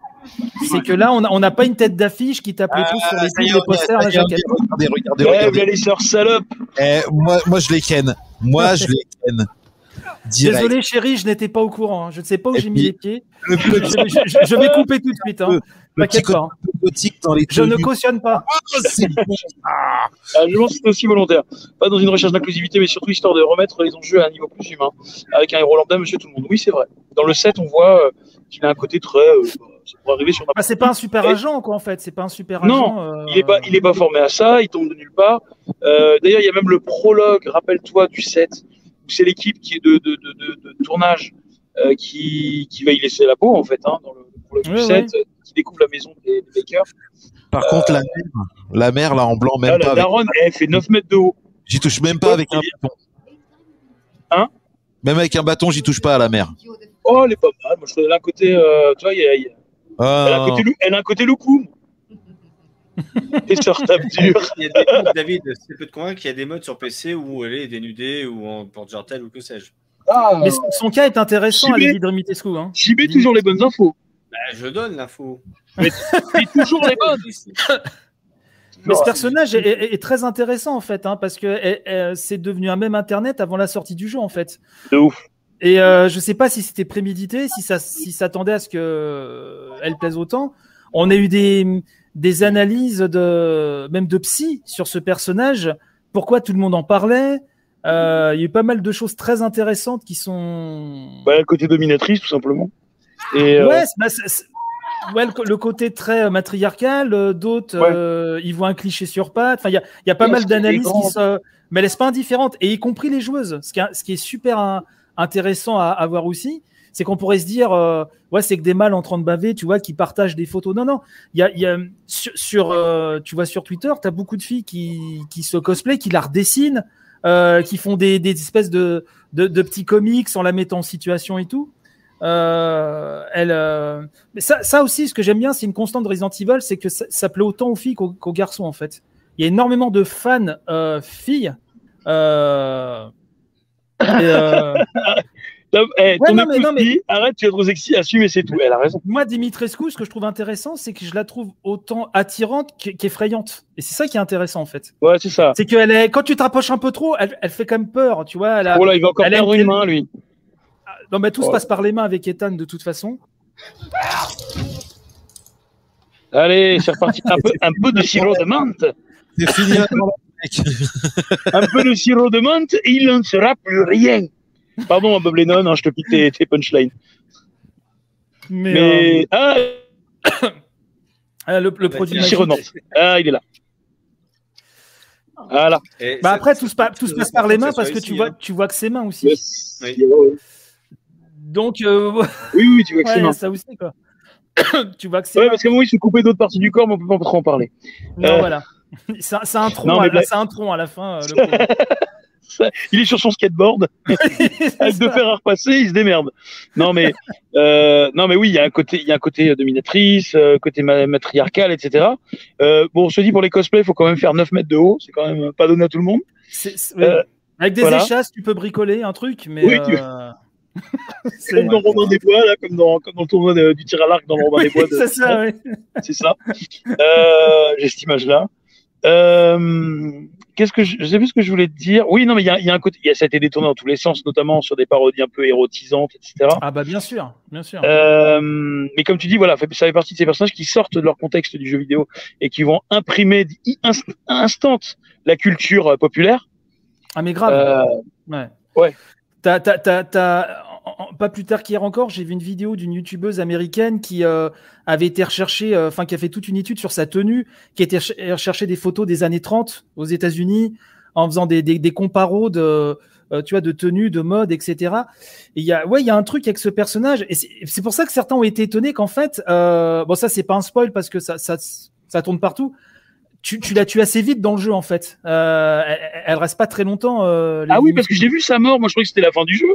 C'est que là, on n'a pas une tête d'affiche qui tape les pouces ah, sur les signes de posters. Regardez, regardez, regardez. Ouais, regardez. Vous allez sur salope. Eh, moi, moi, je les ken. Moi, je les ken. Direct. Désolé, chérie, je n'étais pas au courant. Hein. Je ne sais pas où et j'ai mis les pieds. Le petit... je, je, je vais couper tout de suite. Hein. Le petit côté gothique dans les je ne cautionne pas. Oh, c'est bon. Ah, je pense que c'est aussi volontaire. Pas dans une recherche d'inclusivité, mais surtout histoire de remettre les enjeux à un niveau plus humain. Avec un héros lambda, monsieur tout le monde. Oui, c'est vrai. Dans le sept, on voit qu'il a un côté très. Euh, pour arriver sur ah, c'est pas un super agent, quoi, en fait. C'est pas un super agent. Non, euh... il, est pas, il est pas formé à ça. Il tombe de nulle part. Euh, d'ailleurs, il y a même le prologue, rappelle-toi, du sept. C'est l'équipe qui est de, de, de, de, de tournage euh, qui, qui va y laisser la peau, en fait, hein, dans le, le oui, set, oui. Qui découvre la maison des, des Bakers. Par euh, contre, la mer, la mer, là, en blanc, même là, pas. La daronne, avec... elle fait neuf mètres de haut. J'y touche même pas avec un bâton. Hein ? Même avec un bâton, j'y touche pas à la mer. Oh, elle est pas mal. Moi, je trouve d'un côté, euh, tu vois, il y a, y a... Euh... Elle, a un côté, elle a un côté loukoum. Et sur tape dure. Il y a des modes, David, c'est peu de convaincre qu'il y a des modes sur P C où elle est dénudée ou en porte-jartelle ou que sais-je. Ah, mais son cas est intéressant, J B, à Lady Dimitrescu. Hein. J B, toujours les bonnes infos. Bah, je donne l'info. Mais toujours les bonnes. Mais ce personnage est, est, est très intéressant en fait, hein, parce que est, est, c'est devenu un mème internet avant la sortie du jeu en fait. De ouf. Et euh, je sais pas si c'était prémédité, si ça si s'attendait à ce qu'elle plaise autant. On a eu des. des analyses de même de psy sur ce personnage, pourquoi tout le monde en parlait, euh, il y a eu pas mal de choses très intéressantes qui sont bah, le côté dominatrice tout simplement et ouais, euh... bah, c'est, c'est... ouais le, le côté très matriarcal, d'autres ouais. euh, ils voient un cliché sur pattes, enfin il y a il y a pas ouais, mal d'analyses qui se mais laissent pas indifférentes, et y compris les joueuses, ce qui est, ce qui est super un, intéressant à, à voir aussi. C'est qu'on pourrait se dire, euh, ouais, c'est que des mâles en train de baver, tu vois, qui partagent des photos. Non, non, il y a, y a sur, sur euh, tu vois, sur Twitter, t'as beaucoup de filles qui, qui se cosplay, qui la redessinent, euh, qui font des, des espèces de, de, de petits comics en la mettant en situation et tout. Euh, elle, euh, mais ça, ça aussi, ce que j'aime bien, c'est une constante de Resident Evil, c'est que ça, ça plaît autant aux filles qu'aux, qu'aux garçons, en fait. Il y a énormément de fans euh, filles. Euh, et, euh, Non, hey, ouais, ton non, mais, non, mais... dit, arrête, tu es trop sexy, assume et c'est tout. Elle a raison. Moi, Dimitrescu, ce que je trouve intéressant, c'est que je la trouve autant attirante qu'effrayante. Et c'est ça qui est intéressant, en fait. Ouais, c'est ça. C'est qu'elle est... quand tu te rapproches un peu trop, elle, elle fait quand même peur, tu vois. Elle a... Oh là, il va encore elle perdre a... une main, lui. Non, mais tout ouais. se passe par les mains avec Ethan, de toute façon. Allez, c'est reparti. Un peu, un peu de sirop de menthe. C'est fini. Un peu de sirop de menthe, il n'en sera plus rien. Pardon, Bob Lennon, hein, je te pique tes, tes punchlines. Mais. Mais... Euh... Ah ah, le, le produit. Ah, il est là. Voilà. Et bah après, tout se passe tout par les mains parce que tu, ici, vois, hein. tu vois que ses mains aussi. Yes. Oui. Donc. Euh... Oui, oui, tu vois que ses ouais, mains. Ça aussi, quoi. tu vois que ses ouais, mains. Oui, parce que moi, ils se coupaient d'autres parties du corps, mais on ne peut pas trop en parler. Non, euh... voilà. C'est un, c'est un tronc, non, à, là... c'est un tronc à la fin. Euh, le il est sur son skateboard avec deux fers à repasser, il se démerde. Non mais euh, non mais oui, il y a un côté, il y a un côté dominatrice, euh, côté matriarcal, et cetera. Euh, bon, on se dit pour les cosplays, il faut quand même faire neuf mètres de haut, c'est quand même pas donné à tout le monde. C'est, c'est, euh, avec des voilà. échasses, tu peux bricoler un truc, mais oui, tu... euh... c'est... comme dans Robin des Bois, là, comme dans comme dans le tournoi de, du tir à l'arc dans Robin oui, des Bois. De... C'est ça. Ouais. C'est ça. Euh, j'ai cette image là. Euh, qu'est-ce que je, je sais plus ce que je voulais te dire. Oui, non, mais il y a, y a un côté, y a, ça a été détourné dans tous les sens, notamment sur des parodies un peu érotisantes, et cetera. Ah bah bien sûr, bien sûr. Euh, mais comme tu dis, voilà, ça fait partie de ces personnages qui sortent de leur contexte du jeu vidéo et qui vont imprimer inst- instant la culture populaire. Ah mais grave. Euh, ouais. Ouais. T'as, t'as, t'as, t'as... Pas plus tard qu'hier encore, j'ai vu une vidéo d'une youtubeuse américaine qui euh, avait été recherchée, enfin euh, qui a fait toute une étude sur sa tenue, qui était recherchée des photos des années trente aux États-Unis en faisant des, des, des comparos de, euh, tu vois, de tenues, de mode, et cetera. Et il y a, ouais, il y a un truc avec ce personnage, et c'est, c'est pour ça que certains ont été étonnés qu'en fait, euh, bon ça c'est pas un spoil parce que ça, ça, ça tourne partout. Tu, tu la tues assez vite dans le jeu en fait. Euh, elle, elle reste pas très longtemps. Euh, ah oui, parce que j'ai vu sa mort. Moi je croyais que c'était la fin du jeu.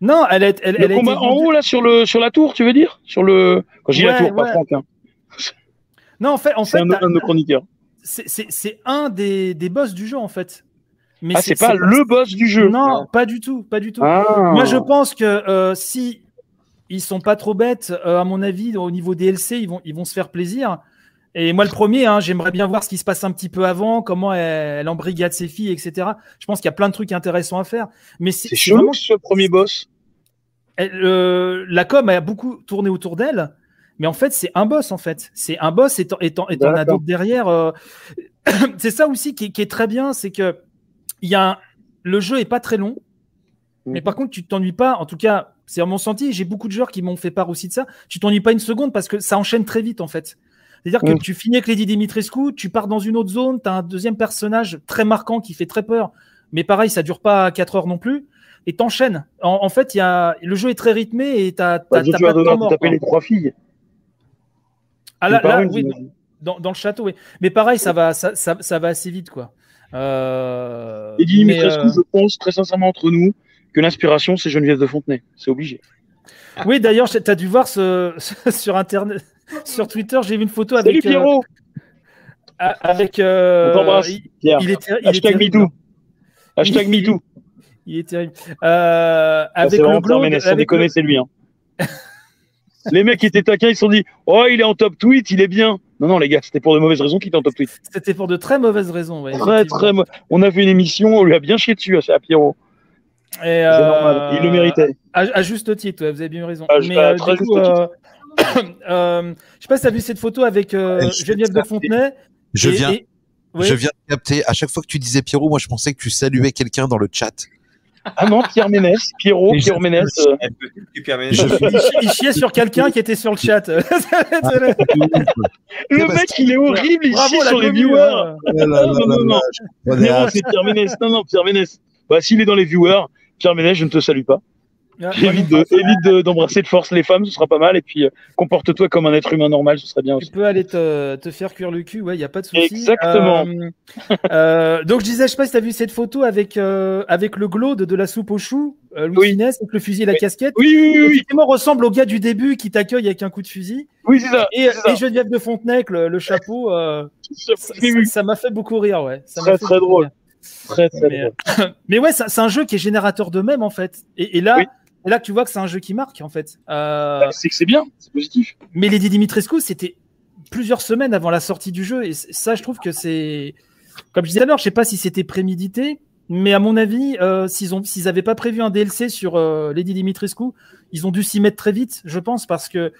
Non, elle est. Elle, le elle combat a été... en haut, là, sur, le, sur la tour, tu veux dire sur le... Quand je dis ouais, la tour, ouais. pas Franck. Hein. Non, en fait. En c'est fait, un, un de nos chroniqueurs. C'est, c'est, c'est un des, des boss du jeu, en fait. Mais ah, c'est, c'est pas c'est... le boss du jeu. Non, non, pas du tout. Pas du tout. Ah. Moi, je pense que euh, si. ils sont pas trop bêtes. Euh, à mon avis, au niveau D L C, ils vont, ils vont se faire plaisir. Et moi, le premier, hein, j'aimerais bien voir ce qui se passe un petit peu avant, comment elle, elle embrigade ses filles, et cetera. Je pense qu'il y a plein de trucs intéressants à faire. Mais c'est, c'est chelou, vraiment... ce premier boss. Elle, euh, la com a beaucoup tourné autour d'elle, mais en fait, c'est un boss, en fait. C'est un boss et t'en, et t'en, et t'en as d'autres derrière. Euh... c'est ça aussi qui est, qui est très bien, c'est que y a un... le jeu est pas très long, mmh. mais par contre, tu t'ennuies pas, en tout cas... C'est mon senti, j'ai beaucoup de joueurs qui m'ont fait part aussi de ça. Tu t'ennuies pas une seconde parce que ça enchaîne très vite en fait. C'est-à-dire que mmh. tu finis avec Lady Dimitrescu, tu pars dans une autre zone, tu as un deuxième personnage très marquant qui fait très peur, mais pareil, ça dure pas quatre heures non plus, et t'enchaînes. En, en fait, y a, le jeu est très rythmé et t'as, t'as, bah, t'as pas de temps mort. Tu as tapé les trois filles. Ah là, là une, oui, dans, dans le château, oui. Mais pareil, ça va, ça, ça, ça va assez vite quoi. Euh, Lady Dimitrescu, euh... je pense très sincèrement entre nous, que l'inspiration, c'est Geneviève de Fontenay. C'est obligé. Oui, d'ailleurs, tu as dû voir ce, ce, sur, Internet, sur Twitter, j'ai vu une photo avec... Salut Pierrot euh, avec, euh, on t'embrasse, Pierre. Il était, il Hashtag MeToo. Hashtag MeToo. Il est terrible. Euh, avec c'est vraiment Pierre Ménès, sans déconner, c'est lui. Hein. Les mecs qui étaient taquins, ils se sont dit « Oh, il est en top tweet, il est bien !» Non, non, les gars, c'était pour de mauvaises raisons qu'il était en top tweet. C'était pour de très mauvaises raisons, oui. Très, très mauvaises. On a fait une émission, on lui a bien chié dessus à Pierrot. Et euh, il le méritait. À, à juste titre, ouais, vous avez bien raison. Ah, mais euh, du coup, euh, euh, je sais pas si tu as vu cette photo avec euh, Geneviève de Fontenay. Je viens, et, oui. je viens de capter. À chaque fois que tu disais Pierrot, moi je pensais que tu saluais quelqu'un dans le chat. Ah non, Pierre Ménès, Pierrot, Pierre Ménès. Euh... Il chiait sur quelqu'un qui était sur le chat. Le mec, il est horrible, il chie sur les viewers. Non, non, non. C'est Pierre Ménès. Non, non, Pierre Ménès. Bah, s'il est dans les viewers, Pierre Ménès, je ne te salue pas. Ah, évite de, évite de, d'embrasser de force les femmes, ce sera pas mal. Et puis, euh, comporte-toi comme un être humain normal, ce serait bien aussi. Tu peux aller te, te faire cuire le cul, ouais, il n'y a pas de souci. Exactement. Euh, euh, donc, je disais, je ne sais pas si tu as vu cette photo avec, euh, avec le glow de, de la soupe aux choux, euh, Louis oui. Finesse, avec le fusil et la oui. casquette. Oui, oui, oui. Effectivement, oui. ressemble au gars du début qui t'accueille avec un coup de fusil. Oui, c'est ça. Et, et Geneviève de Fontenay, le, le chapeau, euh, ça, ça, ça m'a fait beaucoup rire, ouais. Ça très, m'a fait très drôle. Rire. Très, très mais, euh, mais ouais, ça, c'est un jeu qui est générateur de mèmes en fait. Et, et là, oui. et là, tu vois que c'est un jeu qui marque en fait. Euh... C'est que c'est bien, c'est positif. Mais Lady Dimitrescu, c'était plusieurs semaines avant la sortie du jeu, et ça, je trouve que c'est, comme je disais alors, je sais pas si c'était prémédité, mais à mon avis, euh, s'ils ont, s'ils avaient pas prévu un D L C sur euh, Lady Dimitrescu, ils ont dû s'y mettre très vite, je pense, parce que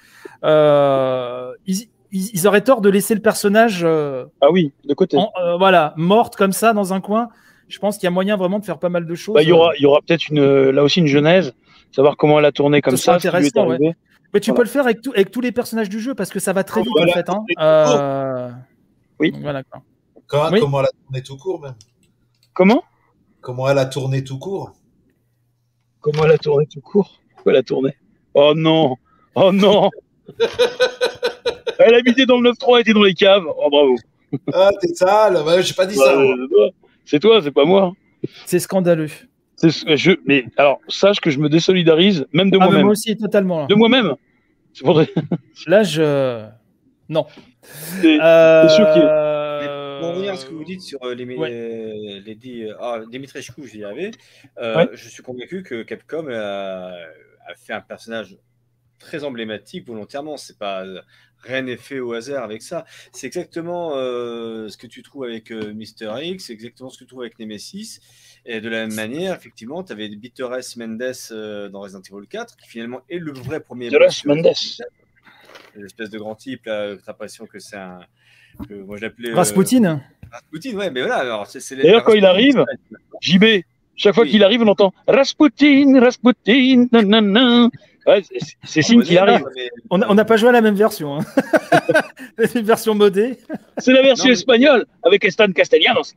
euh, ils Ils auraient tort de laisser le personnage euh, ah oui, de côté. En, euh, voilà, morte comme ça dans un coin. Je pense qu'il y a moyen vraiment de faire pas mal de choses. Bah, il y aura, il y aura peut-être une, là aussi une genèse, savoir comment elle a tourné comme ça. C'est intéressant, ouais. Mais tu voilà. peux le faire avec, tout, avec tous les personnages du jeu parce que ça va très vite voilà. en fait. Hein. Euh... Oui. Donc, voilà. Quand, oui. Comment elle a tourné tout court même. Comment Comment elle a tourné tout court Comment elle a tourné tout court Pourquoi elle a tourné Oh non Oh non Elle habitait dans le neuf trois, elle était dans les caves. Oh, bravo. Ah, t'es sale. Bah, j'ai pas dit bah, ça. Euh, c'est toi, c'est pas moi. C'est scandaleux. C'est, je, mais alors, sache que je me désolidarise, même de ah, moi-même. Moi aussi, totalement. Là. De moi-même. C'est pour... Là, je. Non. C'est, euh... c'est sûr qu'il est... Pour revenir à ce que vous dites sur les, ouais. les, les, les ah, Dimitrescu, j'y arrivais. Euh, ouais. Je suis convaincu que Capcom a, a fait un personnage très emblématique volontairement. C'est pas. Rien n'est fait au hasard avec ça. C'est exactement euh, ce que tu trouves avec euh, Mister X, c'est exactement ce que tu trouves avec Nemesis. Et de la même manière, effectivement, tu avais Bitteres Mendes euh, dans Resident Evil quatre, qui finalement est le vrai premier. Bitteres Mendes. L'espèce de grand type, là, t'as l'impression que c'est un. Que moi, je l'appelais. Euh, Rasputin. Rasputin, ouais, mais voilà. Alors, c'est, c'est les, D'ailleurs, quand Rasputin, il arrive, J B, chaque fois oui. qu'il arrive, on entend Rasputin, Rasputin, nanana. Ouais, c'est, c'est signe qu'il arrive. Mais... On n'a pas joué à la même version. Hein. C'est une version modée. C'est la version non, mais... espagnole avec Ethan Castellanos.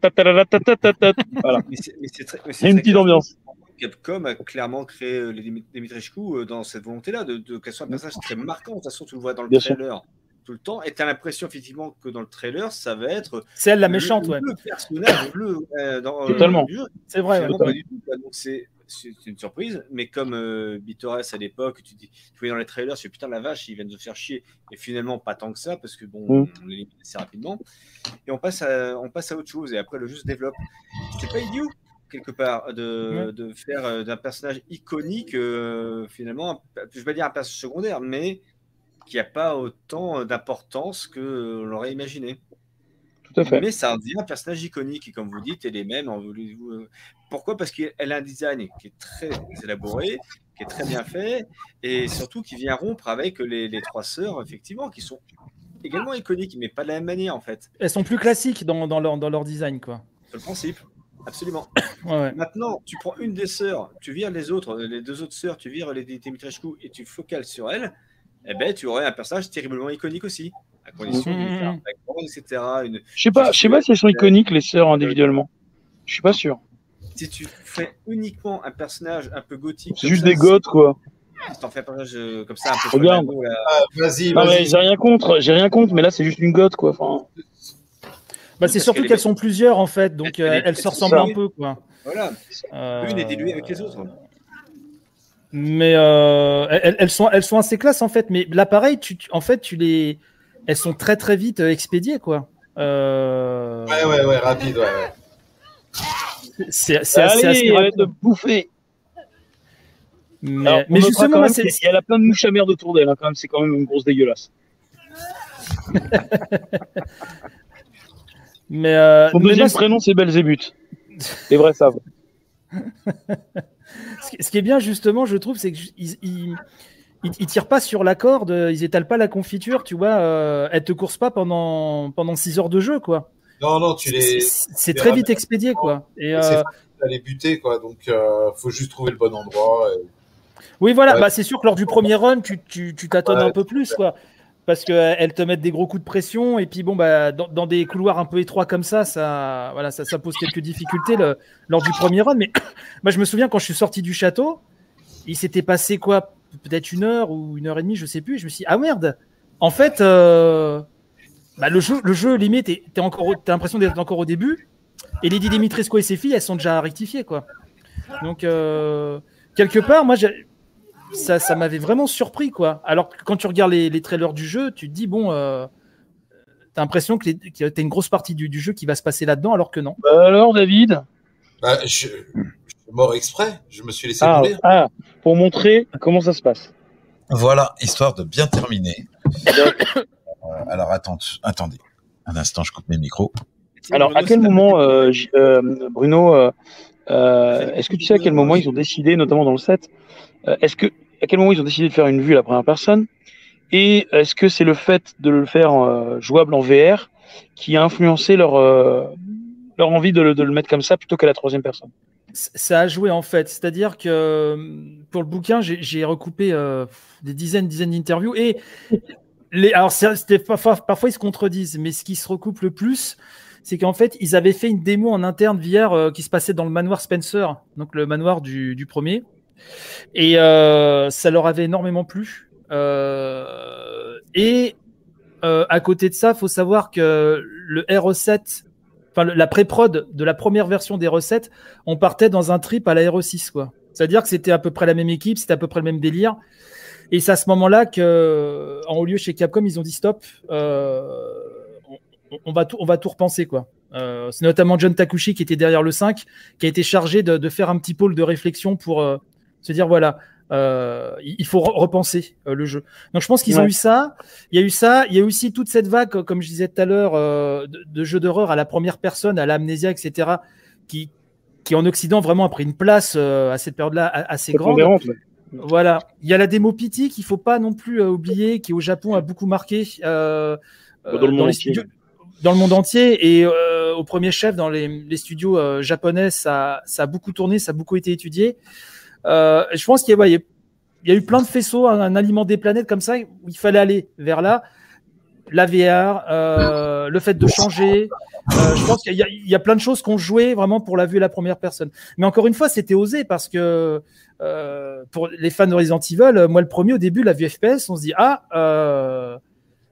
Voilà. Mais c'est, mais c'est très, mais c'est une petite ambiance. Capcom a clairement créé euh, les Dimitrescu euh, dans cette volonté-là de, de qu'elle soit un personnage très marquant. De toute façon, tu le vois dans le Bien trailer sûr. Tout le temps. Et tu as l'impression effectivement que dans le trailer, ça va être celle la méchante, le, ouais. le personnage bleu euh, dans Totalement. Le jeu. C'est vrai. C'est ouais. Pas du tout. Donc c'est C'est une surprise, mais comme euh, Bitores à l'époque, tu, dis, tu voyais dans les trailers, tu dis putain la vache, ils viennent de faire chier, et finalement pas tant que ça, parce que bon, mm. on l'élimine assez rapidement, et on passe, à, on passe à autre chose, et après le jeu se développe. C'est pas idiot, quelque part, de, mmh. de faire d'un personnage iconique, euh, finalement, je vais pas dire un personnage secondaire, mais qui n'a pas autant d'importance que l'aurait imaginé. Tout à fait. Mais ça devient un personnage iconique, et comme vous dites, elle est même... En, vous, pourquoi? Parce qu'elle a un design qui est très élaboré, qui est très bien fait, et surtout qui vient rompre avec les, les trois sœurs, effectivement, qui sont également iconiques, mais pas de la même manière, en fait. Elles sont plus classiques dans, dans, leur, dans leur design, quoi. C'est le principe. Absolument. Ouais, ouais. Maintenant, tu prends une des sœurs, tu vires les autres, les deux autres sœurs, tu vires Lady Dimitrescu et tu focales sur elle, eh ben, tu aurais un personnage terriblement iconique aussi, à condition mmh. de faire un background, et cetera. Une... Je sais pas, je sais pas si elles sont iconiques, les sœurs individuellement. Je suis pas sûr. Si tu fais uniquement un personnage un peu gothique, c'est juste ça, des goths, quoi. Si t'en fais un personnage comme ça, un peu. Regarde. Là... Ah, vas-y, vas-y. J'ai rien contre, j'ai rien contre, mais là, c'est juste une gothe, quoi. Enfin... Bah, c'est surtout qu'elles qu sont plusieurs, en fait, donc euh, elles se ressemblent un peu, quoi. Voilà. Euh... Une est diluée avec les autres. Mais euh, elles, elles, sont, elles sont assez classes, en fait. Mais là, pareil, tu, tu, en fait, tu les... elles sont très, très vite expédiées, quoi. Euh... Ouais, ouais, ouais, rapide, ouais. ouais. C'est assez rapide de bouffer. Mais, Alors, mais justement, là, il y a plein de mouches à merde autour d'elle, hein, quand même. C'est quand même une grosse dégueulasse. Mais euh, Mon deuxième mais là, prénom, c'est Belzébuth. Les vrais savent. Ce qui est bien, justement, je trouve, c'est qu'ils ils, ils tirent pas sur la corde, ils étalent pas la confiture, tu vois. Euh, elles te coursent pas pendant, pendant six heures de jeu, quoi. Non, non, tu les. C'est très vite expédié, quoi. Et, et euh... c'est facile à les buter, quoi. Donc, il euh, faut juste trouver le bon endroit. Et... Oui, voilà. Ouais. Bah, c'est sûr que lors du premier run, tu t'attends tu, tu ouais, un peu plus, quoi. Parce qu'elles te mettent des gros coups de pression, et puis bon, bah, dans, dans des couloirs un peu étroits comme ça, ça, voilà, ça, ça pose quelques difficultés le, lors du premier run. Mais moi, je me souviens quand je suis sorti du château, il s'était passé quoi, peut-être une heure ou une heure et demie, je sais plus. Et je me suis dit, ah merde, en fait, euh, bah, le, jeu, le jeu limite, t'es, t'es encore, t'as l'impression d'être encore au début, et Lady Dimitrescu et ses filles, elles sont déjà rectifiées, quoi. Donc, euh, quelque part, moi, j'ai. Ça, ça m'avait vraiment surpris, quoi. Alors que quand tu regardes les, les trailers du jeu, tu te dis, bon, euh, t'as l'impression que, que t'as une grosse partie du, du jeu qui va se passer là-dedans, alors que non. Bah alors, David bah, je, je suis mort exprès, je me suis laissé ah, mourir. Ah, pour montrer comment ça se passe. Voilà, histoire de bien terminer. euh, alors, attends, attendez, un instant, je coupe mes micros. Alors, Bruno, à quel moment, euh, euh, Bruno, euh, euh, est-ce que tu sais à quel moment ils ont décidé, notamment dans le set, Euh, est-ce que, à quel moment ils ont décidé de faire une vue à la première personne? Et est-ce que c'est le fait de le faire euh, jouable en V R qui a influencé leur, euh, leur envie de le, de le mettre comme ça plutôt qu'à la troisième personne? Ça a joué, en fait. C'est-à-dire que pour le bouquin, j'ai, j'ai recoupé euh, des dizaines, dizaines d'interviews. Et les, alors, c'était, parfois, parfois, ils se contredisent, mais ce qui se recoupe le plus, c'est qu'en fait, ils avaient fait une démo en interne V R euh, qui se passait dans le manoir Spencer, donc le manoir du, du premier. Et euh, ça leur avait énormément plu. Euh, et euh, à côté de ça, faut savoir que le R E sept, enfin la pré-prod de la première version des R E sept, on partait dans un trip à la R E six, quoi. C'est-à-dire que c'était à peu près la même équipe, c'était à peu près le même délire. Et c'est à ce moment-là que, en haut lieu chez Capcom, ils ont dit stop. Euh, on, on va tout, on va tout repenser, quoi. Euh, c'est notamment John Takushi qui était derrière le cinq, qui a été chargé de, de faire un petit pôle de réflexion pour euh, se dire voilà, euh, il faut repenser euh, le jeu. Donc je pense qu'ils ouais. ont eu ça. Il y a eu ça. Il y a eu aussi toute cette vague, comme je disais tout à l'heure, euh, de, de jeux d'horreur à la première personne, à l'amnésia, et cetera, qui, qui en Occident vraiment a pris une place euh, à cette période-là assez grande. Ouais. Voilà. Il y a la démo P T qu'il faut pas non plus euh, oublier, qui au Japon a beaucoup marqué euh, euh, dans, dans les studios. Dans le monde entier et euh, au premier chef dans les, les studios euh, japonais, ça, ça a beaucoup tourné, ça a beaucoup été étudié. Euh, je pense qu'il y a, ouais, il y a eu plein de faisceaux, un, un aliment des planètes comme ça où il fallait aller vers là. La V R, euh, le fait de changer. Euh, je pense qu'il y a, il y a plein de choses qu'on jouait vraiment pour la vue et la première personne. Mais encore une fois, c'était osé parce que euh, pour les fans de Resident Evil, moi le premier au début, la vue F P S, on se dit ah. Euh,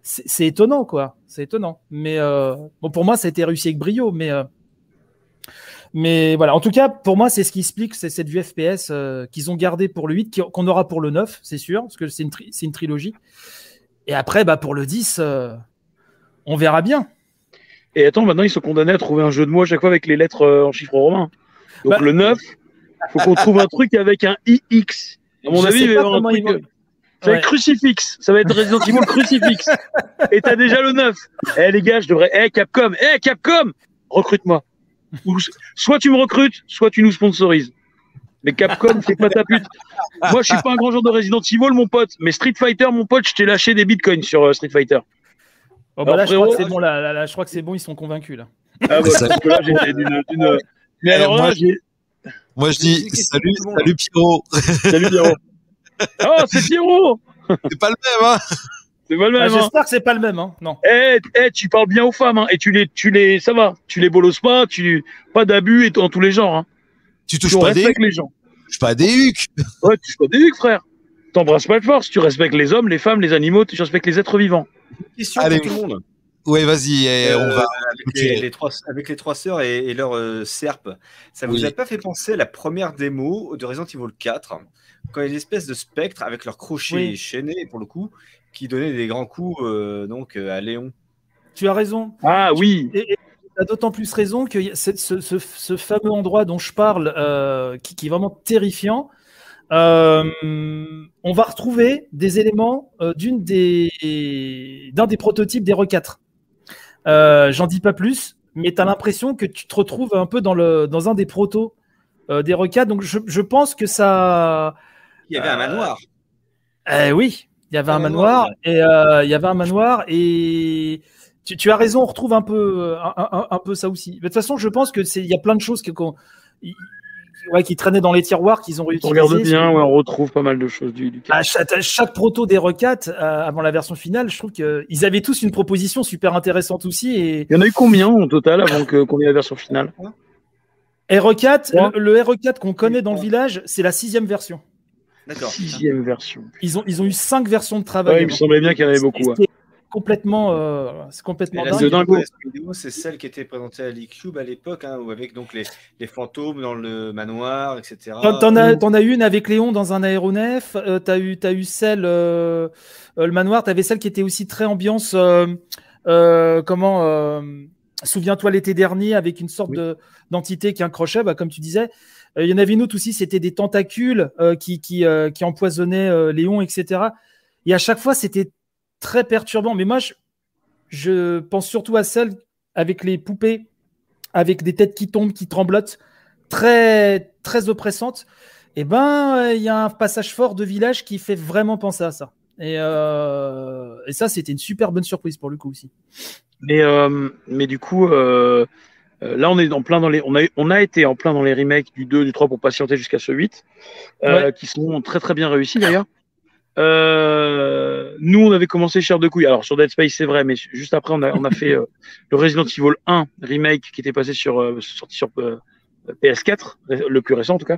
C'est, c'est étonnant, quoi. C'est étonnant. Mais euh, bon, pour moi, ça a été réussi avec brio. Mais, euh, mais voilà. En tout cas, pour moi, c'est ce qui explique c'est cette vue F P S euh, qu'ils ont gardée pour le huit, qu'on aura pour le neuf, c'est sûr, parce que c'est une, tri- c'est une trilogie. Et après, bah, pour le dix, euh, on verra bien. Et attends, maintenant, ils sont condamnés à trouver un jeu de mots à chaque fois avec les lettres euh, en chiffres romains. Donc bah... le neuf, il faut qu'on trouve un truc avec un I X. À mon je avis, il va y avoir un truc... Vont... Ça va être Crucifix, ça va être Resident Evil Crucifix. Et t'as déjà le neuf. Eh les gars, je devrais... Eh Capcom, eh Capcom, recrute-moi. Soit tu me recrutes, soit tu nous sponsorises. Mais Capcom, c'est pas ta pute. Moi, je suis pas un grand joueur de Resident Evil, mon pote. Mais Street Fighter, mon pote, je t'ai lâché des bitcoins sur euh, Street Fighter. Oh, bah alors, là, frérot, je crois que c'est bon, là, là, là, je crois que c'est bon, ils sont convaincus, là. Ah, bah, parce que là, j'ai d'une, d'une... Mais alors, moi, là, j'ai... moi, je dis, salut, bon, salut, Pierrot. Salut, Pierrot. Oh, c'est Pierrot. C'est pas le même, hein. C'est pas le même, ah, hein. J'espère que c'est pas le même, hein. Non. Eh, hey, hey, tu parles bien aux femmes, hein. Et tu les, tu les, ça va. Tu les bolosses pas, tu, pas d'abus et t- en tous les genres, hein. Tu touches tu pas des les gens. Je pas des hucs. Ouais, tu touches pas des hucs, frère. T'embrasses pas de force. Tu respectes les hommes, les femmes, les animaux. Tu respectes les êtres vivants. Question pour tout le monde. Ouais, vas-y. Eh, euh, on va avec les, les trois, avec les trois sœurs et, et leur euh, serpe. Ça vous oui. a pas fait penser à la première démo de Resident Evil quatre, quand il y a une espèce de spectre avec leurs crochets oui. chaînés pour le coup, qui donnait des grands coups euh, donc euh, à Léon. Tu as raison. Ah oui. Et, et... T'as d'autant plus raison que ce, ce, ce fameux endroit dont je parle, euh, qui, qui est vraiment terrifiant, euh, on va retrouver des éléments euh, d'une des, d'un des prototypes des R E quatre. Euh, j'en dis pas plus, mais t'as l'impression que tu te retrouves un peu dans, le, dans un des protos euh, des R E quatre. Donc je, je pense que ça... Il y avait euh, un manoir. Euh, oui, il y avait un, un manoir. manoir et, euh, il y avait un manoir et... Tu, tu as raison, on retrouve un peu, un, un, un peu ça aussi. De toute façon, je pense que c'est, il y a plein de choses que, qu'on, y, ouais, qui traînaient dans les tiroirs, qu'ils ont réutilisé. On regarde bien, ouais, on retrouve pas mal de choses du. du à chaque, à chaque proto des R E quatre, euh, avant la version finale, je trouve qu'ils avaient tous une proposition super intéressante aussi. Et... Il y en a eu combien au total avant que, qu'on ait la version finale? R E quatre, ouais. le, le R E quatre qu'on connaît dans le village, c'est la sixième version. D'accord. Sixième version. Ils ont, ils ont eu cinq versions de travail. Ouais, il me semblait bien qu'il y en avait beaucoup. Ouais. Complètement, euh, c'est complètement dingue. La vidéo, vidéo, c'est celle qui était présentée à l'E-Cube à l'époque, hein, où avec donc les, les fantômes dans le manoir, et cetera. T'en, t'en, as, t'en as une avec Léon dans un aéronef, euh, t'as eu, t'as eu celle, euh, euh, le manoir, t'avais celle qui était aussi très ambiance, euh, euh, comment, euh, souviens-toi l'été dernier, avec une sorte oui. de, d'entité qui accrochait, bah, comme tu disais. Il euh, y en avait une autre aussi, c'était des tentacules euh, qui, qui, euh, qui empoisonnaient euh, Léon, et cetera. Et à chaque fois, c'était très perturbant, mais moi je, je pense surtout à celle avec les poupées, avec des têtes qui tombent, qui tremblotent, très très oppressante. Et ben il y a un passage fort de village qui fait vraiment penser à ça. Et, euh, et ça c'était une super bonne surprise pour le coup aussi. Mais euh, mais du coup euh, là on est en plein dans les, on a on a été en plein dans les remakes du deux, du trois pour patienter jusqu'à ce huit, ouais. euh, qui sont très très bien réussis d'ailleurs. Euh, nous on avait commencé cher de couilles. Alors sur Dead Space c'est vrai, mais juste après on a on a fait euh, le Resident Evil un remake qui était passé sur euh, sorti sur euh, P S quatre, le plus récent en tout cas.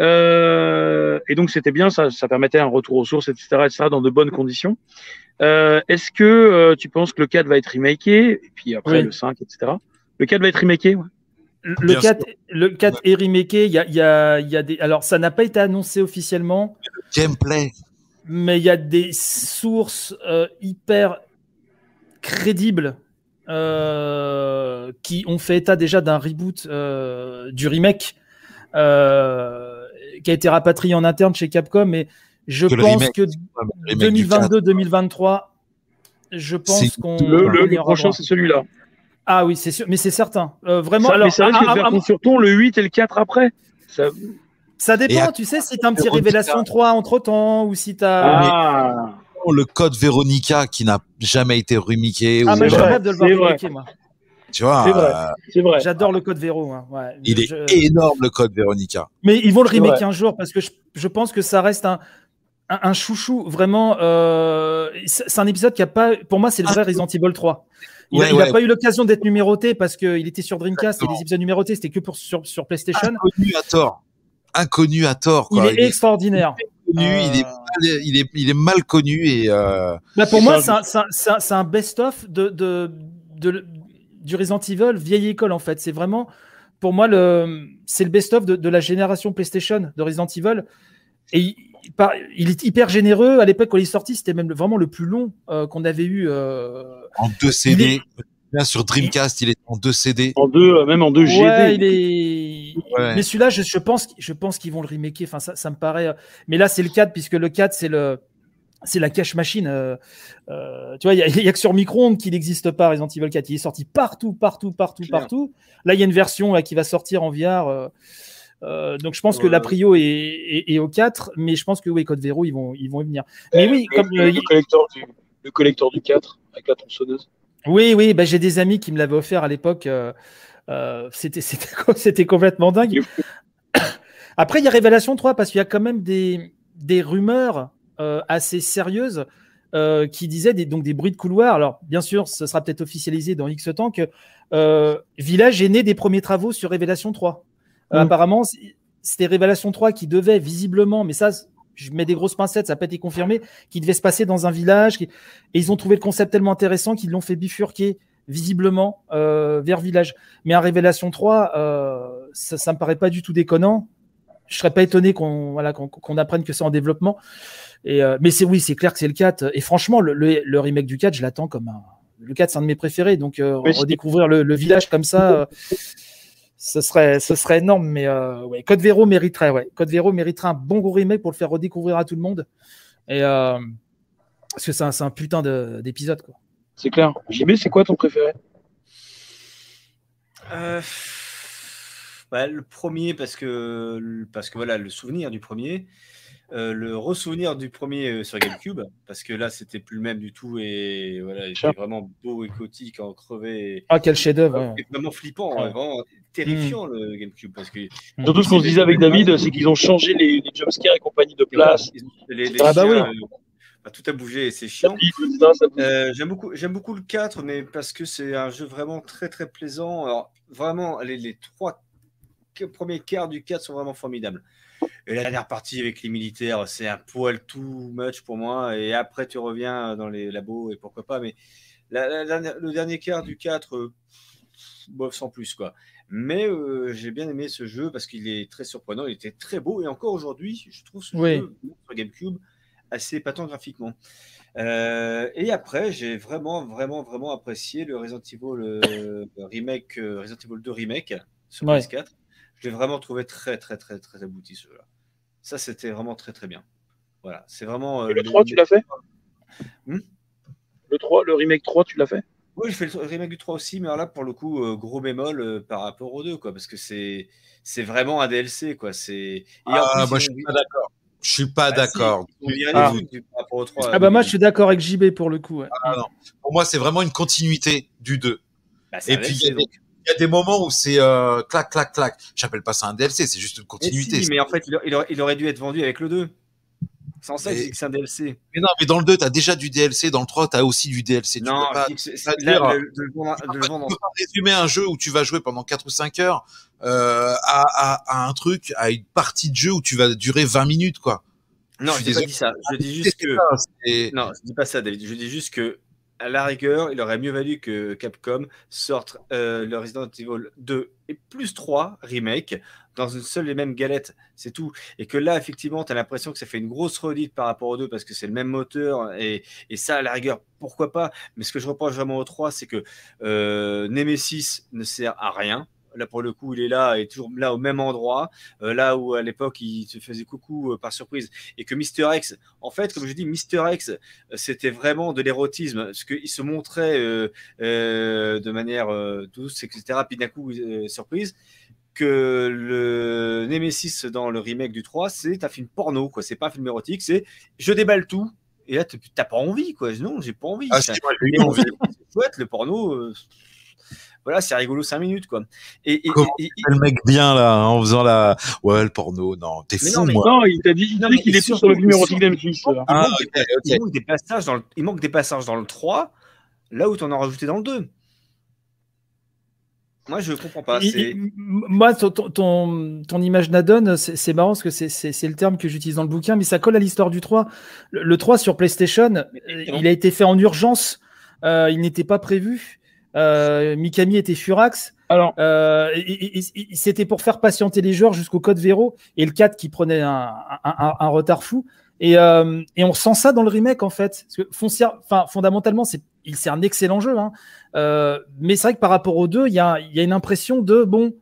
Euh, et donc c'était bien, ça ça permettait un retour aux sources, et cetera, et cetera, dans de bonnes conditions. Euh, est-ce que euh, tu penses que le quatre va être remaké et puis après oui. le cinq, et cetera. Le quatre va être remaké, ouais. Le quatre, le quatre est remaké. Il y a, il y a, il y a des. Alors, ça n'a pas été annoncé officiellement. Gameplay. Mais il y a des sources euh, hyper crédibles euh, qui ont fait état déjà d'un reboot euh, du remake euh, qui a été rapatrié en interne chez Capcom. Mais je que pense remake, que vingt vingt-deux vingt vingt-trois, je pense c'est qu'on le, le, le prochain avoir. C'est celui-là. Ah oui, c'est sûr, mais c'est certain. Euh, vraiment, ça, alors, mais ça risque ah, de faire ah, ton ah, sur ton, le huit et le quatre après. Ça, ça dépend, à... tu sais, si t'as un petit Véronica. Révélation trois entre-temps, ou si t'as... Ah. Le code Véronica qui n'a jamais été remiqué. Ah, ou... mais je rêve de le voir remiqué, moi. Tu vois, c'est vrai. C'est vrai. J'adore le code Véro. Hein. Ouais, il je... est énorme, le code Véronica. Mais ils vont le remaker un jour, parce que je, je pense que ça reste un, un, un chouchou, vraiment. Euh, c'est un épisode qui n'a pas... Pour moi, c'est le vrai Resident Evil trois. Il n'a ouais, ouais, pas ouais. eu l'occasion d'être numéroté parce qu'il était sur Dreamcast et les épisodes numérotés, c'était que pour, sur, sur PlayStation. Inconnu à tort. Inconnu à tort. Quoi. Il est il extraordinaire. Est connu, euh... il, est mal, il, est, il est mal connu. Et, euh... bah pour c'est moi, un... c'est, un, c'est, un, c'est un best-of de, de, de, de, du Resident Evil vieille école en fait. C'est vraiment, pour moi, le, c'est le best-of de, de la génération PlayStation de Resident Evil. Et il, il est hyper généreux. À l'époque, quand il est sorti, c'était même vraiment le plus long euh, qu'on avait eu. Euh... En deux C D. bien sur Dreamcast, il est en deux C D. En deux, même en deux G D. Ouais, il est... ouais. Mais celui-là, je, je pense, je pense qu'ils vont le remaker. Enfin, ça, ça me paraît. Mais là, c'est le quatre, puisque le quatre, c'est le, c'est la cache machine. Euh, euh, tu vois, il n'y a, a que sur micro-ondes qu'il n'existe pas Resident Evil quatre. Il est sorti partout, partout, partout, Claire. partout. Là, il y a une version là, qui va sortir en V R. Euh, Euh, donc je pense ouais. que la prio est, est, est au quatre, mais je pense que oui, Code Véro, ils vont, ils vont y venir. Mais euh, oui, le, comme le, le, collector du, le collector du quatre avec la tronçonneuse. Oui, oui, bah, j'ai des amis qui me l'avaient offert à l'époque. Euh, euh, c'était, c'était, c'était complètement dingue. Après, il y a Révélation trois parce qu'il y a quand même des, des rumeurs euh, assez sérieuses euh, qui disaient des, donc des bruits de couloir. Alors bien sûr, ce sera peut-être officialisé dans X temps que euh, Village est né des premiers travaux sur Révélation trois. Euh, mmh. Apparemment, c'était Révélation trois qui devait visiblement, mais ça, je mets des grosses pincettes, ça n'a pas été confirmé, qui devait se passer dans un village. Qui... Et ils ont trouvé le concept tellement intéressant qu'ils l'ont fait bifurquer visiblement euh, vers Village. Mais un Révélation trois, euh, ça ne me paraît pas du tout déconnant. Je ne serais pas étonné qu'on, voilà, qu'on, qu'on apprenne que c'est en développement. Et, euh, mais c'est, oui, c'est clair que c'est le quatre. Et franchement, le, le, le remake du quatre, je l'attends comme un... Le quatre, c'est un de mes préférés. Donc, euh, oui, redécouvrir le, le village comme ça... Euh... Ce serait, ce serait énorme, mais euh, ouais. Code Véro mériterait, ouais. Code Véro mériterait un bon gros remake pour le faire redécouvrir à tout le monde. Et euh, parce que c'est un, c'est un putain de, d'épisode, quoi. C'est clair. J B, c'est quoi ton préféré ? euh, bah, Le premier, parce que, parce que voilà, le souvenir du premier, euh, le ressouvenir du premier sur Gamecube, parce que là, c'était plus le même du tout, et voilà, il était vraiment beau et gothique, en crevé. Et, ah, quel chef-d'œuvre ! Ouais. Vraiment flippant, ouais. Vraiment. Terrifiant mmh. le Gamecube parce que surtout ce qu'on se disait avec David, c'est qu'ils ont changé les, les jumpscares et compagnie de place. Les, les ah bah chiens, oui, euh, bah, tout a bougé et c'est chiant. Ça, ça euh, j'aime beaucoup, j'aime beaucoup le quatre, mais parce que c'est un jeu vraiment très très plaisant. Alors vraiment, les, les trois premiers quarts du quatre sont vraiment formidables. Et la dernière partie avec les militaires, c'est un poil too much pour moi. Et après, tu reviens dans les labos et pourquoi pas. Mais la, la, la, le dernier quart du quatre, euh, bof sans plus quoi. Mais euh, j'ai bien aimé ce jeu parce qu'il est très surprenant, il était très beau et encore aujourd'hui, je trouve ce oui. jeu sur GameCube assez épatant graphiquement. Euh, et après, j'ai vraiment, vraiment, vraiment apprécié le Resident Evil le remake, Resident Evil deux remake sur ouais. P S quatre. Je l'ai vraiment trouvé très, très, très, très abouti ce jeu-là. Ça, c'était vraiment très, très bien. Voilà, c'est vraiment. Euh, et le trois, le... tu l'as fait hmm le, trois, le remake trois, tu l'as fait? Oui, je fais le remake du trois aussi, mais alors là, pour le coup, euh, gros bémol euh, par rapport au deux, quoi, parce que c'est, c'est vraiment un D L C, quoi. C'est... Ah, moi, je suis pas d'accord. Je suis pas ah, d'accord. Si, ah. Trucs, du, par rapport au trois, ah, bah, euh, moi, je suis d'accord avec J B, pour le coup. Ouais. Ah, non. Pour moi, c'est vraiment une continuité du deux. Bah, et puis, il y, y a des moments où c'est euh, clac, clac, clac. J'appelle pas ça un D L C, c'est juste une continuité. Mais, si, mais en fait, il, il, aurait, il aurait dû être vendu avec le deux. Sans ça, c'est que c'est un D L C. Mais non, mais dans le deux, tu as déjà du D L C. Dans le trois, tu as aussi du D L C. Tu non, peux pas, c'est, c'est, là, dire, le, le, le, tu peux pas résumer un jeu où tu vas jouer pendant quatre ou cinq heures euh, à, à, à un truc, à une partie de jeu où tu vas durer vingt minutes, quoi. Non, je, je dis pas dit ça. Je dis juste que... que... Non, je dis pas ça, David. Je dis juste que, à la rigueur, il aurait mieux valu que Capcom sorte euh, le Resident Evil deux et plus trois remake dans une seule et même galette, c'est tout. Et que là, effectivement, tu as l'impression que ça fait une grosse redite par rapport aux deux parce que c'est le même moteur et, et ça, à la rigueur, pourquoi pas. Mais ce que je reproche vraiment aux trois, c'est que euh, Nemesis ne sert à rien. Là, pour le coup, il est là, et toujours là au même endroit, euh, là où à l'époque, il se faisait coucou euh, par surprise. Et que Mister X, en fait, comme je dis, Mister X, euh, c'était vraiment de l'érotisme, parce qu'il se montrait euh, euh, de manière euh, douce, et cetera. Puis d'un coup, euh, surprise, que le Nemesis dans le remake du trois, c'est un film porno, quoi. C'est pas un film érotique, c'est je déballe tout. Et là, t'as pas envie, quoi. Non, j'ai pas envie. Ah, c'est envie. Chouette, le porno. Euh... Voilà, c'est rigolo cinq minutes, quoi. Et, et, Comment et, et, le mec bien, là, en faisant la... Ouais, le porno, non, t'es fou, non, moi. Non, il t'a dit, non, mais qu'il est sûr sur le numéro de Netflix. Il manque des passages dans le... Il manque des passages dans le trois, là où t'en as rajouté dans le deux. Moi, je comprends pas. C'est... Et, moi, ton, ton, ton image d'Adon, c'est, c'est marrant parce que c'est, c'est, c'est le terme que j'utilise dans le bouquin, mais ça colle à l'histoire du trois. Le, le trois sur PlayStation, il a été fait en urgence. Euh, il n'était pas prévu. Euh, Mikami était furax. Alors, euh, et, et, et, c'était pour faire patienter les joueurs jusqu'au Code Véro et le quatre qui prenait un, un, un, un retard fou. Et, euh, et on sent ça dans le remake en fait. Parce que foncière, enfin fondamentalement, c'est il, c'est un excellent jeu, hein. Euh, mais c'est vrai que par rapport aux deux, il y a, y a une impression de bon,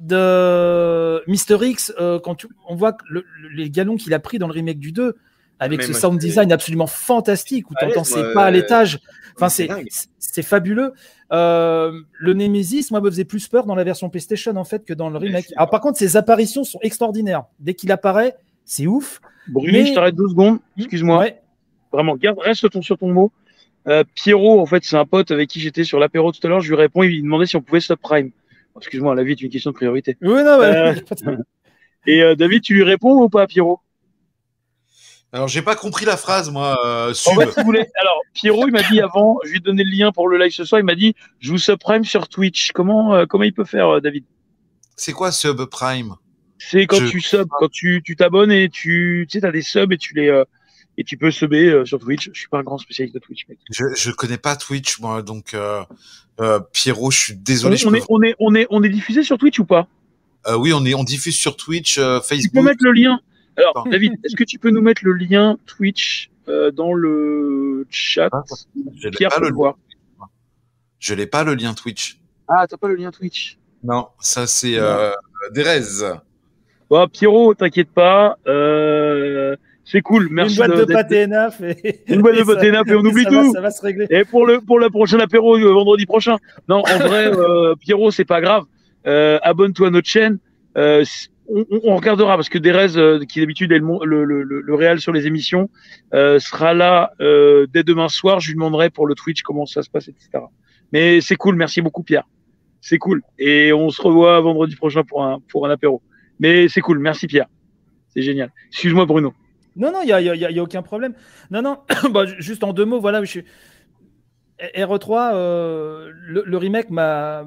de Mister X, euh, quand tu, on voit que le, le, les galons qu'il a pris dans le remake du deux, avec mais ce moi, sound design absolument fantastique où tu entends ses pas à l'étage, enfin, c'est, c'est, c'est fabuleux. Euh, le Nemesis, moi, me faisait plus peur dans la version PlayStation en fait que dans le remake. Alors, par contre, ses apparitions sont extraordinaires. Dès qu'il apparaît, c'est ouf. Bruno, mais... je t'arrête deux secondes, excuse-moi. Ouais. Vraiment, garde, reste ton, sur ton mot. Euh, Pierrot, en fait, c'est un pote avec qui j'étais sur l'apéro tout à l'heure. Je lui réponds, il me demandait si on pouvait subprime. Oh, excuse-moi, la vie est une question de priorité. Oui, non, bah... euh... Et euh, David, tu lui réponds ou pas, Pierrot? Alors, j'ai pas compris la phrase, moi. Euh, sub. En fait, si vous voulez, alors, Pierrot, il m'a dit avant, je lui ai donné le lien pour le live ce soir, il m'a dit, je vous subprime sur Twitch. Comment, euh, comment il peut faire, euh, David? C'est quoi subprime? C'est quand je... tu subs, quand tu, tu t'abonnes et tu, tu sais, t'as des subs et tu les, euh, et tu peux subber euh, sur Twitch. Je suis pas un grand spécialiste de Twitch, mec. Je, je connais pas Twitch, moi, donc, euh, euh, Pierrot, je suis désolé. On, on, je est, peux... on est, on est, on est diffusé sur Twitch ou pas? Euh, oui, on est, on diffuse sur Twitch, euh, Facebook. Tu peux mettre le lien. Alors, David, est-ce que tu peux nous mettre le lien Twitch euh, dans le chat? ah, Je Pierre l'ai pas le voir. Je l'ai pas le lien Twitch. Ah, t'as pas le lien Twitch? Non, ça c'est euh, Derez. Bon, Pierrot, t'inquiète pas. Euh, c'est cool, merci. Une boîte de, de pâté Enaf. Et... Une boîte de pâté Enaf et on oublie ça tout. Va, ça va se régler. Et pour le, pour le prochain apéro, euh, vendredi prochain. Non, en vrai, euh, Pierrot, c'est pas grave. Euh, abonne-toi à notre chaîne. Euh, On, on regardera parce que Derez, euh, qui d'habitude est le, le, le, le réal sur les émissions, euh, sera là euh, dès demain soir. Je lui demanderai pour le Twitch comment ça se passe, et cetera. Mais c'est cool, merci beaucoup Pierre. C'est cool. Et on se revoit vendredi prochain pour un, pour un apéro. Mais c'est cool, merci Pierre. C'est génial. Excuse-moi Bruno. Non, non, il n'y a, y a, y a aucun problème. Non, non, bah, juste en deux mots, voilà. Je suis... R E trois, euh, le, le remake m'a...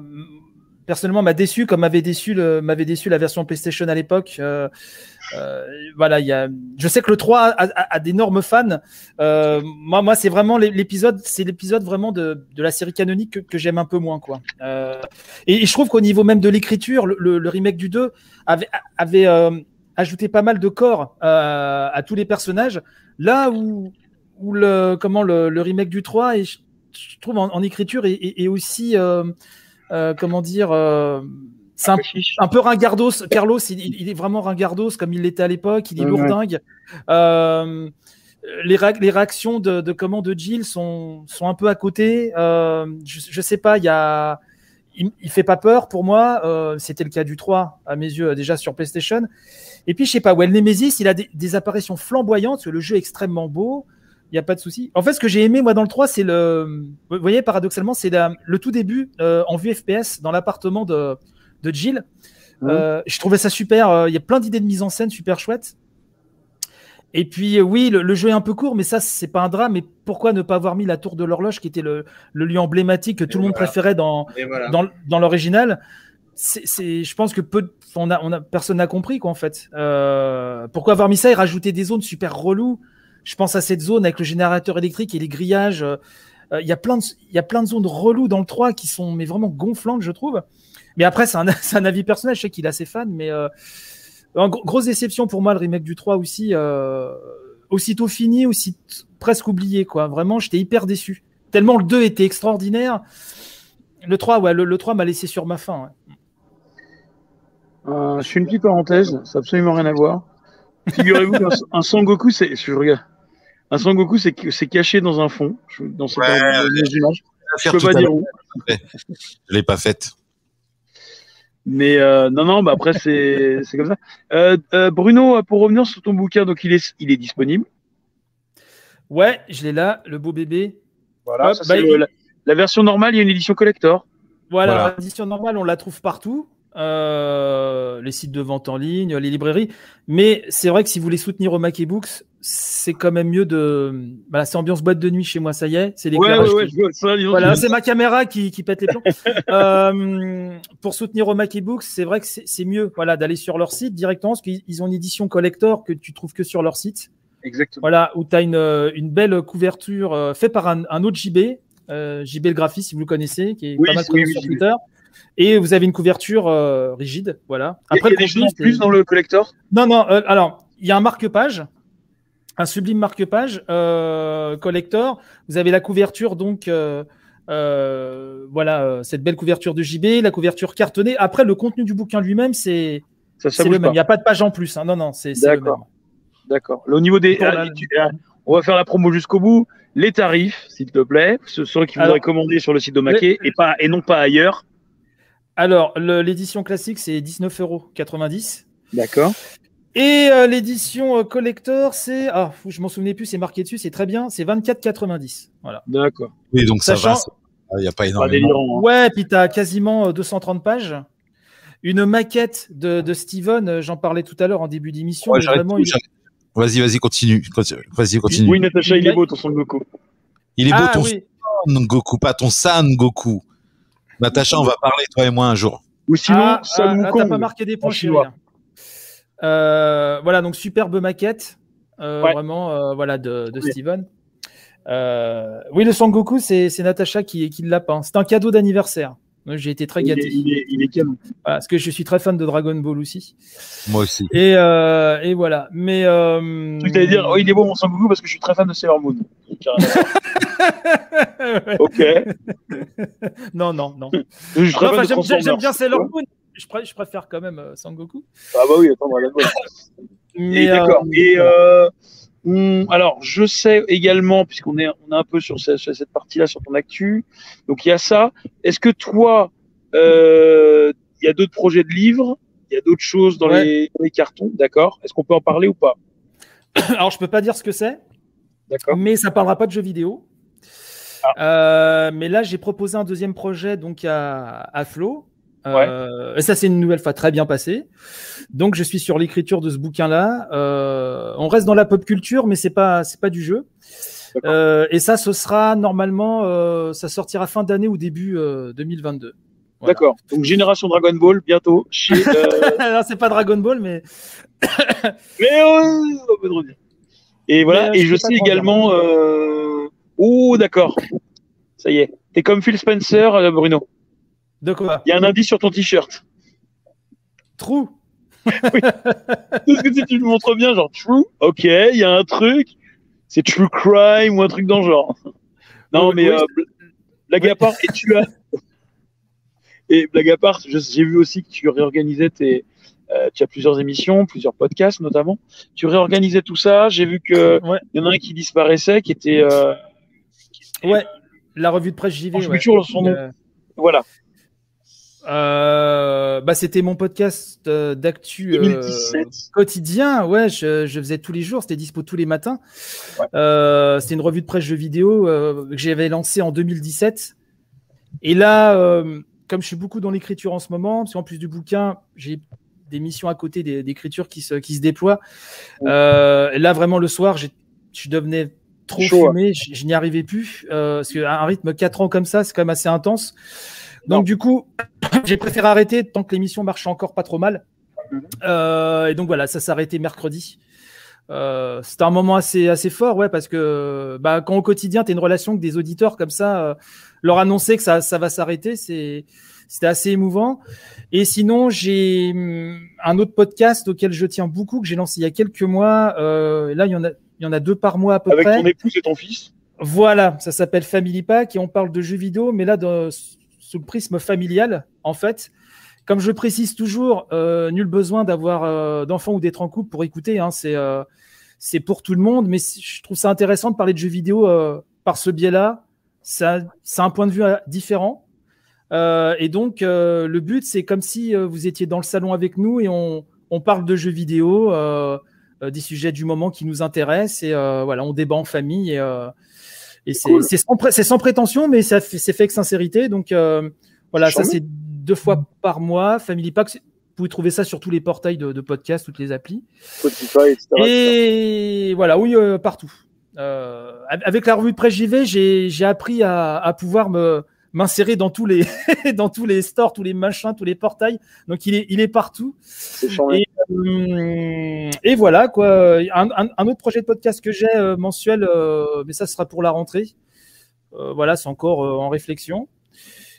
personnellement m'a déçu comme m'avait déçu le m'avait déçu la version PlayStation à l'époque. Euh, euh, voilà, il y a je sais que le trois a, a, a d'énormes fans. Euh, moi moi c'est vraiment l'épisode c'est l'épisode vraiment de de la série canonique que, que j'aime un peu moins quoi. Euh, et, et je trouve qu'au niveau même de l'écriture le, le, le remake du deux avait avait euh, ajouté pas mal de corps euh, à tous les personnages là où où le comment le, le remake du trois et je, je trouve en, en écriture et, et, et aussi euh, Euh, comment dire, euh, c'est un, un peu ringardos. Carlos, il, il est vraiment ringardos comme il l'était à l'époque. Il est mmh. lourdingue. Euh, les, ra- les réactions de, de comment de Jill sont sont un peu à côté. Euh, je, je sais pas. Il y a, il, il fait pas peur pour moi. Euh, c'était le cas du trois à mes yeux déjà sur PlayStation. Et puis je sais pas. Ouais, le Nemesis, il a des, des apparitions flamboyantes. Parce que le jeu est extrêmement beau. Il n'y a pas de souci. En fait, ce que j'ai aimé, moi, dans le trois, c'est le. Vous voyez, paradoxalement, c'est la... le tout début euh, en vue F P S dans l'appartement de, de Jill. Mmh. Euh, je trouvais ça super. Il euh, y a plein d'idées de mise en scène super chouettes. Et puis, euh, oui, le, le jeu est un peu court, mais ça, c'est pas un drame. Mais pourquoi ne pas avoir mis la tour de l'horloge, qui était le, le lieu emblématique que tout et le voilà. monde préférait dans, voilà. dans, dans l'original. C'est, c'est, je pense que peu, on a, on a, personne n'a compris, quoi, en fait. Euh, pourquoi avoir mis ça et rajouter des zones super reloues? Je pense à cette zone avec le générateur électrique et les grillages. Il euh, y, y a plein de zones reloues dans le trois qui sont mais vraiment gonflantes, je trouve. Mais après, c'est un, c'est un avis personnel. Je sais qu'il a ses fans, mais euh, une gr- grosse déception pour moi, le remake du trois aussi. Euh, aussitôt fini, aussi t- presque oublié, quoi. Vraiment, j'étais hyper déçu. Tellement le deux était extraordinaire. Le trois, ouais, le, le trois m'a laissé sur ma faim. Ouais. Euh, je fais une petite parenthèse, ça n'a absolument rien à voir. Figurez-vous qu'un un Sangoku, c'est, je regarde, un Sangoku, c'est, c'est caché dans un fond, dans cette ouais, image. Je peux pas dire où. Je l'ai pas faite. Mais euh, non, non, bah après c'est, c'est comme ça. Euh, euh, Bruno, pour revenir sur ton bouquin, donc il est, il est disponible. Ouais, je l'ai là, le beau bébé. Voilà. Hop, ça, bah, c'est il... le, la, la version normale, il y a une édition collector. Voilà, voilà. L'édition normale, on la trouve partout. Euh, les sites de vente en ligne, les librairies, mais c'est vrai que si vous voulez soutenir Omake Books, c'est quand même mieux de. Voilà, c'est ambiance boîte de nuit chez moi, ça y est, c'est l'éclairage. Ouais, ouais, qui... ouais, ça, voilà, c'est ma caméra qui, qui pète les plombs. euh, pour soutenir Omake Books, c'est vrai que c'est, c'est mieux, voilà, d'aller sur leur site directement, parce qu'ils ont une édition collector que tu trouves que sur leur site. Exactement. Voilà, où tu as une, une belle couverture euh, faite par un, un autre J B, euh, J B le graphiste, si vous le connaissez, qui est oui, pas mal connu oui, sur oui, Twitter. Oui. Et vous avez une couverture euh, rigide, voilà. Après, il y a des choses plus dans le collector ? Non, non. Euh, alors, il y a un marque-page Un sublime marque-page euh, collector. Vous avez la couverture, donc euh, euh, voilà, cette belle couverture de J B, la couverture cartonnée. Après, le contenu du bouquin lui-même, c'est, ça, ça c'est le même. Pas. Il n'y a pas de page en plus. Hein. Non, non, c'est, c'est D'accord. le même. D'accord. Au niveau des, la... on va faire la promo jusqu'au bout. Les tarifs, s'il te plaît, ce sont ceux qui voudraient commander sur le site d'Omake les... et pas et non pas ailleurs. Alors, le, l'édition classique, c'est dix-neuf euros quatre-vingt-dix. D'accord. Et euh, l'édition euh, collector, c'est ah, fou, je m'en souvenais plus, c'est marqué dessus, c'est très bien, c'est vingt-quatre quatre-vingt-dix. Voilà. D'accord. Oui, donc ça Sachant... va. Il n'y a pas énormément. Pas hein. Ouais, puis tu as quasiment euh, deux cent trente pages. Une maquette de, de Steven, euh, j'en parlais tout à l'heure en début d'émission. Ouais, vraiment tout, une... Vas-y, vas-y, continue. Vas-y, continue. Oui, Natacha, il est beau ton Son Goku. Il est beau ah, ton oui. Son Goku, pas ton San Goku. Natacha, on va parler toi et moi un jour. Ou sinon, ah, San Goku. Ah, t'as pas marqué des points chinois. Euh, voilà, donc superbe maquette, euh, ouais. vraiment, euh, voilà, de, de oui. Steven. Euh, oui, le Son Goku, c'est, c'est Natacha qui, qui l'a peint. C'est un cadeau d'anniversaire. J'ai été très gâté. Il est, il est, il est voilà, parce que je suis très fan de Dragon Ball aussi. Moi aussi. Et, euh, et voilà. Mais. Euh... Tu allais dire, oh, il est bon mon Son Goku parce que je suis très fan de Sailor Moon. Ok. Non, non, non. Je suis très enfin, fan j'aime, de j'aime bien Sailor Moon. Je, pr- je préfère quand même euh, Sangoku. Ah bah oui, attends, voilà. Et euh... d'accord. Et euh, on, alors, je sais également, puisqu'on est, on est un peu sur, ce, sur cette partie-là, sur ton actu, donc il y a ça. Est-ce que toi, il euh, y a d'autres projets de livres, il y a d'autres choses dans, ouais. les, dans les cartons, d'accord ? Est-ce qu'on peut en parler ou pas ? Alors, je peux pas dire ce que c'est, d'accord. mais ça parlera pas de jeux vidéo. Ah. Euh, mais là, j'ai proposé un deuxième projet donc à, à Flo. Ouais. Euh, et ça c'est une nouvelle fois très bien passée. Donc je suis sur l'écriture de ce bouquin-là. Euh, on reste dans la pop culture, mais c'est pas c'est pas du jeu. Euh, et ça, ce sera normalement, euh, ça sortira fin d'année ou début euh, deux mille vingt-deux. Voilà. D'accord. Donc Génération Dragon Ball bientôt. Chez, euh... non, c'est pas Dragon Ball, mais mais on peut le redire. Et voilà. Mais, et je, je sais également. Euh... Oh d'accord. Ça y est. T'es comme Phil Spencer, euh, Bruno. De quoi ? Il y a un indice sur ton t-shirt. True. Oui. Parce que si tu me montres bien, genre true, ok, il y a un truc, c'est true crime ou un truc dans le genre. Non, oui, mais oui, euh, blague oui. à part, et tu as. Et blague à part, je, j'ai vu aussi que tu réorganisais tes. Euh, tu as plusieurs émissions, plusieurs podcasts notamment. Tu réorganisais tout ça. J'ai vu qu'il ouais. y en a un qui disparaissait, qui était. Euh, qui était ouais, euh, la revue de presse J V. Je suis toujours son nom. Euh... Voilà. Euh, bah c'était mon podcast euh, d'actu euh, quotidien. Ouais, je, je faisais tous les jours. C'était dispo tous les matins. Ouais. Euh, c'était une revue de presse jeux vidéo euh, que j'avais lancée en deux mille dix-sept. Et là, euh, comme je suis beaucoup dans l'écriture en ce moment, parce qu'en plus du bouquin, j'ai des missions à côté des, d'écriture qui se qui se déploient. Ouais. Euh, et là, vraiment le soir, j'ai, je devenais trop Chaud. fumé. Je, je n'y arrivais plus euh, parce qu'à un rythme quatre ans comme ça, c'est quand même assez intense. Donc, non. du coup, j'ai préféré arrêter tant que l'émission marchait encore pas trop mal. Euh, et donc, voilà, ça s'est arrêté mercredi. Euh, c'était un moment assez, assez fort, ouais, parce que bah, quand au quotidien, tu as une relation avec des auditeurs comme ça, euh, leur annoncer que ça, ça va s'arrêter, c'est, c'était assez émouvant. Et sinon, j'ai hum, un autre podcast auquel je tiens beaucoup, que j'ai lancé il y a quelques mois. Euh, là, il y en a, il y en a deux par mois à peu Avec près. Avec ton épouse et ton fils ? Voilà, ça s'appelle Family Pack et on parle de jeux vidéo, mais là, dans. Sous le prisme familial, en fait. Comme je précise toujours, euh, nul besoin d'avoir euh, d'enfants ou d'être en couple pour écouter. Hein, c'est, euh, c'est pour tout le monde, mais je trouve ça intéressant de parler de jeux vidéo euh, par ce biais-là. Ça, c'est un point de vue euh, différent. Euh, et donc, euh, le but, c'est comme si euh, vous étiez dans le salon avec nous et on, on parle de jeux vidéo, euh, euh, des sujets du moment qui nous intéressent. Et euh, voilà, on débat en famille et... Euh, Et c'est, cool. c'est, sans pré- c'est sans prétention, mais ça fait, c'est fait avec sincérité. Donc euh, voilà, Chant. ça c'est deux fois par mois. Family Pack, vous pouvez trouver ça sur tous les portails de, de podcasts, toutes les applis. Spotify, et cetera. Et voilà, oui, euh, partout. Euh, avec la revue de presse J V, j'ai, j'ai appris à, à pouvoir me, m'insérer dans tous les dans tous les stores, tous les machins, tous les portails. Donc il est il est partout. C'est et, euh, et voilà quoi. Un, un, un autre projet de podcast que j'ai euh, mensuel, euh, mais ça sera pour la rentrée. Euh, voilà, c'est encore euh, en réflexion.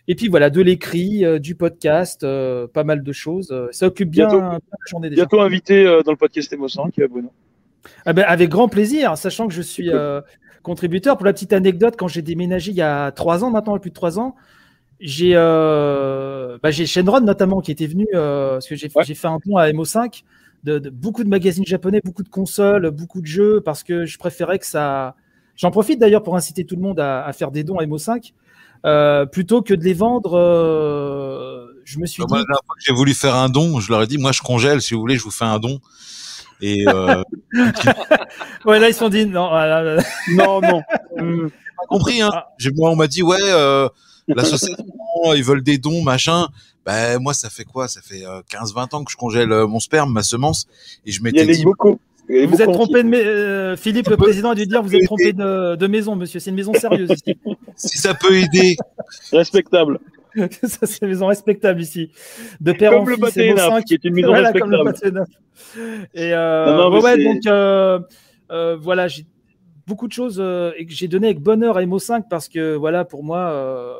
Et puis voilà, de l'écrit, euh, du podcast, euh, pas mal de choses. Ça occupe bien bientôt, la journée déjà. Bientôt invité euh, dans le podcast M O cinq, Bruno. Ah ben, avec grand plaisir, sachant que je suis euh, contributeur. Pour la petite anecdote, quand j'ai déménagé il y a trois ans maintenant, plus de trois ans, j'ai euh, bah, j'ai Shenron notamment qui était venu, euh, parce que j'ai ouais. fait un pont à M O cinq, de, de, beaucoup de magazines japonais, beaucoup de consoles, beaucoup de jeux, parce que je préférais que ça... J'en profite d'ailleurs pour inciter tout le monde à, à faire des dons à M O cinq, euh, plutôt que de les vendre... Euh, je me suis bah, dit... Moi, la dernière fois que j'ai voulu faire un don, je leur ai dit, moi je congèle, si vous voulez, je vous fais un don. Et euh... ouais, là ils se sont dit non, euh, non, non. Euh, pas compris, hein. Moi, on m'a dit ouais, euh, l'association, ils veulent des dons, machin. Ben moi, ça fait quoi? Ça fait euh, quinze vingt ans que je congèle mon sperme, ma semence, et je m'étais dit. Beaucoup. Vous beaucoup êtes trompé de mais, euh, Philippe, ça le président, a dû dire vous êtes trompé de, de maison, monsieur. C'est une maison sérieuse ici. Si ça peut aider. Respectable. Ça, c'est une maison respectable ici. De père comme en fils, c'est M O cinq qui est une maison voilà, respectable. Et euh, non, non, ouais, donc euh, euh, voilà, j'ai beaucoup de choses euh, et que j'ai donné avec bonheur à M O cinq parce que voilà, pour moi, euh,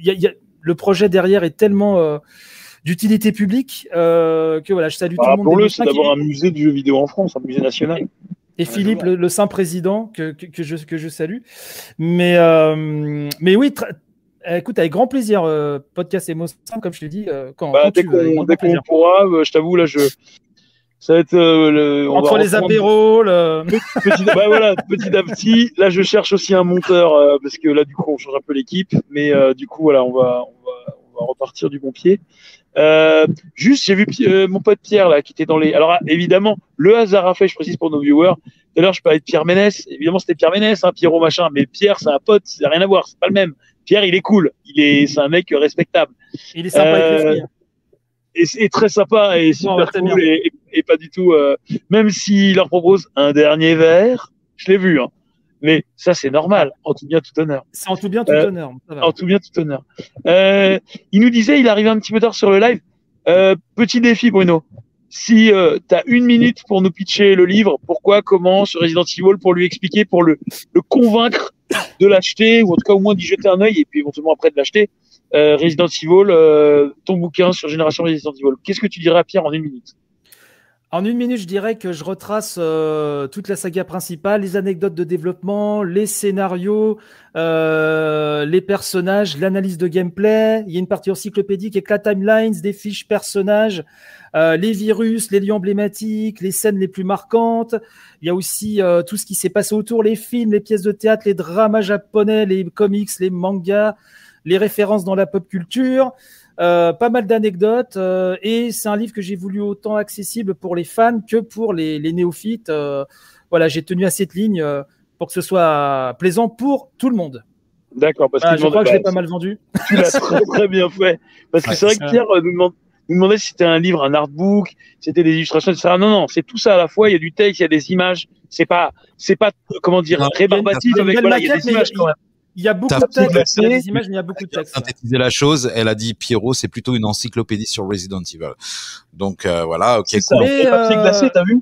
y a, y a, le projet derrière est tellement euh, d'utilité publique euh, que voilà, je salue ah, tout le monde. Pour le, c'est d'avoir un musée du jeu vidéo en France, un musée national. Et Philippe, le, le saint président que, que, que, je, que je salue. Mais, euh, mais oui, très. Écoute, avec grand plaisir, euh, podcast M O cinq, comme je te dis. Euh, quand, bah, quand dès tu, qu'on, euh, dès qu'on pourra, euh, je t'avoue, là, je... ça va être. Euh, le... On Entre va les apéros. Le... Petit, bah, voilà, petit à petit. Là, je cherche aussi un monteur, euh, parce que là, du coup, on change un peu l'équipe. Mais euh, du coup, voilà, on va, on va, on va repartir du bon pied. Euh, juste, j'ai vu euh, mon pote Pierre, là, qui était dans les. Alors, évidemment, le hasard a fait, je précise pour nos viewers. Tout à l'heure, je parlais de Pierre Ménès. Évidemment, c'était Pierre Ménès, hein, Pierrot, machin. Mais Pierre, c'est un pote, ça n'a rien à voir, c'est pas le même. Pierre, il est cool. Il est, c'est un mec respectable. Il est sympa euh, avec les filles. Et, et très sympa et super oh, cool et, et, et pas du tout. Euh, même s'il leur propose un dernier verre, je l'ai vu. Hein. Mais ça, c'est normal. En tout bien, tout honneur. C'est en tout bien, tout euh, honneur. Ça va. En tout bien, tout honneur. Euh, il nous disait, il arrivait un petit peu tard sur le live. Euh, petit défi, Bruno. Si euh, tu as une minute pour nous pitcher le livre, pourquoi, comment, sur Resident Evil, pour lui expliquer, pour le, le convaincre de l'acheter, ou en tout cas au moins d'y jeter un œil et puis éventuellement après de l'acheter, euh, Resident Evil, euh, ton bouquin sur Génération Resident Evil. Qu'est-ce que tu dirais à Pierre en une minute ? En une minute, je dirais que je retrace euh, toute la saga principale, les anecdotes de développement, les scénarios, euh, les personnages, l'analyse de gameplay. Il y a une partie encyclopédique avec la timeline, des fiches personnages, euh, les virus, les lieux emblématiques, les scènes les plus marquantes. Il y a aussi euh, tout ce qui s'est passé autour, les films, les pièces de théâtre, les dramas japonais, les comics, les mangas, les références dans la pop culture. Euh, pas mal d'anecdotes euh, et c'est un livre que j'ai voulu autant accessible pour les fans que pour les, les néophytes. Euh, voilà, j'ai tenu à cette ligne euh, pour que ce soit plaisant pour tout le monde. D'accord, parce ah, que je crois que je l'ai pas mal vendu. Tu l'as très, très bien fait. Parce que ouais, c'est vrai que Pierre euh, nous, demande, nous demandait si c'était un livre, un artbook, c'était des illustrations, et cetera. Non, non, c'est tout ça à la fois. Il y a du texte, il y a des images. C'est pas, c'est pas comment dire, non, rébarbatif avec voilà, il y a des images quand même. Il y a beaucoup de textes, il y a des images, mais il y a beaucoup de textes. Synthétiser la chose, elle a dit Pierrot, c'est plutôt une encyclopédie sur Resident Evil. Donc euh, voilà, ok. C'est ça, cool. Et papier glacé, t'as vu ?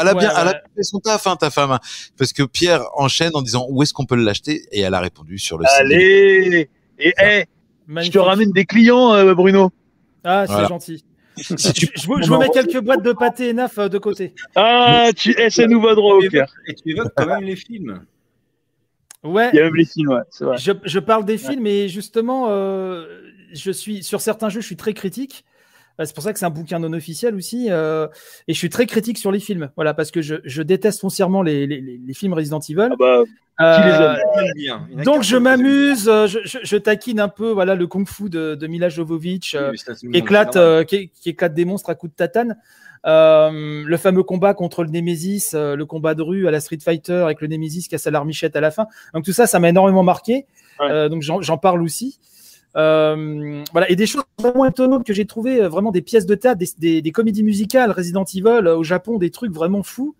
Elle a ouais, bien, ouais. Elle a fait son taf, hein, ta femme, parce que Pierre enchaîne en disant où est-ce qu'on peut l'acheter et elle a répondu sur le site. Allez, et hey, je te ramène des clients, euh, Bruno. Ah, c'est voilà. Gentil. Si tu... Je, je me mets quelques boîtes de pâté et naf de côté. Ah, tu ça nous va droit au cœur. Et tu évoques quand même les films. Ouais. Il y a même les films, ouais, c'est vrai. Je, je parle des films et justement, euh, je suis, sur certains jeux, je suis très critique. C'est pour ça que c'est un bouquin non officiel aussi. Euh, et je suis très critique sur les films. Voilà, parce que je, je déteste foncièrement les, les, les films Resident Evil. Ah bah, qui les aime, euh, aime bien. Donc je m'amuse, je, je, je taquine un peu voilà, le kung-fu de, de Mila Jovovich euh, oui, qui, éclate, euh, qui, qui éclate des monstres à coups de tatane. Euh, le fameux combat contre le Nemesis, euh, le combat de rue à la Street Fighter avec le Nemesis qui a sa larmichette à la fin. Donc tout ça, ça m'a énormément marqué. Ouais. Euh, donc j'en, j'en parle aussi. Euh, voilà. Et des choses vraiment étonnantes que j'ai trouvées, vraiment des pièces de théâtre, des, des, des comédies musicales, Resident Evil au Japon, des trucs vraiment fous.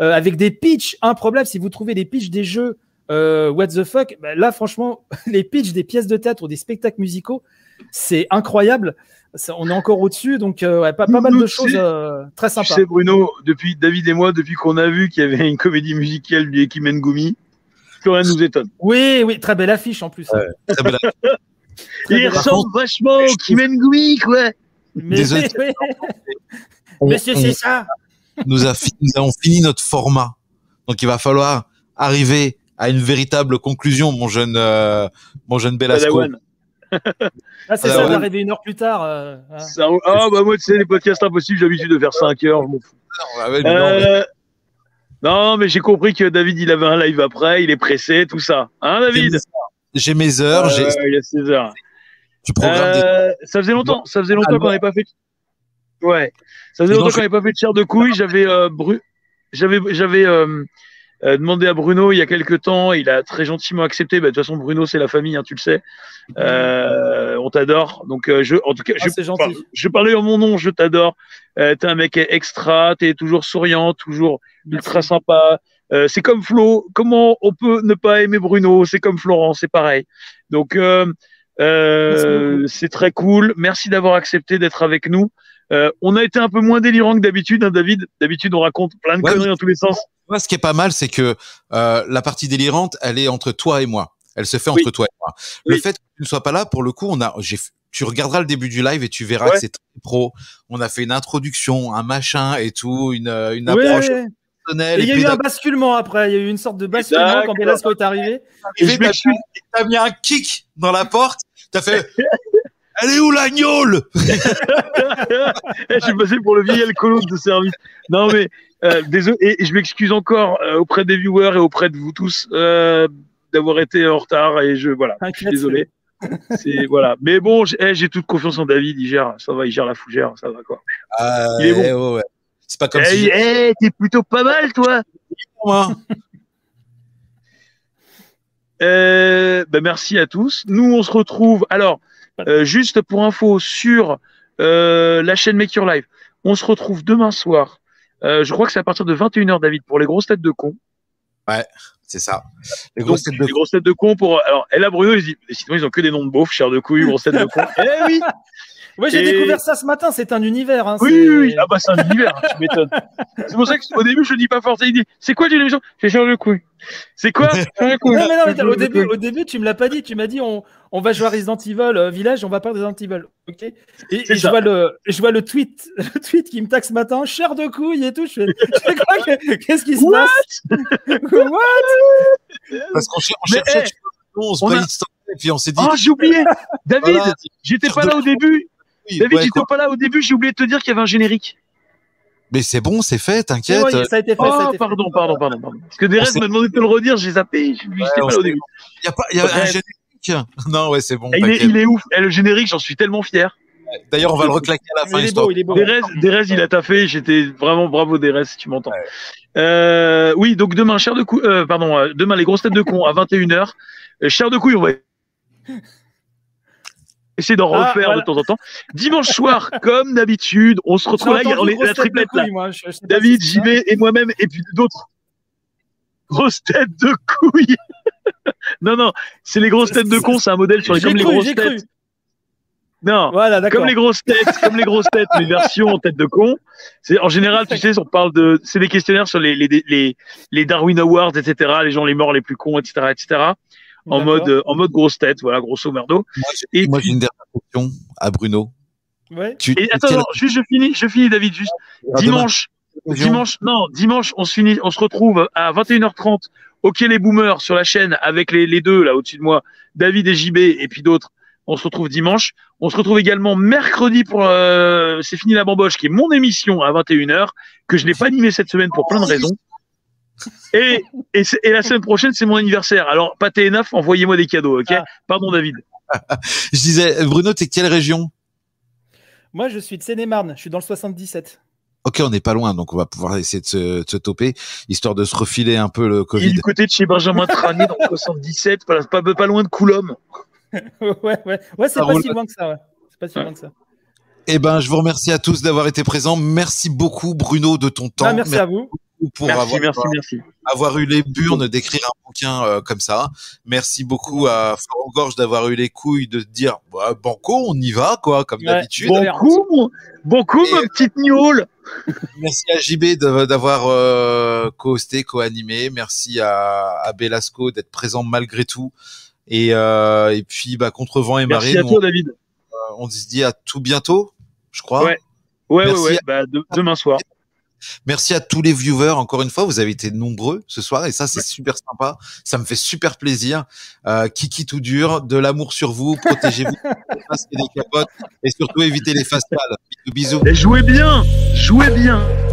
Euh, avec des pitchs improbables, si vous trouvez des pitchs des jeux euh, what the fuck, bah là franchement, les pitchs des pièces de théâtre ou des spectacles musicaux, c'est incroyable. Ça, on est encore au-dessus, donc euh, ouais, pas, pas mal de choses euh, très sympas. Tu sais, Bruno, depuis David et moi, depuis qu'on a vu qu'il y avait une comédie musicale du Eki Mengumi, plus rien nous étonne. Oui, oui, très belle affiche en plus. Ouais, hein. Très belle affiche. Il ressemble vachement au Eki Mengumi, quoi. Mais, Désolé, mais, mais, mais c'est, c'est ça. nous, a fi- nous avons fini notre format. Donc, il va falloir arriver à une véritable conclusion, mon jeune, euh, mon jeune Belasco. Ah, c'est ça, d'arriver une heure plus tard. Euh, hein. ça, oh, bah, moi, tu sais, les podcasts impossibles, j'ai l'habitude de faire cinq heures, je m'en fous. Euh, euh, non, mais j'ai compris que David, il avait un live après, il est pressé, tout ça. Hein, David ? J'ai mes heures. Euh, j'ai... Il y a seize heures. Tu programmes euh, des... Ça faisait longtemps, ça faisait longtemps ah, qu'on n'avait pas fait... Ouais, ça faisait longtemps non, je... qu'on n'avait pas fait de chair de couille. J'avais, euh, Bru... j'avais, j'avais euh, euh, demandé à Bruno il y a quelques temps. Il a très gentiment accepté. Bah, de toute façon, Bruno, c'est la famille, hein, tu le sais. Euh, on t'adore. Donc, euh, je, en tout cas, ah, je, enfin, je parlais en mon nom. Je t'adore. Euh, t'es un mec extra. T'es toujours souriant, toujours ultra sympa. Euh, c'est comme Flo. Comment on peut ne pas aimer Bruno ? C'est comme Florent, c'est pareil. Donc, euh, euh, c'est très cool. Merci d'avoir accepté d'être avec nous. Euh, on a été un peu moins délirant que d'habitude, hein, David. D'habitude, on raconte plein de ouais, conneries dans tous les sens. Moi, ce qui est pas mal, c'est que euh, la partie délirante, elle est entre toi et moi. Elle se fait entre oui. toi et moi. Oui. Le fait que tu ne sois pas là, pour le coup, on a. J'ai, tu regarderas le début du live et tu verras ouais. que c'est très pro. On a fait une introduction, un machin et tout, une, une approche. Ouais. Et il y a eu un basculement après, il y a eu une sorte de basculement exact, quand Belasco est arrivé. Et je m'excuse, t'as mis un kick dans la porte, t'as fait. Elle est où la gnôle ? Je suis passé pour le vieil alcoolo de service. Non mais euh, désolé, et je m'excuse encore euh, auprès des viewers et auprès de vous tous euh, d'avoir été en retard et je voilà, je suis désolé. C'est voilà, mais bon, j'ai, hey, j'ai toute confiance en David, il gère, ça va, il gère la fougère, ça va quoi. Euh, il est bon. Ouais, ouais. C'est pas comme hey, si. Eh, hey, t'es plutôt pas mal toi. euh, bah, merci à tous. Nous, on se retrouve. Alors. Euh, juste pour info sur euh, la chaîne Make Your Live, on se retrouve demain soir. Euh, je crois que c'est à partir de vingt et une heures, David, pour les grosses têtes de cons. Ouais, c'est ça. Les grosses, Donc, têtes, de... les grosses têtes de cons pour. Alors, et là, Bruno, il se dit sinon, ils ont que des noms de beaufs, chair de couilles, grosses têtes de cons. Eh oui Oui, j'ai et... découvert ça ce matin, c'est un univers. Hein, oui, c'est... oui, oui. Ah, bah, c'est un univers, tu m'étonnes. C'est pour ça qu'au début, je ne dis pas fort. Il dit c'est quoi, tu dis c'est chair de couilles. C'est quoi chair de couilles. Non, mais non, mais au début, au début, tu me l'as pas dit. Tu m'as dit on. On va jouer à Resident Evil euh, Village, on va parler de Resident Evil, ok ? Et, et je vois le, je vois le tweet, le tweet qui me taxe ce matin, chair de couille et tout. Je fais, je crois que, qu'est-ce qui se What passe ? What ? Parce qu'on cherche, on, cherchait, hey, on se a... et puis on s'est dit. Ah, oh, j'ai oublié, David, voilà, j'étais pas là au début. Oui, David, ouais, j'étais quoi. pas là au début. J'ai oublié de te dire qu'il y avait un générique. Mais c'est bon, c'est fait, t'inquiète. Ouais, ça a été fait. Oh, ça a été pardon, fait. pardon, pardon, pardon. Parce que des restes m'a demandé de te le redire, j'ai zappé. J'étais ouais, pas là au début. Il y a pas, il y a un générique. Non, ouais, c'est bon. Il est, il est ouf. Et le générique, j'en suis tellement fier. D'ailleurs, on va le reclaquer à la fin. Il est beau, il est beau. Derez, Derez, il a taffé. J'étais vraiment bravo, Derez, si tu m'entends. Ouais. Euh, oui, donc demain, chair de couille, euh, pardon, euh, demain, les grosses têtes de con à vingt et une heures. Euh, chair de couille, on va essayer d'en ah, refaire voilà. de temps en temps. Dimanche soir, comme d'habitude, on se retrouve là. Il y a la triplette couille, là. Moi, je, je David, si J B et moi-même, et puis d'autres. Grosses têtes de couilles. Non, non, c'est les grosses têtes de con, c'est un modèle sur les, comme cru, les grosses têtes. Cru. Non, voilà, d'accord. Comme les grosses têtes, comme les grosses têtes, mais version tête de con. C'est, en général, tu sais, on parle de, c'est des questionnaires sur les, les, les, les Darwin Awards, et cetera, les gens les morts les plus cons, et cetera, et cetera. En d'accord. mode, en mode grosse tête, voilà, grosso merdo. Moi, j'ai, et moi, j'ai une dernière question à Bruno. Ouais. Tu, et attends, non, juste, je finis, je finis, David, juste. Ah, dimanche, demain. dimanche, non, dimanche, on se finit, on se retrouve à vingt et une heures trente. Ok les boomers sur la chaîne avec les, les deux là au-dessus de moi, David et J B et puis d'autres. On se retrouve dimanche. On se retrouve également mercredi pour euh, C'est fini la bamboche qui est mon émission à vingt et une heures que je n'ai pas animée cette semaine pour plein de raisons. Et et, et la semaine prochaine c'est mon anniversaire. Alors pâté et neuf, envoyez-moi des cadeaux, ok ? Ah. Pardon David. Je disais Bruno, t'es de quelle région ? Moi je suis de Seine-et-Marne. Je suis dans le soixante-dix-sept. Ok, on n'est pas loin, donc on va pouvoir essayer de se, de se toper, histoire de se refiler un peu le Covid. Et du côté de chez Benjamin Tranier, dans le soixante-dix-sept, pas, pas, pas loin de Coulomb. ouais, ouais, ouais, c'est ah, pas on... si loin que ça, ouais. C'est pas si ouais. loin que ça. Eh ben, je vous remercie à tous d'avoir été présents. Merci beaucoup, Bruno, de ton temps. Ah, merci, merci à vous. Pour merci, avoir, merci, merci. avoir eu les burnes d'écrire un bouquin euh, comme ça. Merci beaucoup à Florent Gorge d'avoir eu les couilles de dire bah, « Banco, on y va, quoi, comme ouais, d'habitude. » Banco, banco, ma petite gnôle. Merci à J B d'avoir euh, co-hosté, co-animé. Merci à, à Belasco d'être présent malgré tout. Et, euh, et puis, bah, contre vent et marée. Merci à toi, on, David. Euh, on se dit à tout bientôt, je crois. Ouais, ouais, merci ouais. ouais. À... Bah, de, demain soir. Merci à tous les viewers. Encore une fois, vous avez été nombreux ce soir et ça, c'est ouais. super sympa. Ça me fait super plaisir. Euh, Kiki tout dur, de l'amour sur vous. Protégez-vous des masques et des capotes et surtout évitez les fast-pals. Bisous, bisous. Et jouez bien, jouez bien.